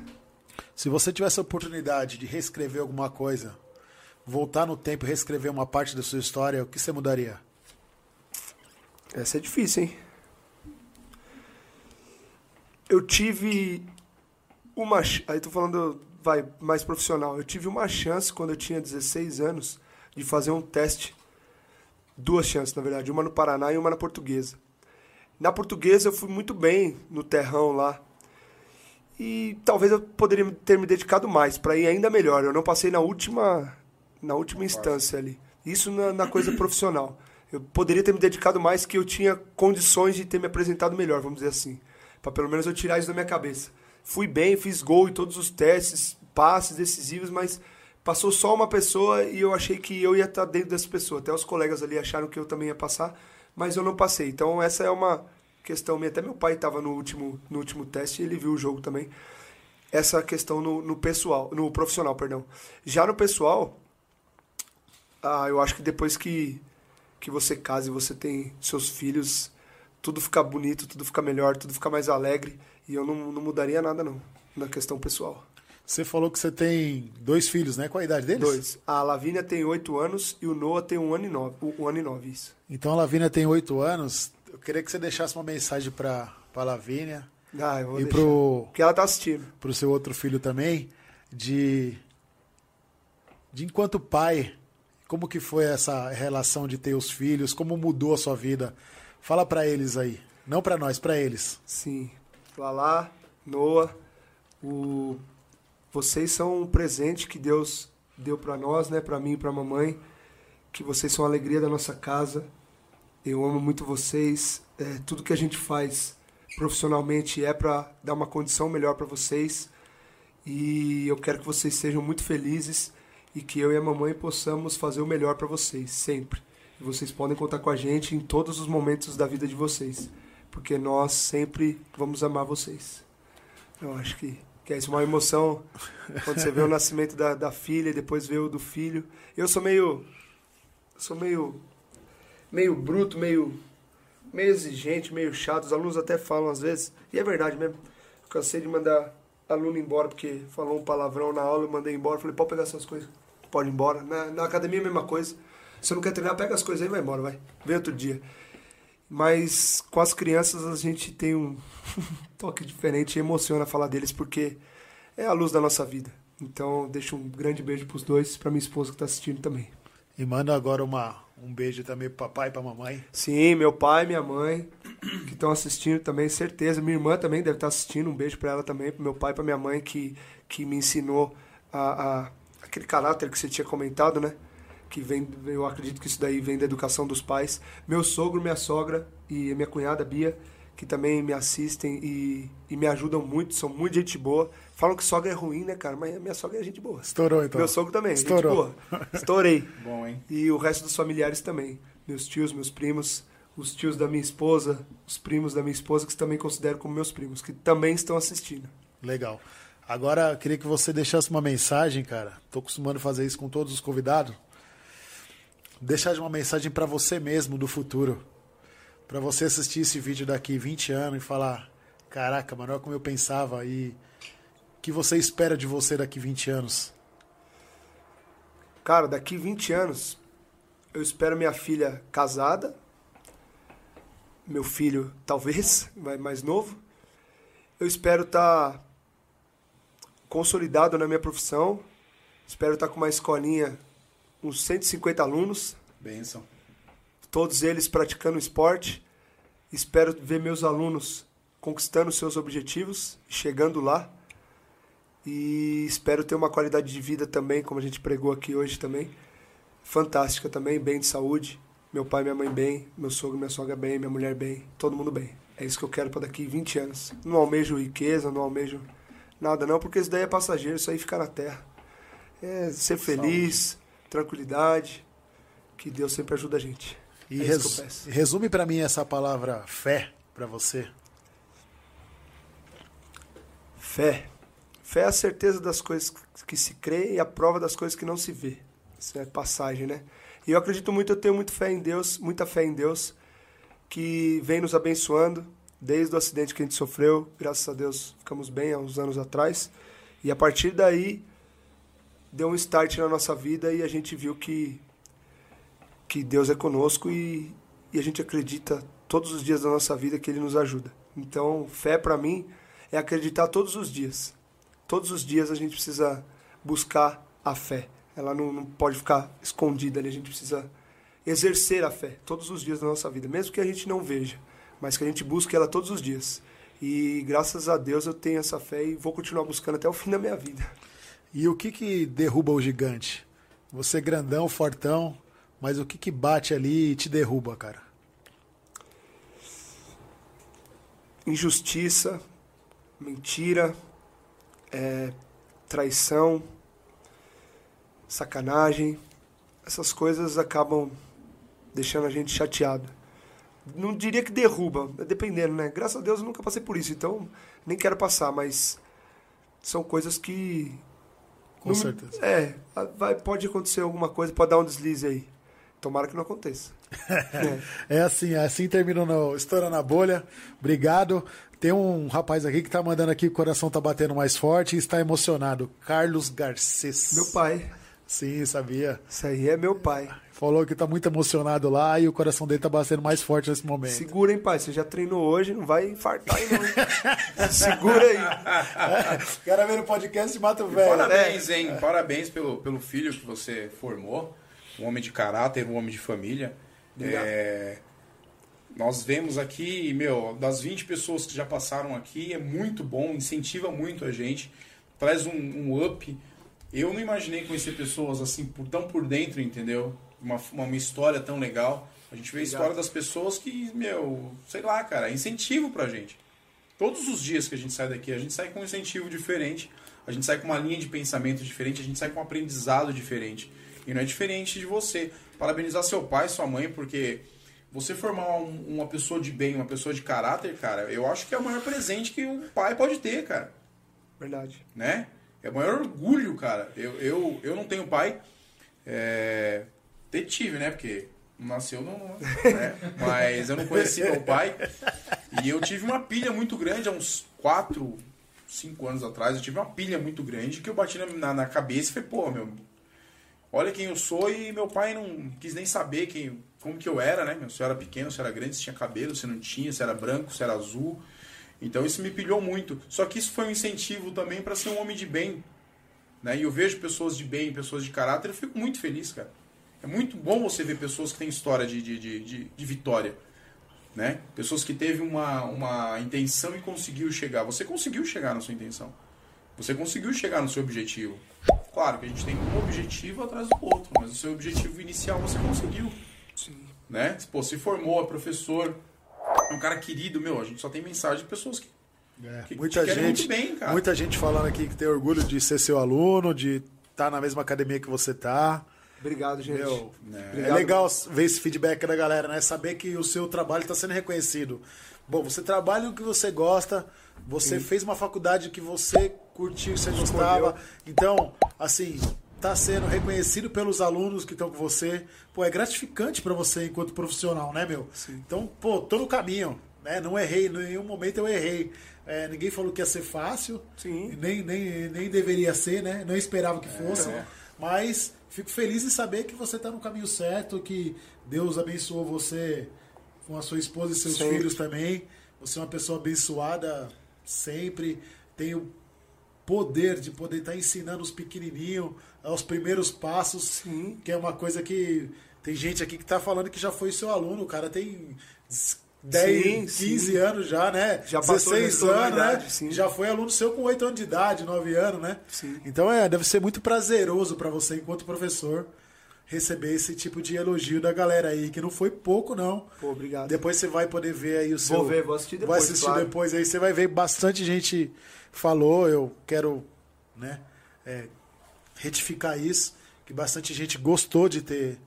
Se você tivesse a oportunidade de reescrever alguma coisa, voltar no tempo e reescrever uma parte da sua história, o que você mudaria? Essa é difícil, hein? Eu tive uma... Aí tô falando, vai, mais profissional. Eu tive uma chance, quando eu tinha 16 anos, de fazer um teste. Duas chances, na verdade. Uma no Paraná e uma na Portuguesa. Na Portuguesa eu fui muito bem no terrão lá. E talvez eu poderia ter me dedicado mais, para ir ainda melhor. Eu não passei na última instância ali. Isso na coisa profissional. Eu poderia ter me dedicado mais, que eu tinha condições de ter me apresentado melhor, vamos dizer assim. Para pelo menos eu tirar isso da minha cabeça. Fui bem, fiz gol em todos os testes, passes decisivos, mas passou só uma pessoa e eu achei que eu ia estar dentro dessa pessoa. Até os colegas ali acharam que eu também ia passar, mas eu não passei. Então essa é uma questão minha. Até meu pai estava no último teste e ele viu o jogo também. Essa questão no profissional, perdão. Já no pessoal... eu acho que depois que você casa e você tem seus filhos, tudo fica bonito, tudo fica melhor, tudo fica mais alegre. E eu não mudaria nada, não, na questão pessoal. Você falou que você tem dois filhos, né? Qual a idade deles? Dois. A Lavínia tem 8 anos e o Noah tem 1 ano e 9. 1 ano e 9, isso. Então a Lavínia tem 8 anos. Eu queria que você deixasse uma mensagem para a Lavínia. Eu vou deixar. Porque ela tá assistindo. Pro seu outro filho também, de enquanto pai... Como que foi essa relação de ter os filhos? Como mudou a sua vida? Fala pra eles aí. Não pra nós, pra eles. Sim. Lala, Noah, vocês são um presente que Deus deu pra nós, né? Pra mim e pra mamãe. Que vocês são a alegria da nossa casa. Eu amo muito vocês. Tudo que a gente faz profissionalmente é pra dar uma condição melhor pra vocês. E eu quero que vocês sejam muito felizes. E que eu e a mamãe possamos fazer o melhor para vocês, sempre. E vocês podem contar com a gente em todos os momentos da vida de vocês. Porque nós sempre vamos amar vocês. Eu acho que é isso, uma emoção. Quando você vê o nascimento da filha e depois vê o do filho. Eu sou meio bruto, meio exigente, meio chato. Os alunos até falam às vezes. E é verdade mesmo. Eu cansei de mandar aluno embora porque falou um palavrão na aula, eu mandei embora. Falei, pode pegar suas coisas. Pode ir embora. Na academia é a mesma coisa. Se não quer treinar, pega as coisas aí e vai embora, vai. Vem outro dia. Mas com as crianças a gente tem um toque diferente e emociona falar deles porque é a luz da nossa vida. Então deixo um grande beijo pros dois, pra minha esposa que tá assistindo também. E manda agora um beijo também pro papai e pra mamãe. Sim, meu pai, minha mãe, que estão assistindo também, certeza. Minha irmã também deve estar assistindo, um beijo para ela também, para meu pai, para minha mãe, que me ensinou aquele caráter que você tinha comentado, né? Que vem, eu acredito que isso daí vem da educação dos pais. Meu sogro, minha sogra e minha cunhada Bia, que também me assistem e me ajudam muito, são muito gente boa. Falam que sogra é ruim, né, cara? Mas minha sogra é gente boa. Estourou, então. Meu sogro também, estourou. Gente boa. Estourei. Bom, hein? E o resto dos familiares também. Meus tios, meus primos, os tios da minha esposa, os primos da minha esposa, que também considero como meus primos, que também estão assistindo. Legal. Agora, eu queria que você deixasse uma mensagem, cara. Tô acostumando a fazer isso com todos os convidados. Deixar uma mensagem para você mesmo do futuro. Para você assistir esse vídeo daqui 20 anos e falar, caraca, mano, olha como eu pensava. E o que você espera de você daqui 20 anos? Cara, daqui 20 anos, eu espero minha filha casada, meu filho talvez, mais novo. Eu espero estar consolidado na minha profissão, espero estar com uma escolinha, uns 150 alunos. Benção. Todos eles praticando esporte. Espero ver meus alunos conquistando seus objetivos, chegando lá. E espero ter uma qualidade de vida também, como a gente pregou aqui hoje também, fantástica também, bem de saúde. Meu pai e minha mãe bem, meu sogro e minha sogra bem, minha mulher bem, todo mundo bem. É isso que eu quero para daqui 20 anos. Não almejo riqueza, não almejo nada não, porque isso daí é passageiro, isso aí fica na terra. É ser feliz, tranquilidade, que Deus sempre ajuda a gente. E é resume para mim essa palavra fé para você. Fé. Fé é a certeza das coisas que se crê e a prova das coisas que não se vê. Isso é passagem, né? E eu acredito muito, eu tenho muita fé em Deus, que vem nos abençoando desde o acidente que a gente sofreu. Graças a Deus, ficamos bem há uns anos atrás. E a partir daí, deu um start na nossa vida e a gente viu que Deus é conosco e a gente acredita todos os dias da nossa vida que Ele nos ajuda. Então, fé para mim é acreditar todos os dias. Todos os dias a gente precisa buscar a fé. Ela não pode ficar escondida ali. A gente precisa exercer a fé todos os dias da nossa vida. Mesmo que a gente não veja, mas que a gente busque ela todos os dias. E graças a Deus eu tenho essa fé e vou continuar buscando até o fim da minha vida. E o que derruba o gigante? Você é grandão, fortão, mas o que bate ali e te derruba, cara? Injustiça, mentira... traição, sacanagem, essas coisas acabam deixando a gente chateado. Não diria que derruba, dependendo, né? Graças a Deus eu nunca passei por isso, então nem quero passar, mas são coisas que... Com certeza. Pode acontecer alguma coisa, pode dar um deslize aí. Tomara que não aconteça. Assim terminou no Estoura na Bolha. Obrigado. Tem um rapaz aqui que tá mandando aqui, o coração tá batendo mais forte e está emocionado. Carlos Garcês. Meu pai. Sim, sabia. Isso aí é meu pai. Falou que tá muito emocionado lá e o coração dele tá batendo mais forte nesse momento. Segura, hein, pai? Você já treinou hoje, não vai infartar aí, não. Segura aí. O cara vem no podcast e mata o velho. Parabéns, hein? Parabéns pelo filho que você formou. Um homem de caráter, um homem de família. Nós vemos aqui, das 20 pessoas que já passaram aqui, é muito bom, incentiva muito a gente, traz um up. Eu não imaginei conhecer pessoas assim, tão por dentro, entendeu? Uma história tão legal. A gente vê a história das pessoas que, sei lá, cara, é incentivo pra gente. Todos os dias que a gente sai daqui, a gente sai com um incentivo diferente, a gente sai com uma linha de pensamento diferente, a gente sai com um aprendizado diferente. E não é diferente de você. Parabenizar seu pai, sua mãe, porque você formar uma pessoa de bem, uma pessoa de caráter, cara, eu acho que é o maior presente que um pai pode ter, cara. Verdade. Né? É o maior orgulho, cara. Eu não tenho pai. Detive, né? Porque nasceu não. Né? Mas eu não conheci meu pai. E eu tive uma pilha muito grande há uns 4, 5 anos atrás. Eu tive uma pilha muito grande que eu bati na cabeça e falei, pô, olha quem eu sou, e meu pai não quis nem saber como que eu era, né? Se eu era pequeno, se eu era grande, se tinha cabelo, se não tinha, se era branco, se era azul. Então isso me pilhou muito. Só que isso foi um incentivo também para ser um homem de bem, né? E eu vejo pessoas de bem, pessoas de caráter, eu fico muito feliz, cara. É muito bom você ver pessoas que têm história de vitória. né? Pessoas que teve uma intenção e conseguiu chegar. Você conseguiu chegar na sua intenção. Você conseguiu chegar no seu objetivo. Claro que a gente tem um objetivo atrás do outro, mas o seu objetivo inicial você conseguiu. Sim. Né? Pô, se formou, é professor, é um cara querido, meu, a gente só tem mensagem de pessoas que muita gente, muito bem, cara. Muita gente falando aqui que tem orgulho de ser seu aluno, de estar na mesma academia que você está. Obrigado, gente. Meu, obrigado. É legal ver esse feedback da galera, né? Saber que o seu trabalho está sendo reconhecido. Bom, você trabalha o que você gosta, você fez uma faculdade que você curtiu, você gostava. Então, assim, tá sendo reconhecido pelos alunos que estão com você. Pô, é gratificante para você enquanto profissional, né, meu? Sim. Então, pô, tô no caminho, né? Não errei, em nenhum momento eu errei. É, ninguém falou que ia ser fácil, sim. Nem deveria ser, né? Não esperava que fosse, mas... Fico feliz em saber que você está no caminho certo, que Deus abençoou você com a sua esposa e seus filhos também. Você é uma pessoa abençoada sempre. Tem o poder de poder estar ensinando os pequenininhos aos primeiros passos, sim, que é uma coisa que tem gente aqui que está falando que já foi seu aluno. O cara tem 10, 15 anos já, né? Já passou 16 anos, né? Sim. Já foi aluno seu com 8 anos de idade, 9 anos, né? Sim. Então deve ser muito prazeroso para você, enquanto professor, receber esse tipo de elogio da galera aí, que não foi pouco, não. Pô, obrigado. Depois você vai poder ver aí o seu... Vou ver, vou assistir depois. Vou assistir depois aí, você vai ver bastante gente falou, eu quero, né, retificar isso, que bastante gente gostou de ter...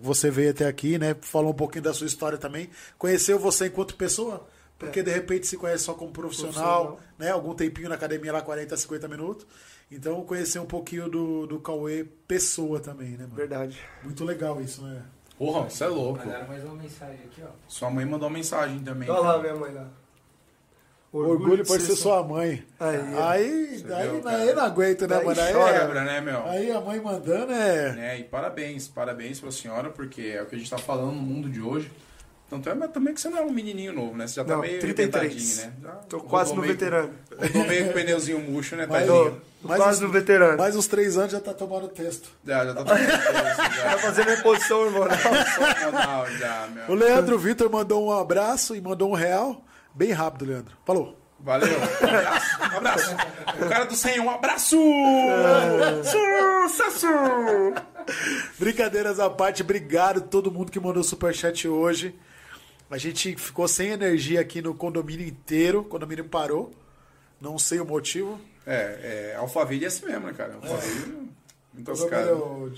você veio até aqui, né? Falou um pouquinho da sua história também. Conheceu você enquanto pessoa? Porque de repente se conhece só como profissional, né? Algum tempinho na academia lá, 40, 50 minutos. Então conhecer um pouquinho do Cauê pessoa também, né, mano? Verdade. Muito legal isso, né? Porra, você é louco. Mandaram mais uma mensagem aqui, ó. Sua mãe mandou uma mensagem também. Olha lá, minha mãe lá. Orgulho por ser sua mãe. Aí não aguento, né, mano? Aí chora, né, meu? Aí a mãe mandando e parabéns pra senhora, porque é o que a gente tá falando no mundo de hoje. Tanto mas também que você não é um menininho novo, né? Você já tá meio 33, né? Já tô quase no veterano. Tô meio com pneuzinho murcho, né, tadinho? Quase no veterano. Mais uns 3 anos já tá tomando texto. Já tá tomando texto. Já fazendo reposição, irmão. O Leandro Vitor mandou um abraço e mandou R$1. Bem rápido, Leandro. Falou. Valeu. Um abraço. O cara do 100, um abraço! Sucesso! Brincadeiras à parte, obrigado a todo mundo que mandou superchat hoje. A gente ficou sem energia aqui no condomínio inteiro. O condomínio parou. Não sei o motivo. Alphaville é assim mesmo, né, cara? Alphaville intoxicado. O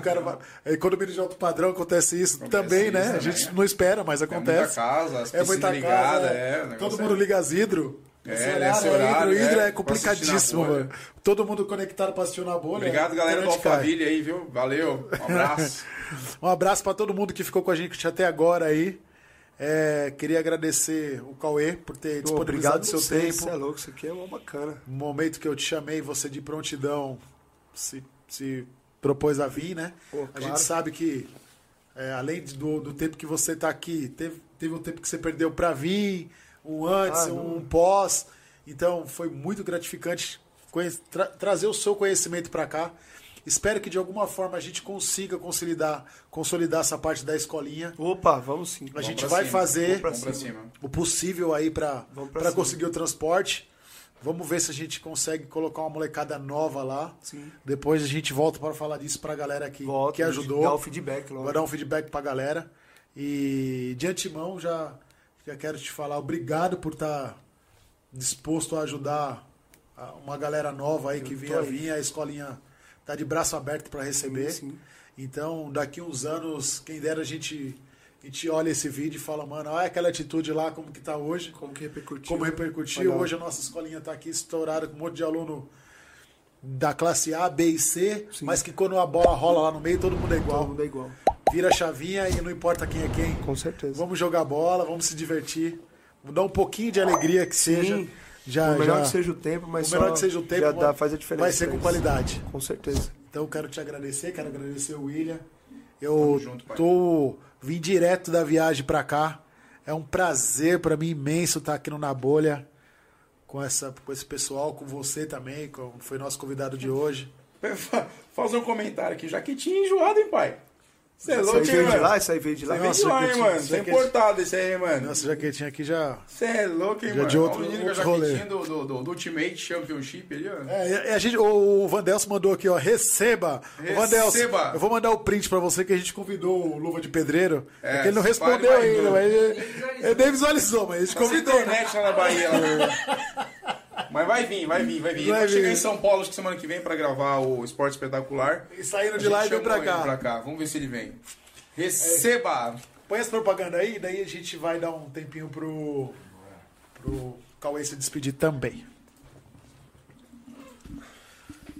cara vai... Economia de alto padrão acontece isso acontece também, né? Isso, a gente não espera, mas acontece. É muita casa, as piscinas ligadas. Todo mundo liga as hidro. Hidro é complicadíssimo, mano. Todo mundo conectado pra assistir Na Bolha. Obrigado, galera do Alphaville aí, viu? Valeu, um abraço. Um abraço pra todo mundo que ficou com a gente até agora aí. Queria agradecer o Cauê por ter disponibilizado o seu tempo. Você é louco, isso aqui é uma bacana. No momento que eu te chamei, você de prontidão se propôs a vir, né? A gente sabe que, além do tempo que você está aqui, teve um tempo que você perdeu para vir, um antes, um pós. Então, foi muito gratificante trazer o seu conhecimento para cá. Espero que, de alguma forma, a gente consiga consolidar essa parte da escolinha. Opa, vamos sim. A gente vai fazer o possível aí para conseguir o transporte. Vamos ver se a gente consegue colocar uma molecada nova lá. Sim. Depois a gente volta para falar disso para a galera que ajudou. Vai dar um feedback logo. Vai dar um feedback para a galera. E de antemão, já quero te falar obrigado por estar disposto a ajudar uma galera nova aí que vinha. A escolinha tá de braço aberto para receber. Sim. Então, daqui uns anos, quem dera a gente olha esse vídeo e fala, mano, olha aquela atitude lá, como que tá hoje. Como repercutiu. Hoje a nossa escolinha tá aqui estourada com um monte de aluno da classe A, B e C, sim, mas que quando a bola rola lá no meio, todo mundo é igual. Vira a chavinha e não importa quem é quem. Com certeza. Vamos jogar bola, vamos se divertir, vamos dar um pouquinho de alegria que seja. Sim. O melhor que seja o tempo, já dá, faz a diferença. Vai ser com qualidade. Com certeza. Então quero te agradecer, quero agradecer o William. Vim direto da viagem para cá. É um prazer para mim imenso estar aqui no Na Bolha com esse pessoal, com você também, que foi nosso convidado de hoje. Fazer um comentário aqui, já que tinha enjoado, hein, pai? Você é louco, hein, mano? Isso aí veio de lá, isso aí veio de lá, mano. Isso é importado, isso aí, mano. Nossa jaquetinha aqui já... Você é louco, hein, já mano? De outro, olha o menino com a jaquetinha do Ultimate Championship ali, ó. É, a gente, o Vandelso mandou aqui, ó, receba. Receba. O Vandelso, eu vou mandar o print pra você que a gente convidou o Luva de Pedreiro. É, que ele não respondeu ainda, mas ele nem visualizou, mas a gente tá convidou. Sem internet lá na Bahia, lá. Mas vai vir. Vai chegar em São Paulo acho que semana que vem pra gravar o Esporte Espetacular. E saíram de lá e vem pra cá. Vamos ver se ele vem. Receba! Põe essa propaganda aí, daí a gente vai dar um tempinho pro Cauê se despedir também.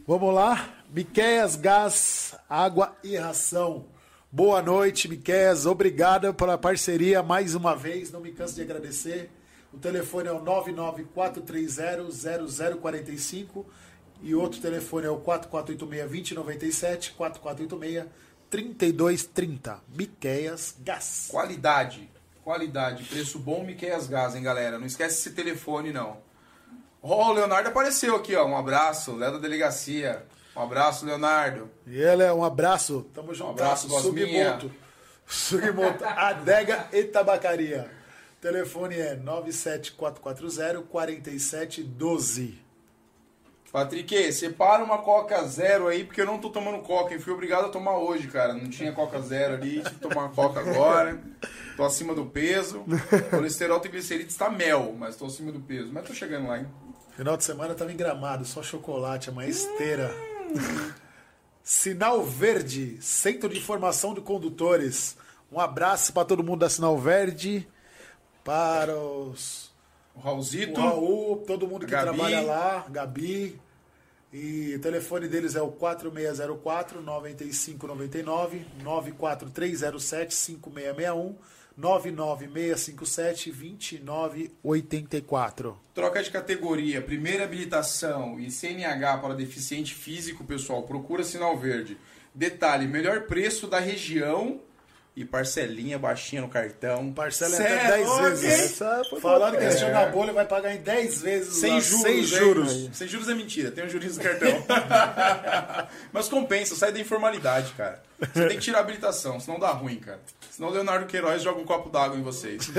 Vamos lá. Miqueias Gás, Água e Ração. Boa noite, Miqueias. Obrigada pela parceria mais uma vez. Não me canso de agradecer. O telefone é o 99430-0045 e outro telefone é o 4486-2097, 4486-3230. Miqueias Gás. Qualidade. Preço bom, Miqueias Gás, hein, galera? Não esquece esse telefone, não. Ó, o Leonardo apareceu aqui, ó. Um abraço, Léo da Delegacia. Um abraço, Leonardo. E ele é um abraço. Tamo junto. Um abraço, Sugimoto. Adega e Tabacaria. O telefone é 97440-4712. Patrick, separa uma Coca Zero aí, porque eu não tô tomando Coca. Eu fui obrigado a tomar hoje, cara. Não tinha Coca Zero ali, tive que tomar Coca agora. Tô acima do peso. Colesterol e glicerides tá mel, mas tô acima do peso. Mas tô chegando lá, hein? Final de semana eu tava em Gramado, só chocolate, é uma esteira. Sinal Verde, Centro de Formação de Condutores. Um abraço pra todo mundo da Sinal Verde. Para o Raulzito, o Raul, todo mundo que trabalha lá, Gabi. E o telefone deles é o 4604-9599, 94307-5661, 99657-2984. Troca de categoria, primeira habilitação e CNH para deficiente físico, pessoal, procura Sinal Verde. Detalhe, melhor preço da região... E parcelinha baixinha no cartão. Parcela até 10 vezes. Okay. Falando que esse jogo na bolha vai pagar em 10 vezes. Sem juros. Sem juros é mentira, tem um juros no cartão. Mas compensa, sai da informalidade, cara. Você tem que tirar a habilitação, senão dá ruim, cara. Senão o Leonardo Queiroz joga um copo d'água em vocês.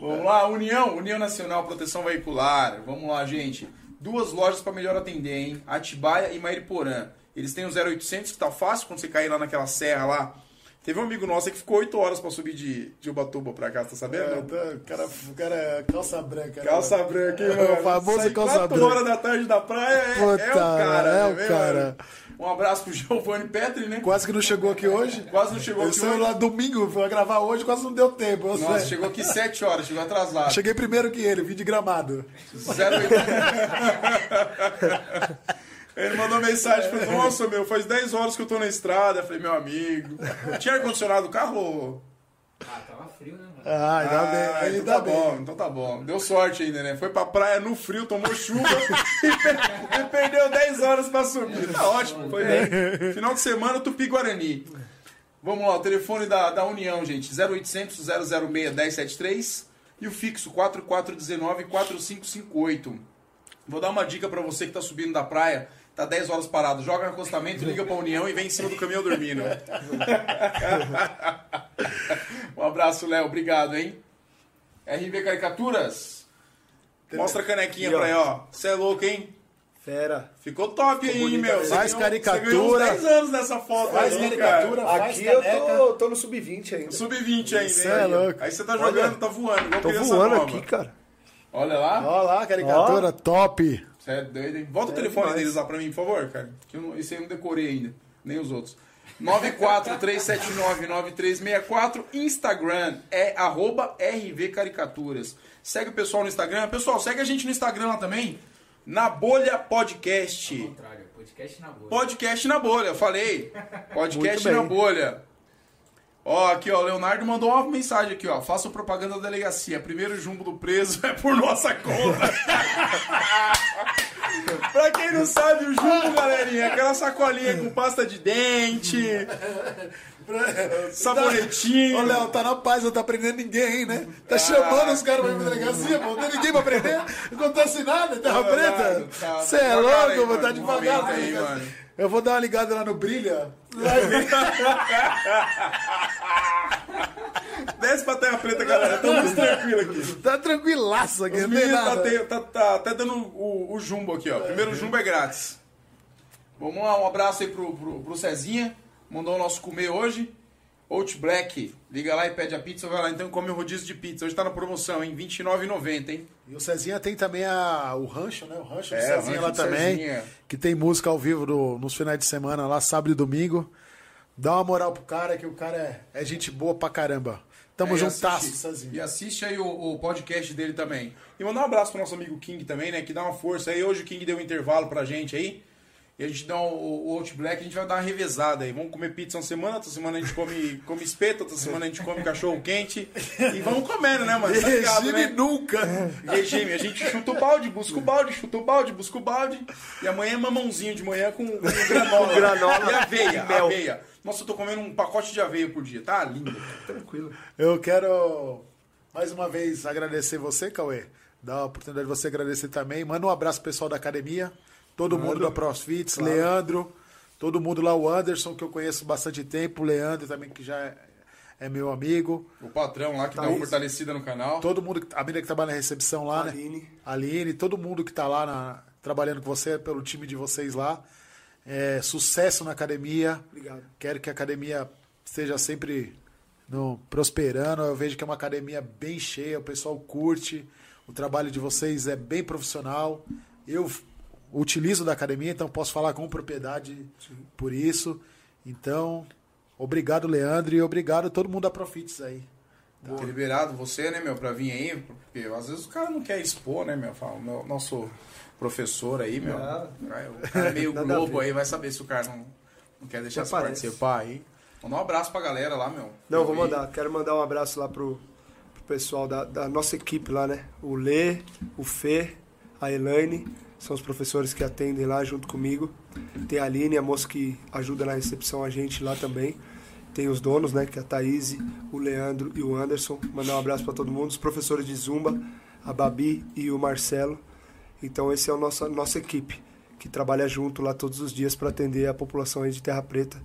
Vamos lá, União Nacional Proteção Veicular. Vamos lá, gente. 2 lojas para melhor atender, hein? Atibaia e Mairiporã. Eles têm o 0800, que tá fácil quando você cair lá naquela serra lá. Teve um amigo nosso que ficou 8 horas pra subir de Ubatuba pra cá, você tá sabendo? É, o cara calça branca. Calça branca, hein, mano? O famoso sai calça branca. 4 horas da tarde da praia é o cara. Um abraço pro Giovanni Petri, né? Quase que não chegou aqui hoje. Ele saiu lá domingo, foi gravar hoje, quase não deu tempo. Nossa, chegou aqui 7 horas, chegou atrasado. Cheguei primeiro que ele, vim de Gramado. 0800. Ele mandou mensagem, falou, nossa, meu, faz 10 horas que eu tô na estrada. Eu falei, meu amigo, tinha ar-condicionado o carro? Ah, tava frio, né? Ainda bem. Então tá bom. Deu sorte ainda, né? Foi pra praia no frio, tomou chuva e perdeu 10 horas pra subir. Tá ótimo, foi bem. Final de semana, Tupi-Guarani. Vamos lá, o telefone da União, gente, 0800-006-1073 e o fixo 4419-4558. Vou dar uma dica pra você que tá subindo da praia. Tá 10 horas parado. Joga no acostamento, liga pra União e vem em cima do caminhão dormindo. Um abraço, Léo. Obrigado, hein? RV Caricaturas. Mostra a canequinha pra aí, ó. Você é louco, hein? Fera. Ficou top aí, meu. Faz caricatura. Você ganhou uns 10 anos nessa foto. Faz caricatura, faz caneca. Aqui eu tô no Sub-20 ainda. Sub-20 ainda. Você é louco. Aí você tá jogando, olha, tá voando. Igual tô voando nova. Aqui, cara. Olha lá, caricatura, top. Você é doido, hein? Volta o telefone deles lá pra mim, por favor, cara. Que esse aí eu não decorei ainda, nem os outros. 943799364, Instagram é @RVCaricaturas. Segue o pessoal no Instagram. Pessoal, segue a gente no Instagram lá também, Na Bolha Podcast. Ao contrário, podcast na bolha. Podcast na bolha, falei. Podcast na bolha. Ó, aqui, ó, o Leonardo mandou uma mensagem aqui, ó. Façam propaganda da delegacia. Primeiro jumbo do preso é por nossa conta. Pra quem não sabe, o jumbo, galerinha, aquela sacolinha com pasta de dente, sabonetinho. Ô, Léo, tá na paz, não tá prendendo ninguém, né? Tá chamando os caras pra ir pra delegacia, pô. Não tem ninguém pra prender. Não acontece nada, Terra Preta. Você é louco, mano. Tá devagar aí, mano. Eu vou dar uma ligada lá no Brilha. Desce pra Terra Preta, galera. Tá muito tranquilo aqui. Tá tranquilaço aqui. Tá até dando o jumbo aqui, ó. Primeiro o jumbo é grátis. Vamos lá, um abraço aí pro Cezinha. Mandou o nosso comer hoje. Outback, liga lá e pede a pizza, vai lá então e come o rodízio de pizza. Hoje tá na promoção, hein? R$29,90, hein? E o Cezinha tem também o rancho, né? O rancho do Cezinha lá também, Cezinha. Que tem música ao vivo nos finais de semana lá, sábado e domingo. Dá uma moral pro cara, que o cara é gente boa pra caramba. Tamo juntasso, Cezinha. E assiste aí o podcast dele também. E mandar um abraço pro nosso amigo King também, né? Que dá uma força aí. Hoje o King deu um intervalo pra gente aí. E a gente dá o Outback, a gente vai dar uma revezada aí. Vamos comer pizza uma semana, outra semana a gente come espeto, outra semana a gente come cachorro quente. E vamos comendo, né, mano? Tá ligado, regime, né? Nunca. Regime, a gente chuta o balde, busca o balde, chuta o balde, busca o balde. E amanhã é mamãozinho de manhã com granola. Com granola e aveia, mel. Aveia. Nossa, eu tô comendo um pacote de aveia por dia. Tá lindo, tranquilo. Eu quero, mais uma vez, agradecer você, Cauê. Dá a oportunidade de você agradecer também. Manda um abraço pro pessoal da academia. Todo mundo da Profits, claro. Leandro, todo mundo lá, o Anderson, que eu conheço bastante tempo, o Leandro também, que já é meu amigo. O patrão lá, que dá uma fortalecida no canal. Todo mundo, a menina que trabalha na recepção lá, Aline. Né? Aline, todo mundo que tá lá trabalhando com você, pelo time de vocês lá. É, sucesso na academia. Obrigado. Quero que a academia esteja sempre prosperando. Eu vejo que é uma academia bem cheia, o pessoal curte, o trabalho de vocês é bem profissional. Eu utilizo da academia, então posso falar com propriedade. Sim. Por isso. Então, obrigado, Leandro, e obrigado a todo mundo da Profits aí. Tá liberado você, né, meu, pra vir aí, porque às vezes o cara não quer expor, né, meu, fala, nosso professor aí, meu, o cara é meio globo aí, vai saber se o cara não quer deixar se participar aí. Manda um abraço pra galera lá, meu. Não, vou mandar, quero mandar um abraço lá pro pessoal da nossa equipe lá, né, o Lê, o Fê, a Elaine, são os professores que atendem lá junto comigo. Tem a Aline, a moça que ajuda na recepção a gente lá também. Tem os donos, né, que é a Thaís, o Leandro e o Anderson. Mandar um abraço para todo mundo. Os professores de Zumba, a Babi e o Marcelo. Então, essa é a nossa equipe, que trabalha junto lá todos os dias para atender a população aí de Terra Preta.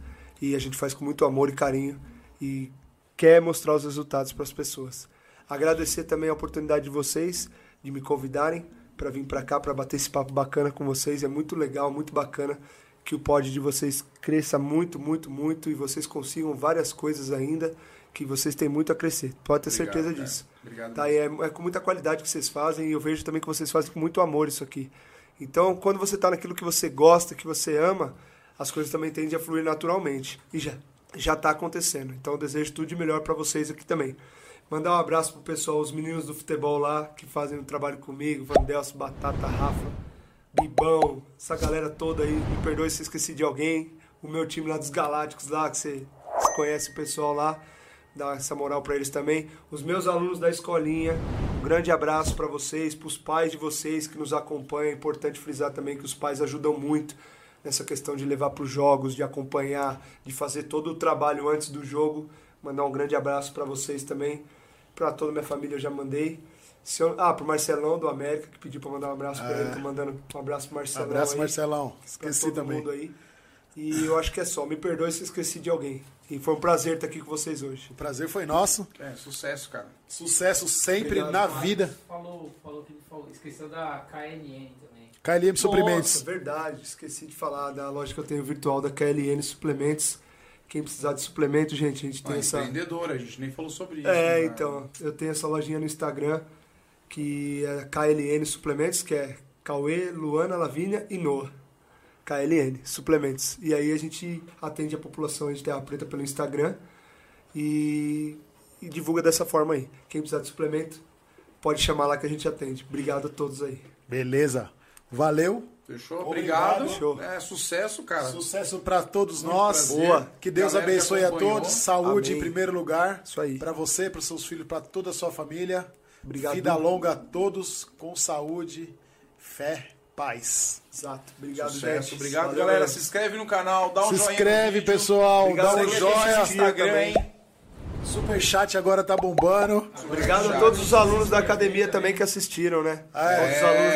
E a gente faz com muito amor e carinho e quer mostrar os resultados para as pessoas. Agradecer também a oportunidade de vocês de me convidarem para vir para cá, para bater esse papo bacana com vocês. É muito legal, muito bacana que o pod de vocês cresça muito, muito, muito e vocês consigam várias coisas ainda, que vocês têm muito a crescer. Pode ter certeza disso. Obrigado. Tá, é com muita qualidade que vocês fazem e eu vejo também que vocês fazem com muito amor isso aqui. Então, quando você está naquilo que você gosta, que você ama, as coisas também tendem a fluir naturalmente. E já está acontecendo. Então, eu desejo tudo de melhor para vocês aqui também. Mandar um abraço pro pessoal, os meninos do futebol lá, que fazem o trabalho comigo, Vandelso, Batata, Rafa, Bibão, essa galera toda aí, me perdoe se eu esqueci de alguém, o meu time lá dos Galácticos lá, que você conhece o pessoal lá, dá essa moral pra eles também, os meus alunos da escolinha, um grande abraço pra vocês, pros pais de vocês que nos acompanham, é importante frisar também que os pais ajudam muito nessa questão de levar pros jogos, de acompanhar, de fazer todo o trabalho antes do jogo, mandar um grande abraço pra vocês também. Pra toda a minha família eu já mandei. Pro Marcelão do América, que pediu pra mandar um abraço pra ele. Tô mandando um abraço pro Marcelão. Abraço, aí, Marcelão. Esqueci todo também. Mundo aí. E eu acho que é só. Me perdoe se eu esqueci de alguém. E foi um prazer estar aqui com vocês hoje. O prazer foi nosso. Sucesso, cara. Sucesso sempre. Obrigado, na vida. Falou que ele falou. Esqueceu da KLN também. KLN Suplementos. Nossa, verdade. Esqueci de falar da loja que eu tenho virtual da KLN Suplementos. Quem precisar de suplemento, gente, a gente tem essa... Empreendedora, a gente nem falou sobre isso. Então, eu tenho essa lojinha no Instagram, que é KLN Suplementos, que é Cauê, Luana, Lavínia e Noah. KLN Suplementos. E aí a gente atende a população de Terra Preta pelo Instagram e divulga dessa forma aí. Quem precisar de suplemento, pode chamar lá que a gente atende. Obrigado a todos aí. Beleza. Valeu. Fechou? Obrigado. Sucesso, cara. Sucesso pra todos nós. Boa. Que Deus abençoe a todos. Saúde. Amém. Em primeiro lugar. Isso aí. Pra você, pros seus filhos, pra toda a sua família. Obrigado. Vida longa a todos, com saúde, fé, paz. Exato. Obrigado, gente. Obrigado, valeu, galera. Se inscreve no canal, dá um joinha. Se inscreve, pessoal. Obrigado, dá um joinha no Instagram, hein? Superchat agora tá bombando. Obrigado a todos os alunos da academia também que assistiram, né?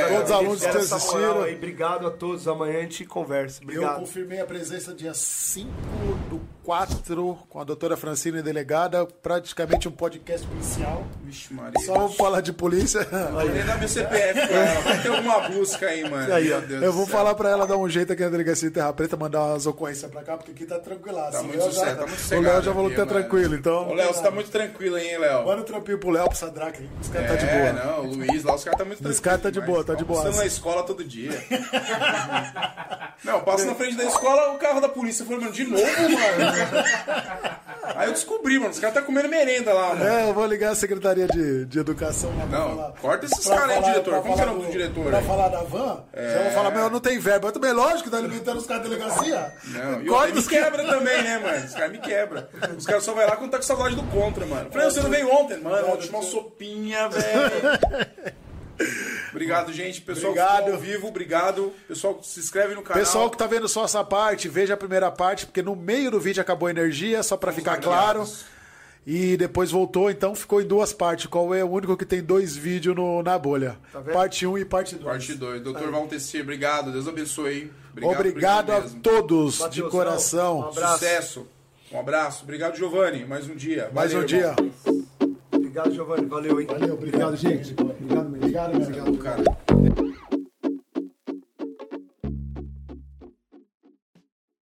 Todos os alunos que assistiram. Aí. Obrigado a todos. Amanhã a gente conversa. Obrigado. Eu confirmei a presença dia 5 do 4 com a doutora Francine, delegada. Praticamente um podcast policial. Vixe, Maria. Só vamos falar de polícia. Olha, dá meu CPF pra ela. Vai ter alguma busca aí, mano. Aí, meu Deus, eu vou falar pra ela dar um jeito aqui na delegacia de Terra Preta, mandar umas ocorrências pra cá, porque aqui tá tranquilaço. Tá muito certo, tá muito sossegado. O Léo já falou que tá tranquilo, então. Ô, Léo, você tá muito tranquilo, hein, Léo? Manda um trampinho pro Léo, pro Sadraque. Os caras tá de boa. É, não, o Luiz lá, os caras tá muito tranquilos. Os caras tá de boa, tá de boa. Passando na escola todo dia. Não, passa na frente da escola, o carro da polícia. Eu falei, mano, de novo, mano? Aí eu descobri, mano, os caras tá comendo merenda lá, mano. É, eu vou ligar a Secretaria de Educação. Né, não, falar. Corta esses caras aí, diretor. Como que é o nome do diretor? Pra falar da van, já vão falar, meu, não tem verba. Eu também, lógico, tá alimentando os caras da delegacia. Não, e corta, me quebra também, né, mano? Os caras me quebram. Os caras só vai lá quando tá com saudade do contra, mano. Falei, você não veio ontem? Mano, vou te chamar uma sopinha, velho. Obrigado, gente. Pessoal, obrigado. Que tá ao vivo, obrigado. Pessoal, se inscreve no canal. Pessoal que tá vendo só essa parte, veja a primeira parte, porque no meio do vídeo acabou a energia, só pra ficar claro. E depois voltou, então ficou em duas partes. Qual é o único que tem dois vídeos na bolha? Tá vendo? Parte 1 e parte 2. Parte 2. Doutor Valteci, obrigado. Deus abençoe. Obrigado a todos, de coração. Um abraço. Sucesso. Um abraço. Obrigado, Giovanni. Mais um dia. Mais um dia. Obrigado, Giovanni. Valeu, hein? Valeu, obrigado, gente. Obrigado, cara.